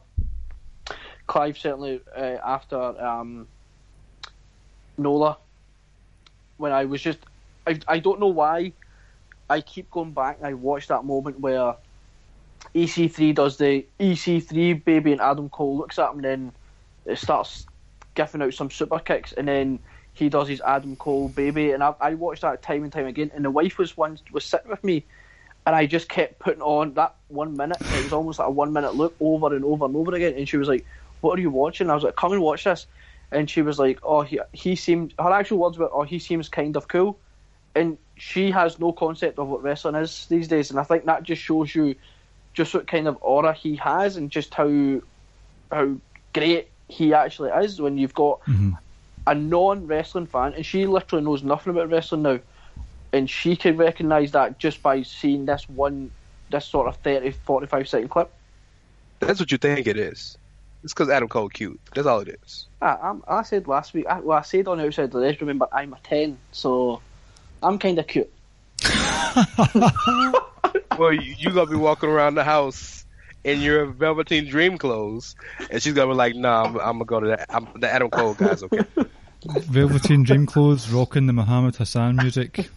Clive certainly uh, after. Um, Nola, when I was just I, I don't know why I keep going back and I watch that moment where E C three does the E C three baby and Adam Cole looks at him and then it starts giving out some super kicks and then he does his Adam Cole baby and I, I watched that time and time again and the wife was one was sitting with me and I just kept putting on that one minute, it was almost like a one minute look over and over and over again and she was like, what are you watching? And I was like, come and watch this. And she was like, oh, he he seems... Her actual words were, oh, he seems kind of cool. And she has no concept of what wrestling is these days. And I think that just shows you just what kind of aura he has and just how how great he actually is when you've got mm-hmm. a non-wrestling fan. And she literally knows nothing about wrestling now. And she can recognise that just by seeing this one, this sort of thirty, forty-five second clip. That's what you think it is. It's because Adam Cole cute. That's all it is. I, I'm, I said last week, I, well, I said on the outside of the ledge, remember, I'm a ten, so I'm kind of cute. Well, you, you going to be walking around the house in your Velveteen Dream clothes, and she's going to be like, nah, I'm, I'm going to go to that. I'm, the Adam Cole guy's okay. Velveteen Dream clothes, rocking the Muhammad Hassan music.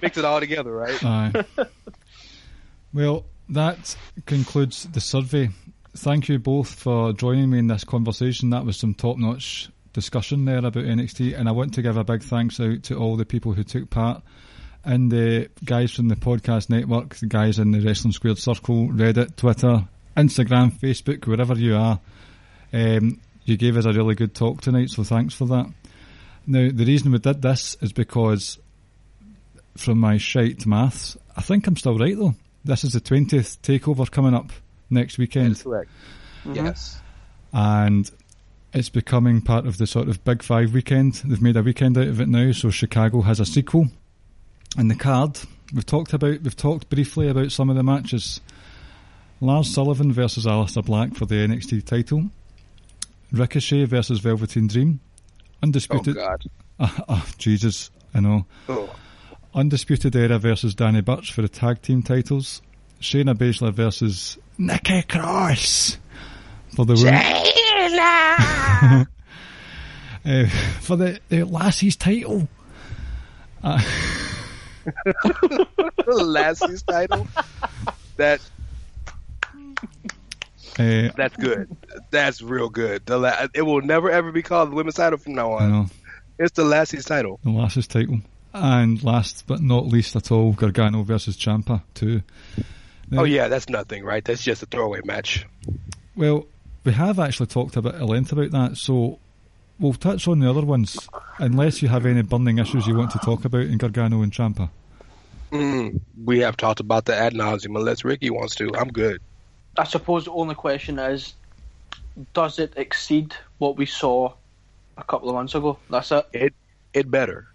Mix it all together, right? Aye. Well... That concludes the survey. Thank you both for joining me in this conversation. That was some top-notch discussion there about N X T, and I want to give a big thanks out to all the people who took part, and the guys from the podcast network, the guys in the Wrestling Squared Circle, Reddit, Twitter, Instagram, Facebook, wherever you are. Um, you gave us a really good talk tonight, so thanks for that. Now, the reason we did this is because, from my shite maths, I think I'm still right, though. This is the twentieth Takeover coming up next weekend. That's correct. Mm-hmm. Yes. And it's becoming part of the sort of Big Five weekend. They've made a weekend out of it now, so Chicago has a sequel. And the card, we've talked about, we've talked briefly about some of the matches. Lars Sullivan versus Alistair Black for the N X T title. Ricochet versus Velveteen Dream. Undisputed... Oh, God. Oh, oh, Jesus, I know. Oh. Undisputed Era versus Danny Burch for the tag team titles. Shayna Baszler versus Nikki Cross for the Shayna! uh, for the, the Lassie's title. Uh, Lassie's title? That... Uh, That's good. That's real good. The la- it will never ever be called the women's title from now on. It's the Lassie's title. The Lassie's title. And last but not least at all, Gargano versus Ciampa too. Now, oh yeah, that's nothing, right? That's just a throwaway match. Well, we have actually talked a bit at length about that, so we'll touch on the other ones, unless you have any burning issues you want to talk about in Gargano and Ciampa. Mm, we have talked about the ad nauseum, unless Ricky wants to. I'm good. I suppose the only question is, does it exceed what we saw a couple of months ago? That's it. It it better.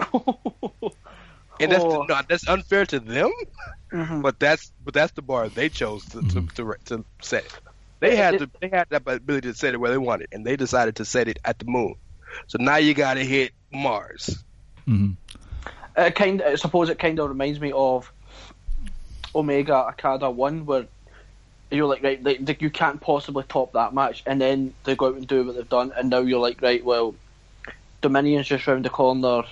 And that's oh. no, that's unfair to them, mm-hmm. but that's but that's the bar they chose to to, to, to set. It. They had to, they had the ability to set it where they wanted, and they decided to set it at the moon. So now you got to hit Mars. Mm-hmm. Uh, kind, I suppose it kind of reminds me of Omega Okada one, where. You're like, right, like, you can't possibly top that match, and then they go out and do what they've done, and now you're like, right, well, Dominion's just round the corner.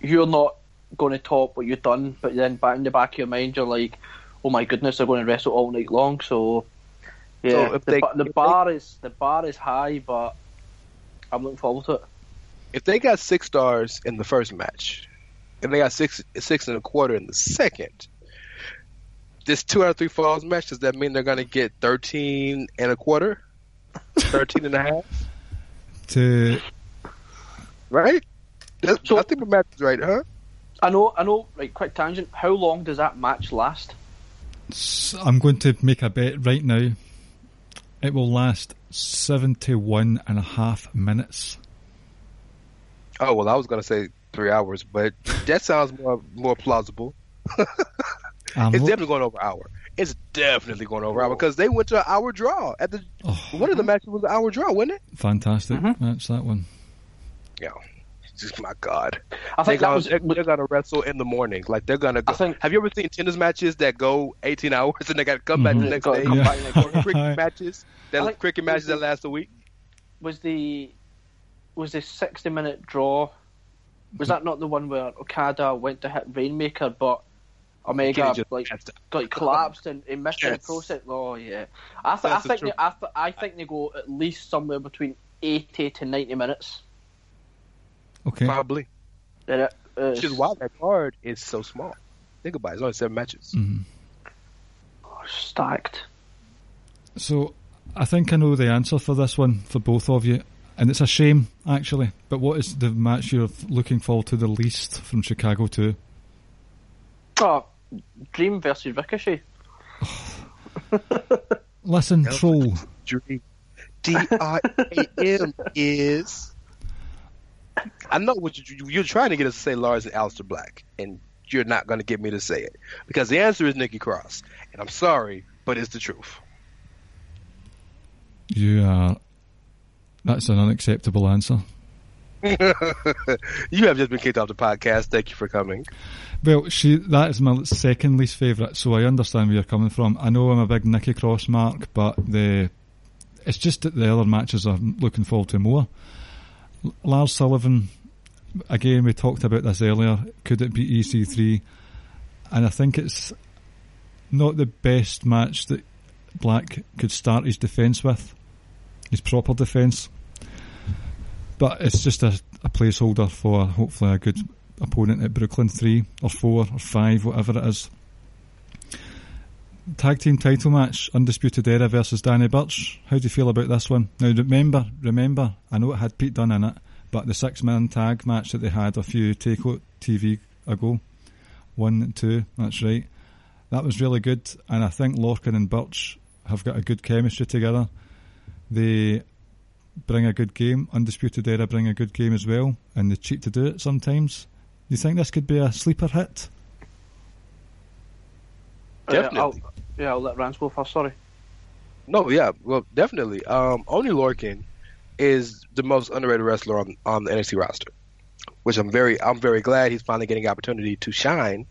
You're not going to top what you've done, but then back in the back of your mind, you're like, oh my goodness, they're going to wrestle all night long. So, yeah, so if the, they, the if bar they, is the bar is high, but I'm looking forward to it. If they got six stars in the first match, and they got six six and a quarter in the second. This two out of three falls match, does that mean they're going to get thirteen and a quarter? thirteen and a half? To... Right? That's, so, I think the match is right, huh? I know, I know. Right, quick tangent. How long does that match last? So I'm going to make a bet right now. It will last seventy-one and a half minutes. Oh, well, I was going to say three hours, but that sounds more, more plausible. I'm it's lo- definitely going over an hour. It's definitely going over an hour because they went to an hour draw at the oh. one of the matches was an hour draw, wasn't it? Fantastic mm-hmm. match that one. Yeah, just my God. I think they're that gonna, was they're gonna wrestle in the morning. Like they're gonna. Go. I think, have you ever seen tennis matches that go eighteen hours and they got to come mm-hmm. back the next day? Come yeah. back and go cricket matches. That like, cricket matches the, that last a week. Was the was the sixty minute draw? Was that not the one where Okada went to hit Rainmaker, but? Omega like like collapsed and he missed yes. the process. Oh yeah, I, th- I think they, I, th- I think they go at least somewhere between eighty to ninety minutes. Okay, probably. It, uh, Which is why that card is so small. Think about it; it's only seven matches. Mm-hmm. Oh, stacked. So, I think I know the answer for this one for both of you, and it's a shame actually. But what is the match you're looking forward to the least from Chicago two? Oh. Dream versus Ricochet. Listen, troll. Dream. D I A M is. I know what you, you're trying to get us to say, Lars and Alistair Black, and you're not going to get me to say it because the answer is Nikki Cross, and I'm sorry, but it's the truth. You are. That's an unacceptable answer. You have just been kicked off the podcast. Thank you for coming. Well, she that is my second least favourite, so I understand where you're coming from. I know I'm a big Nikki Cross mark, but the it's just that the other matches I'm looking forward to more. L- Lars Sullivan, again, we talked about this earlier. Could it be E C three? And I think it's not the best match that Black could start his defence with, his proper defence. But it's just a, a placeholder for hopefully a good opponent at Brooklyn three or four or five, whatever it is. tag team title match, Undisputed Era versus Danny Burch. How do you feel about this one? Now remember, remember, I know it had Pete Dunne in it, but the six-man tag match that they had a few Takeover T V ago, one, two, that's right, that was really good, and I think Lorcan and Burch have got a good chemistry together. They bring a good game. Undisputed Era bring a good game as well, and they cheat to do it sometimes. Do you think this could be a sleeper hit? Definitely. Uh, I'll, yeah, I'll let Rance go first, sorry. No, yeah, well, definitely. Um, Oney Lorcan is the most underrated wrestler on, on the N X T roster, which I'm very I'm very glad he's finally getting the opportunity to shine.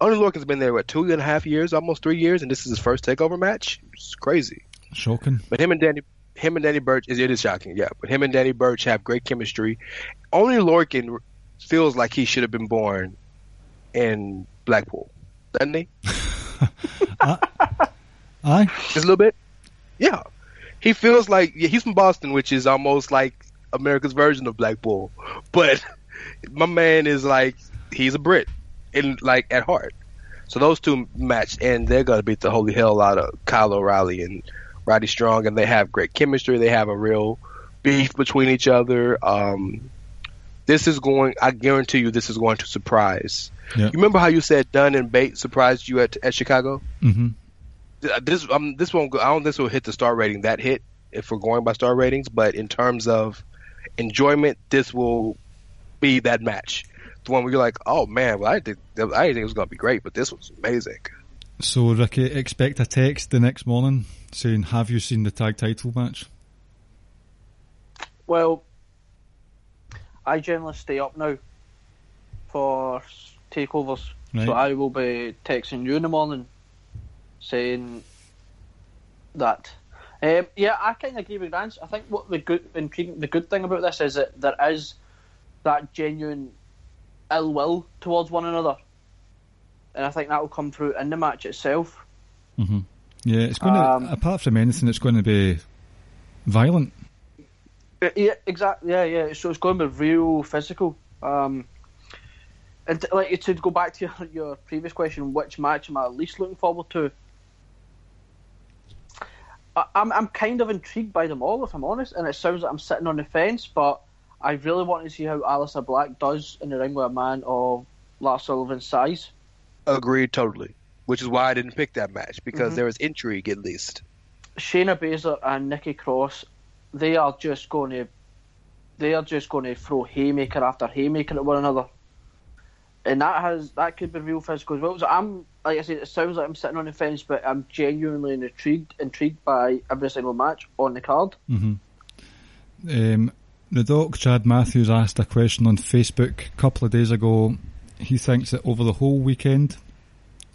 Oney Lorcan's been there, what, two and a half years, almost three years, and this is his first takeover match? It's crazy. Shocking. But him and Danny him and Danny Burch, it is shocking, yeah. But him and Danny Burch have great chemistry. Oney Lorcan feels like he should have been born in Blackpool, doesn't he? I, I just a little bit, yeah. He feels like yeah, he's from Boston, which is almost like America's version of Blackpool. But my man is like he's a Brit, and like at heart. So those two match, and they're gonna beat the holy hell out of Kyle O'Reilly and Roddy Strong, and they have great chemistry. They have a real beef between each other. Um, this is going, I guarantee you, this is going to surprise. Yeah. You remember how you said Dunn and Bate surprised you at at Chicago? Mm-hmm. This um, this won't go. I don't think this will hit the star rating. That hit if we're going by star ratings, but in terms of enjoyment, this will be that match. The one where you're like, oh man, well I didn't think, I didn't think it was going to be great, but this was amazing. So Ricky, expect a text the next morning saying, "Have you seen the tag title match?" Well, I generally stay up now for takeovers, right. So I will be texting you in the morning saying that. Um, yeah, I kind of agree with Rance. I think what the good, intriguing, the good thing about this is that there is that genuine ill will towards one another, and I think that will come through in the match itself. Mm-hmm. Yeah, it's going um, to, apart from anything, it's going to be violent. Yeah, exactly. Yeah, yeah. So it's going to be real physical. Um, And like to go back to your, your previous question, which match am I least looking forward to? I, I'm I'm kind of intrigued by them all, if I'm honest, and it sounds like I'm sitting on the fence, but I really want to see how Alistair Black does in the ring with a man of Lars Sullivan's size. Agreed, totally. Which is why I didn't pick that match, because mm-hmm. there was intrigue at least. Shayna Baszler and Nikki Cross, they are just going to they are just going to throw haymaker after haymaker at one another. And that has that could be real physical as well. So I'm, like I said, it sounds like I'm sitting on the fence, but I'm genuinely intrigued, intrigued by every single match on the card. Mm-hmm. Um, the doc Chad Matthews asked a question on Facebook a couple of days ago. He thinks that over the whole weekend,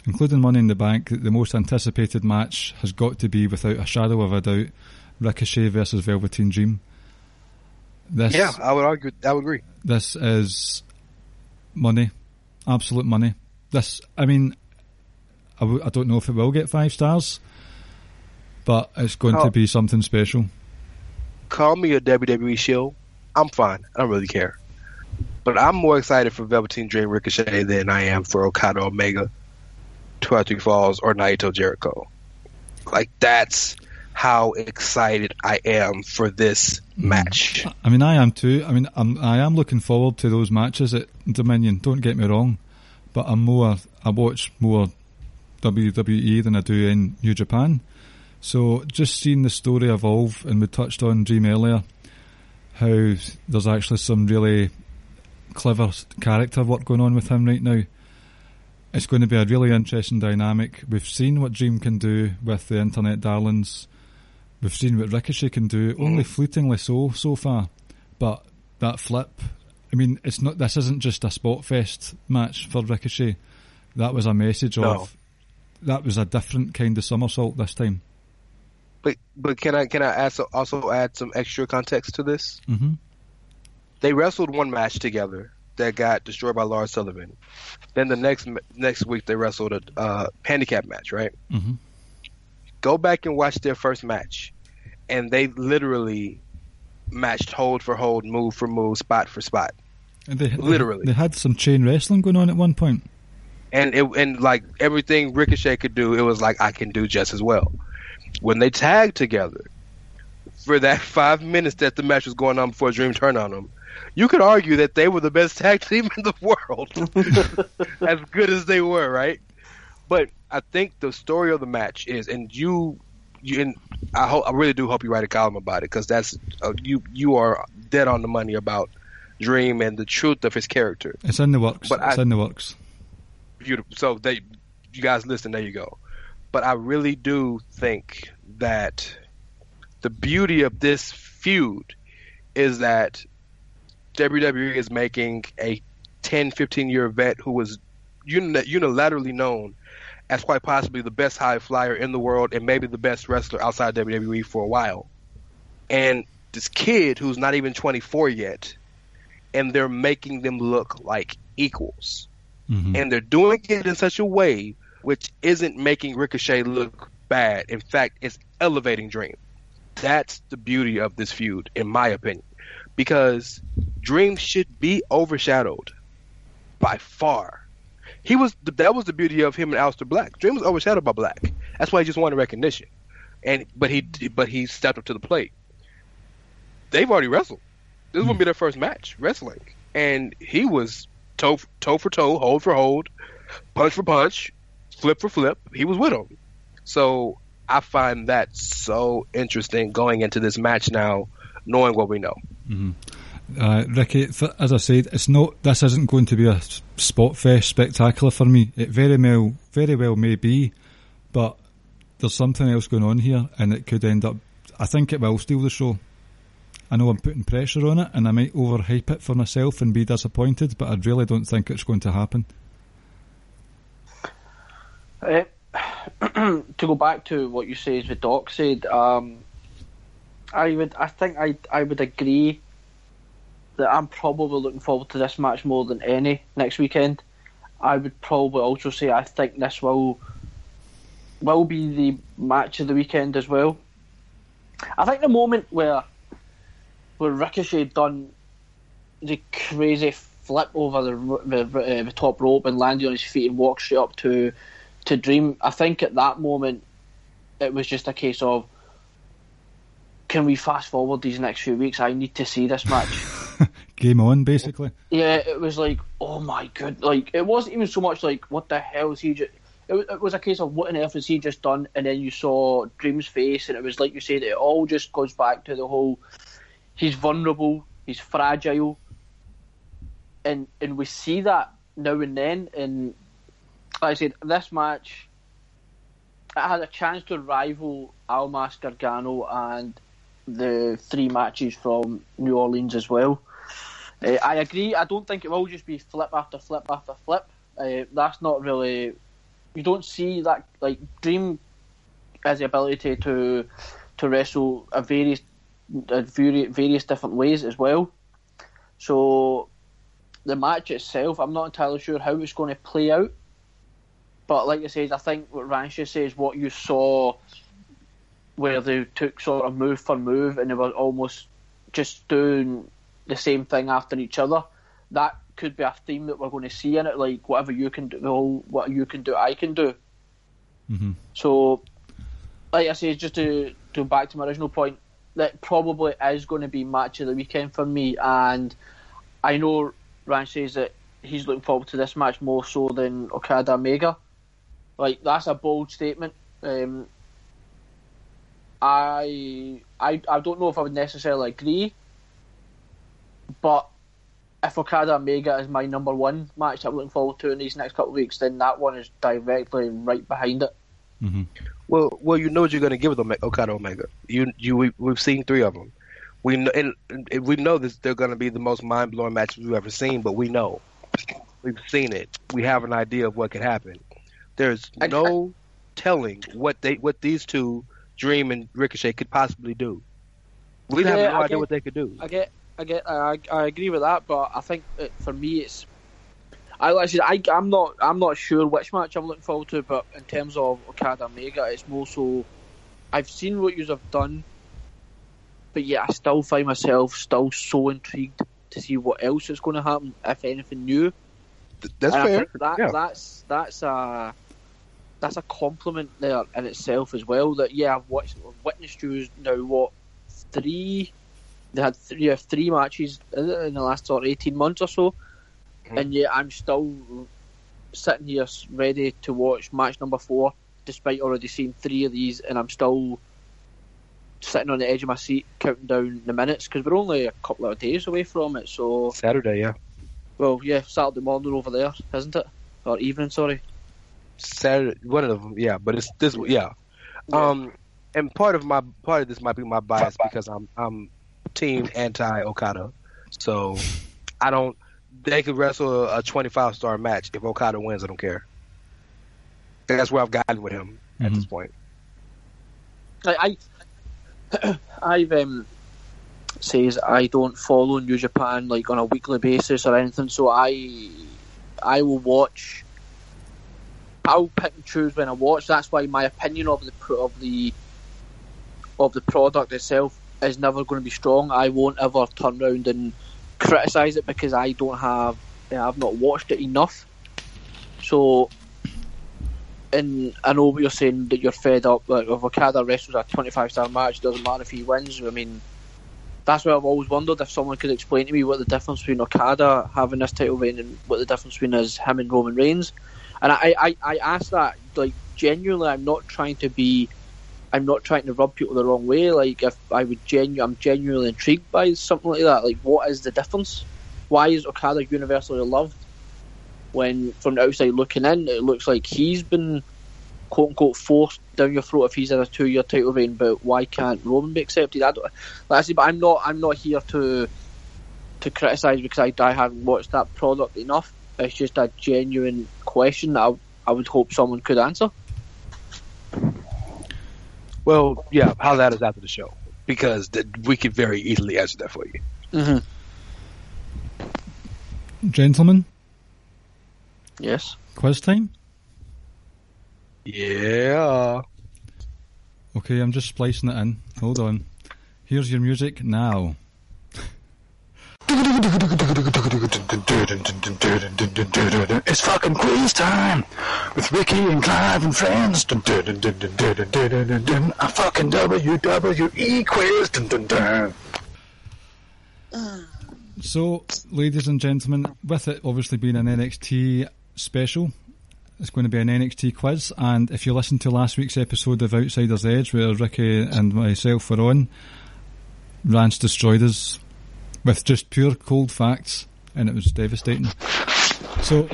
including Money in the Bank, that the most anticipated match has got to be, without a shadow of a doubt, Ricochet versus Velveteen Dream. This, yeah, I would argue. I would agree. This is money. Absolute money. This, I mean, I, w- I don't know if it will get five stars, but it's going oh. to be something special. Call me a W W E shill. I'm fine. I don't really care. But I'm more excited for Velveteen Dream Ricochet than I am for Okada Omega, twelve three Falls, or Naito Jericho. Like, that's how excited I am for this match. I mean, I am too. I mean, I'm, I am looking forward to those matches at Dominion, don't get me wrong, but I'm more, I watch more W W E than I do in New Japan, so just seeing the story evolve, and we touched on Dream earlier, how there's actually some really clever character work going on with him right now. It's going to be a really interesting dynamic. We've seen what Dream can do with the internet darlings. We've seen what Ricochet can do, only fleetingly so, so far. But that flip, I mean, it's not. This isn't just a spot fest match for Ricochet. That was a message no. of, that was a different kind of somersault this time. But but can I can I add, also add some extra context to this? Mm-hmm. They wrestled one match together that got destroyed by Lars Sullivan. Then the next next week they wrestled a uh, handicap match, right? Mm-hmm. Go back and watch their first match. And they literally matched hold for hold, move for move, spot for spot. And they, literally. They, they had some chain wrestling going on at one point. And it, and like everything Ricochet could do, it was like, I can do just as well. When they tagged together for that five minutes that the match was going on before Dream turned on them, you could argue that they were the best tag team in the world, as good as they were, right? But I think the story of the match is, and you, you and I hope, I really do hope you write a column about it, because that's uh, you you are dead on the money about Dream and the truth of his character. It's in the works. But it's I, in the works. Beautiful. So they, you guys, listen. There you go. But I really do think that the beauty of this feud is that W W E is making a ten, fifteen-year vet who was unilaterally known as quite possibly the best high flyer in the world and maybe the best wrestler outside W W E for a while. And this kid who's not even twenty-four yet, and they're making them look like equals. Mm-hmm. And they're doing it in such a way which isn't making Ricochet look bad. In fact, it's elevating Dream. That's the beauty of this feud, in my opinion. Because Dream should be overshadowed by far. He was that was the beauty of him and Alistair Black. Dream was overshadowed by Black. That's why he just wanted recognition, and but he but he stepped up to the plate. They've already wrestled. This mm-hmm. will be their first match wrestling, and he was toe toe for toe, hold for hold, punch for punch, flip for flip. He was with him. So I find that so interesting going into this match now, knowing what we know. Mm-hmm. Uh, Ricky, th- as I said, it's not. This isn't going to be a spot fest spectacular for me. It very well, very well may be, but there's something else going on here, and it could end up. I think it will steal the show. I know I'm putting pressure on it, and I might overhype it for myself and be disappointed, but I really don't think it's going to happen. Uh, to go back to what you say, as the doc said, um, I would. I think I. I would agree. That I'm probably looking forward to this match more than any next weekend. I would probably also say I think this will will be the match of the weekend as well. I think the moment where where Ricochet done the crazy flip over the the, uh, the top rope and landed on his feet and walked straight up to to Dream, I think at that moment it was just a case of, can we fast forward these next few weeks? I need to see this match. Game on, basically. Yeah, it was like, oh my god! Like, it wasn't even so much like, what the hell is he just? It was, it was a case of what on earth has he just done? And then you saw Dream's face, and it was like you said, it all just goes back to the whole, he's vulnerable, he's fragile, and and we see that now and then. And like I said, this match, it had a chance to rival Almas, Gargano, and the three matches from New Orleans as well. Uh, I agree. I don't think it will just be flip after flip after flip. Uh, that's not really. You don't see that. Like, Dream has the ability to to wrestle a various a various different ways as well. So the match itself, I'm not entirely sure how it's going to play out. But like I said, I think what Rancha says, what you saw, where they took sort of move for move and they were almost just doing the same thing after each other. That could be a theme that we're going to see in it, like whatever you can do, the whole what you can do, I can do. Mm-hmm. So, like I say, just to go back to my original point, that probably is going to be match of the weekend for me. And I know Ryan says that he's looking forward to this match more so than Okada Omega. Like, that's a bold statement. Um, I, I I don't know if I would necessarily agree, but if Okada Omega is my number one match that I'm looking forward to in these next couple of weeks, then that one is directly right behind it. Mm-hmm. Well, well, you know what you're going to give with Okada Omega. You you we, we've seen three of them. We and, and we know that they're going to be the most mind blowing matches we've ever seen. But we know, we've seen it. We have an idea of what could happen. There's no telling what they what these two, Dream and Ricochet, could possibly do. We'd yeah, have no I idea get, what they could do. I get, I get, I, I agree with that, but I think it, for me, it's. I like I said, I, I'm not, I'm not sure which match I'm looking forward to, but in terms of Okada Omega, it's more so, I've seen what you have done, but yet I still find myself still so intrigued to see what else is going to happen, if anything new. That's and fair. That, yeah. That's that's a that's a compliment there in itself as well. That yeah, I've watched, I've witnessed you now what three. They had three or three matches in the last sort of eighteen months or so, mm-hmm. and yet I'm still sitting here ready to watch match number four, despite already seeing three of these, and I'm still sitting on the edge of my seat counting down the minutes because we're only a couple of days away from it. So Saturday, yeah. Well, yeah, Saturday morning over there, isn't it? Or evening, sorry. Saturday, one of them, yeah. But it's this, yeah. yeah. Um, and part of my part of this might be my bias because I'm I'm. team anti Okada, so I don't. They could wrestle a twenty-five star match. If Okada wins, I don't care. And that's where I've gotten with him mm-hmm. at this point. I, I I've um says I don't follow New Japan like on a weekly basis or anything. So I I will watch. I'll pick and choose when I watch. That's why my opinion of the of the of the product itself is never going to be strong. I won't ever turn around and criticise it because I don't have, I've not watched it enough. So, and I know what you're saying that you're fed up. Like if Okada wrestles a twenty-five star match, doesn't matter if he wins. I mean, that's what I've always wondered, if someone could explain to me what the difference between Okada having this title reign and what the difference between is him and Roman Reigns. And I, I, I ask that like genuinely. I'm not trying to be. I'm not trying to rub people the wrong way. Like, if I would genu- I'm genuinely intrigued by something like that. Like, what is the difference? Why is Okada universally loved when, from the outside looking in, it looks like he's been quote unquote forced down your throat if he's in a two-year title reign? But why can't Roman be accepted? I don't. Like I say, but I'm not. I'm not here to to criticize because I, I haven't watched that product enough. It's just a genuine question that I, I would hope someone could answer. Well, yeah, how that is after the show, because th- we could very easily answer that for you. Mm-hmm. Gentlemen? Yes? Quiz time? Yeah. Okay, I'm just splicing it in. Hold on. Here's your music now. It's fucking quiz time with Ricky and Clive and friends. A fucking W W E quiz. So, ladies and gentlemen, with it obviously being an N X T special, it's going to be an N X T quiz. And if you listen to last week's episode of Outsider's Edge, where Ricky and myself were on, Rance destroyed us with just pure cold facts, and it was devastating. So,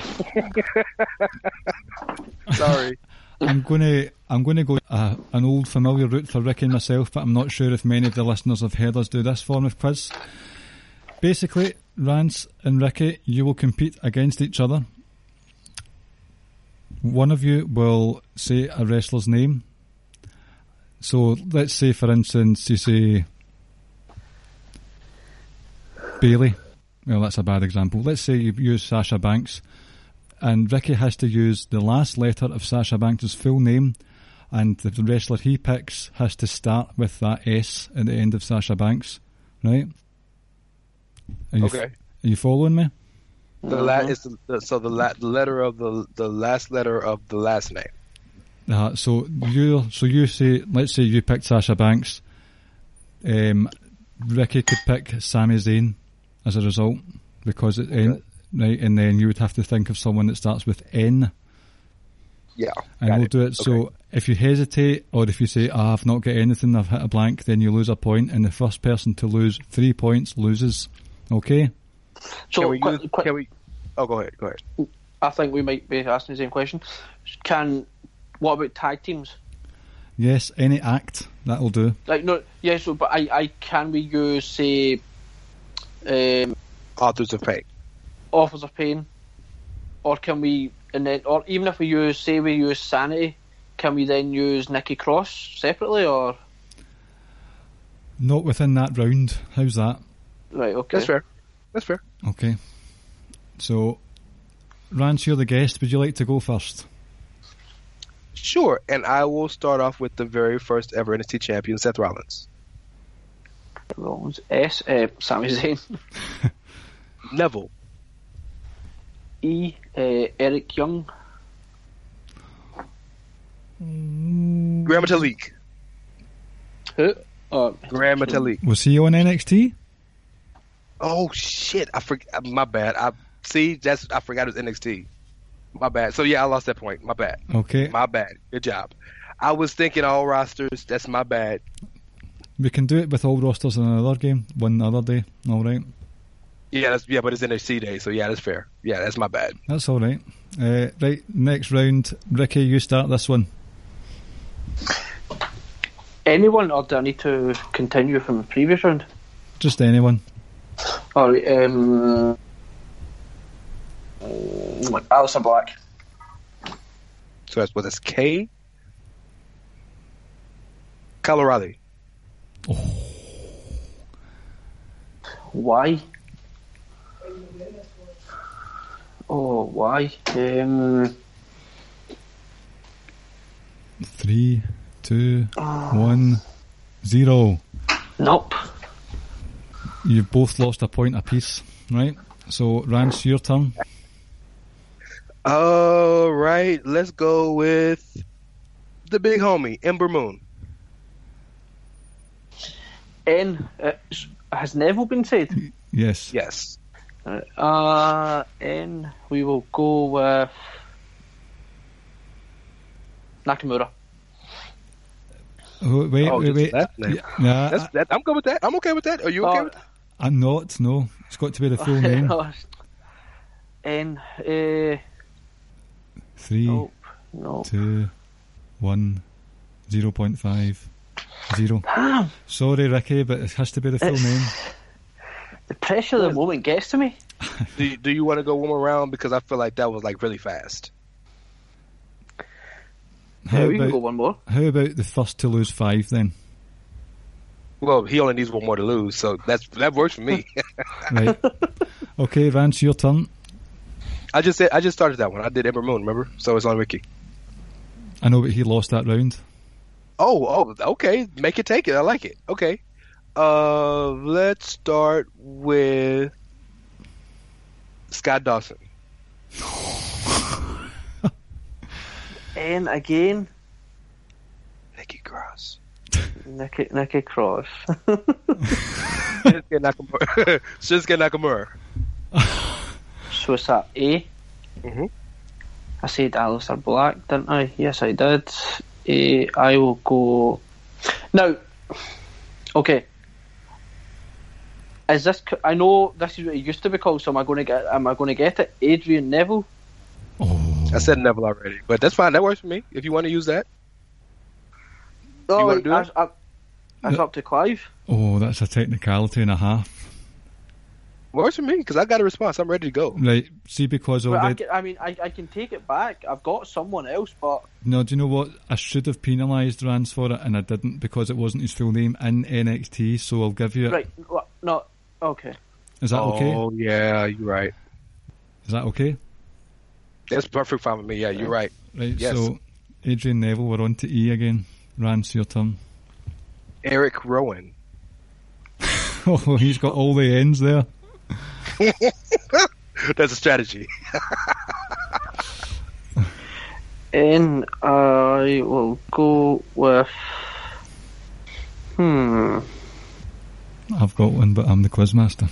sorry, I'm gonna I'm gonna go uh, an old familiar route for Rick and myself, but I'm not sure if many of the listeners have heard us do this form of quiz. Basically, Rance and Ricky, you will compete against each other. One of you will say a wrestler's name. So let's say, for instance, you say Bayley. Well, that's a bad example. Let's say you use Sasha Banks, and Ricky has to use the last letter of Sasha Banks' full name, and the wrestler he picks has to start with that S at the end of Sasha Banks, right? Are you okay? F- are you following me? The la- is the, the, so the, la- the letter of the the last letter of the last name. Uh, so you so you say, let's say you picked Sasha Banks. Um, Ricky could pick Sami Zayn as a result, because it end, right, and then you would have to think of someone that starts with N. Yeah, and we'll it. do it. Okay. So if you hesitate, or if you say, oh, "I've not got anything, I've hit a blank," then you lose a point, and the first person to lose three points loses. Okay. So can we? Quick, use, quick, can we oh, go ahead. Go ahead. I think we might be asking the same question. Can what about tag teams? Yes, any act that'll do. Like no, yeah. So, but I, I can we use say. Um, Authors of Pain. Authors of Pain, or can we? And then, or even if we use, say, we use Sanity, can we then use Nikki Cross separately, or not within that round? How's that? Right. Okay. That's fair. That's fair. Okay. So, Rance, you're the guest. Would you like to go first? Sure, and I will start off with the very first ever N X T champion, Seth Rollins. Rollins S. Uh, Sami Zayn. Neville. E, uh, Eric Young. Mm. Graham Metalik. Who? Oh, Graham Metalik. Was he on N X T? Oh shit! I forgot. My bad. I see. That's I forgot it was N X T. My bad. So yeah, I lost that point. My bad. Okay. My bad. Good job. I was thinking all rosters. That's my bad. We can do it with all rosters in another game, one other day. All right. Yeah, that's, yeah, but it's N X T day, so yeah, that's fair. Yeah, that's my bad. That's all right. Uh, right, next round, Ricky, you start this one. Anyone, or do I need to continue from the previous round? Just anyone. All right. Um, Alistair Black. So that's what it's K. Kyle O'Reilly. Oh. Why? Oh, why? Um, Three, two, uh, one, zero. Nope. You've both lost a point apiece, right? So, Rance, your turn. All right, let's go with the big homie, Ember Moon. N uh, has Neville been said? Yes. Yes. Uh, N. We will go with Nakamura. Oh, wait, oh, wait, wait. That, nah, That's, that, I'm good with that. I'm okay with that. Are you okay uh, with that? I'm not. No, it's got to be the full name. No. N. Uh, Three. Nope, nope. Two. One. Zero point five. Zero. Damn. Sorry, Ricky, but it has to be the full it's, name. The pressure of the moment gets to me. do you, Do you want to go one more round? Because I feel like that was like really fast. How yeah, we about, can go one more. How about the first to lose five then? Well, he only needs one more to lose, so that's that works for me. Right. Okay, Rance, your turn. I just said I just started that one. I did Ember Moon, remember? So it's on Ricky. I know, but he lost that round. Oh, oh, okay. Make it, take it. I like it. Okay. Uh, let's start with Scott Dawson. And again, Nikki Cross. Nikki, Nikki Cross. Shinsuke Nakamura. Shinsuke Nakamura. So it's at A. Mm-hmm. I said Alistair Black, didn't I? Yes, I did. Uh, I will go now. Okay, is this? I know this is what it used to be called. So am I going to get? Am I going to get it? Adrian Neville. Oh. I said Neville already, but that's fine. That works for me. If you want to use that, oh, that's up, that's up to Clive. Oh, that's a technicality and a half. Works for me because I got a response. I'm ready to go. Right. See, because already. I, can, I mean, I, I can take it back. I've got someone else, but. No, do you know what? I should have penalised Rance for it, and I didn't because it wasn't his full name in N X T. So I'll give you it. Right. No. Okay. Is that oh, okay? Oh yeah, you're right. Is that okay? That's perfect fine with me. Yeah, you're right. Right. Yes. So, Adrian Neville, we're on to E again. Rance, your turn. Eric Rowan. Oh, he's got all the ends there. That's a strategy. And I will go with hmm I've got one, but I'm the quizmaster.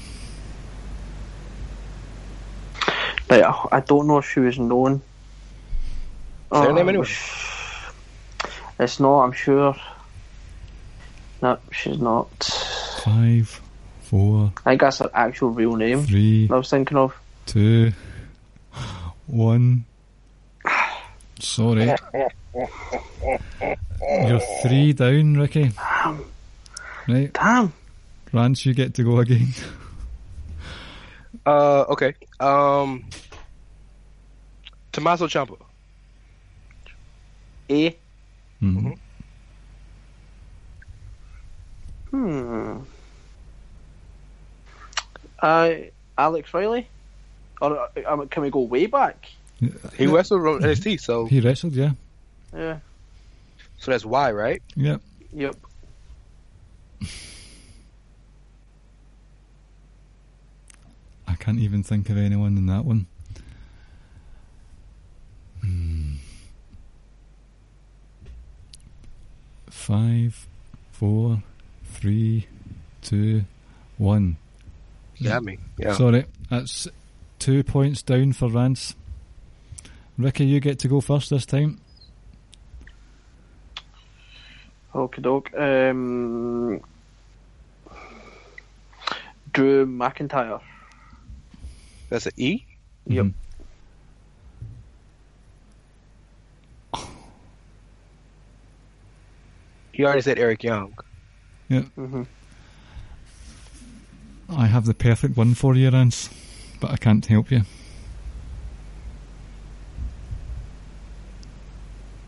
Right, I, I don't know if she was known. Is uh, her name anyway? It's not, I'm sure. No, she's not. Five. Four, I think that's her actual real name. Three, I was thinking of. Two, one. Sorry. You're three down, Ricky. Damn. Right. Damn. Rance, you get to go again. uh, okay. Um, Tommaso Ciampa. A. Mm-hmm. Hmm. Uh, Alex Riley, or uh, can we go way back? He wrestled on N X T, so he wrestled, yeah, yeah. So that's why, right? Yep. Yep. I can't even think of anyone in that one. Five, four, three, two, one. You had me. Yeah. Sorry, that's two points down for Rance. Ricky, you get to go first this time. Okie doke. Um, Drew McIntyre. That's an E? Yep. Mm. You already said Eric Young. Yeah. Mm-hmm. I have the perfect one for you, Rance, but I can't help you.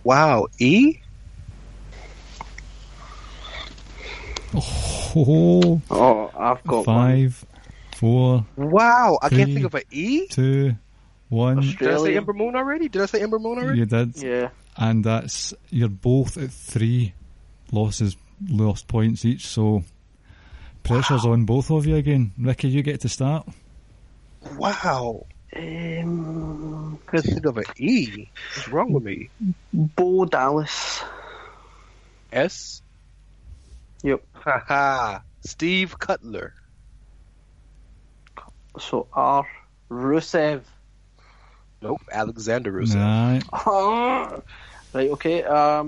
Wow, E? Oh, oh I've got five, one. four. Wow, I three, can't think of an E? Two, one. Australia. Did I say Ember Moon already? Did I say Ember Moon already? You did. Yeah. And that's, you're both at three losses, lost points each, so pressure's wow. on both of you again. Ricky, you get to start. Wow. Um, can't think of an E. What's wrong with me? Bo Dallas. S? Yep. Haha. Steve Cutler. So R. Rusev. Nope. Alexander Rusev. Right. Right. Okay. Um.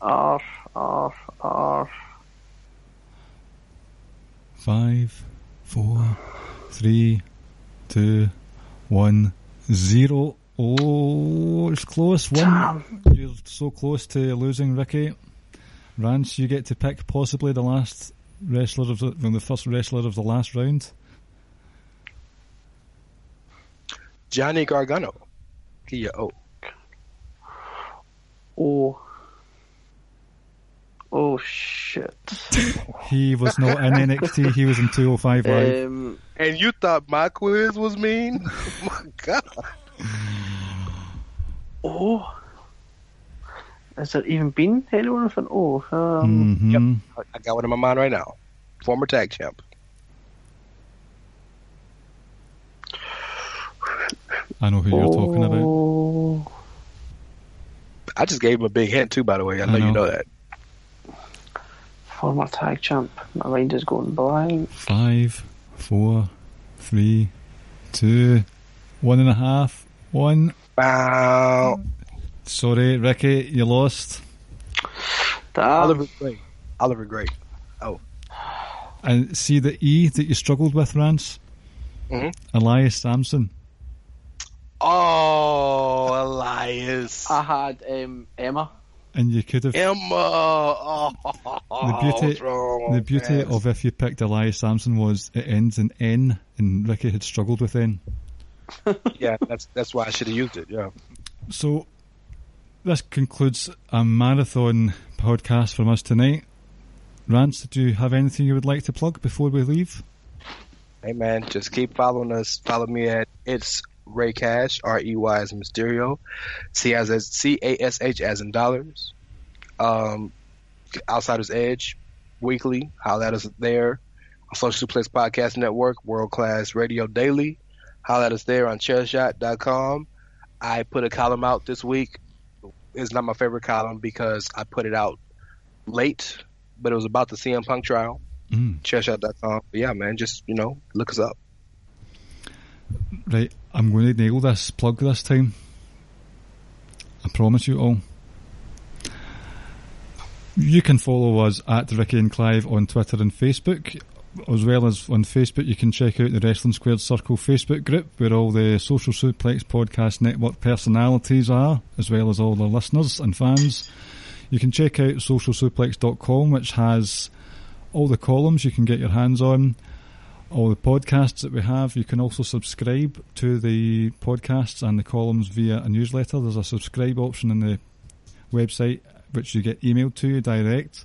R. R. R. Five, four, three, two, one, zero. Oh, it's close. One. Damn. You're so close to losing, Ricky. Rance, you get to pick possibly the last wrestler of the, well, the first wrestler of the last round. Johnny Gargano. Kia O. Oh. Oh shit. He was not in N X T. He was in two oh five Live. Um, and you thought my quiz was mean? Oh my god. Oh. Has there even been anyone with an O? Um, mm-hmm. Yep, I got one in my mind right now. Former tag champ. I know who oh. you're talking about. I just gave him a big hint too, by the way. I, I know, know you know that. Former tag champ. My mind is going blank. Five, four, three, two, one and a half, one. Wow. Sorry, Ricky, you lost. Damn. Oliver Gray. Oliver Gray. Oh. And see the E that you struggled with, Rance? Mm-hmm. Elias Samson. Oh, Elias. I had um, Emma. And you could have... Emma! Oh, the beauty, wrong, the beauty of if you picked Elias Samson was it ends in N, and Ricky had struggled with N. Yeah, that's that's why I should have used it, yeah. So... this concludes a marathon podcast from us tonight. Rance, do you have anything you would like to plug before we leave? Hey man, just keep following us. Follow me at It's Ray Cash, R E Y as Mysterio, C as C A S H as in dollars. Um, Outsiders Edge, weekly, holla at us there. On Social Suplex Podcast Network, World Class Radio Daily, holla at us there on chairshot dot com. I put a column out this week. It's not my favorite column because I put it out late, but it was about the C M Punk trial. Mm. Chairshot dot com. But yeah, man, just, you know, look us up. Right, I'm going to nail this plug this time. I promise you all. You can follow us at Ricky and Clive on Twitter and Facebook. As well as on Facebook, you can check out the Wrestling Squared Circle Facebook group where all the Social Suplex Podcast Network personalities are, as well as all the listeners and fans. You can check out social suplex dot com, which has all the columns you can get your hands on, all the podcasts that we have. You can also subscribe to the podcasts and the columns via a newsletter. There's a subscribe option on the website which you get emailed to you direct.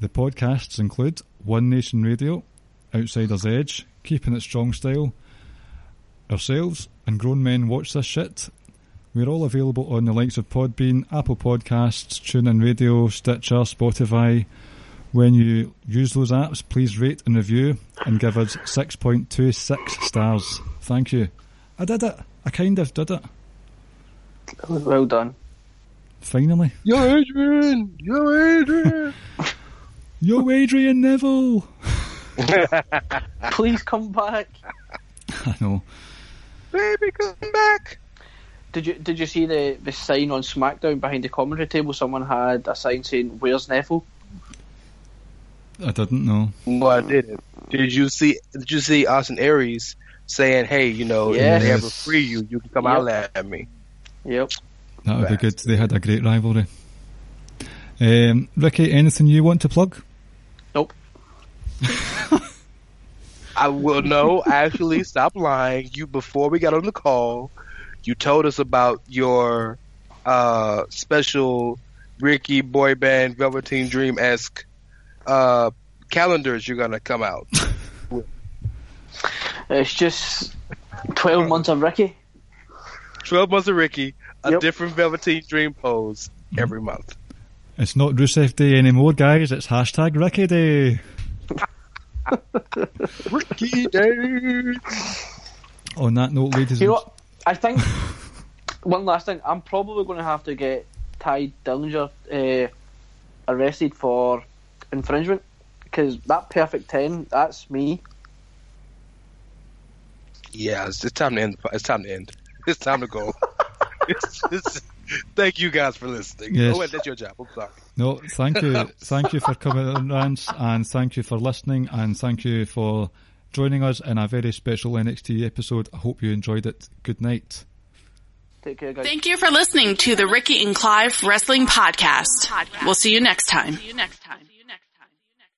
The podcasts include One Nation Radio, Outsider's Edge, Keeping It Strong Style, ourselves, and Grown Men Watch This Shit. We're all available on the likes of Podbean, Apple Podcasts, TuneIn Radio, Stitcher, Spotify. When you use those apps, please rate and review and give us six point two six stars. Thank you. I did it. I kind of did it. Well done. Finally. Yo, Adrian! Yo, Adrian! Yo, Adrian Neville! Please come back. I know. Baby, come back. Did you did you see the, the sign on SmackDown behind the commentary table? Someone had a sign saying, "Where's Neville?" I didn't know. No, I didn't. Did you see? Did you see Austin Aries saying, "Hey, you know, yes. if they ever free you, you can come yep. out at me." Yep. That would be good. They had a great rivalry. Um, Ricky, anything you want to plug? Nope. I will no. Actually, stop lying. You before we got on the call, you told us about your uh, special Ricky boy band Velveteen Dream esque uh, calendars you're gonna come out. It's just twelve months of Ricky. Twelve months of Ricky. A yep. different Velveteen Dream pose every mm. month. It's not Rusev Day anymore, guys. It's hashtag Ricky Day. Ricky Day. On that note, ladies, you know what? I think one last thing. I'm probably going to have to get Ty Dillinger uh, arrested for infringement because that perfect ten, that's me. Yeah, it's, it's time to end. It's time to end. It's time to go. It's, it's, thank you guys for listening. Yes. Oh, wait, that's your job. I'm sorry. No, thank you. Thank you for coming on, Rance, and thank you for listening, and thank you for joining us in a very special N X T episode. I hope you enjoyed it. Good night. Take care, guys. Thank you for listening to the Ricky and Clive Wrestling Podcast. Podcast. We'll see you next time. See you next time.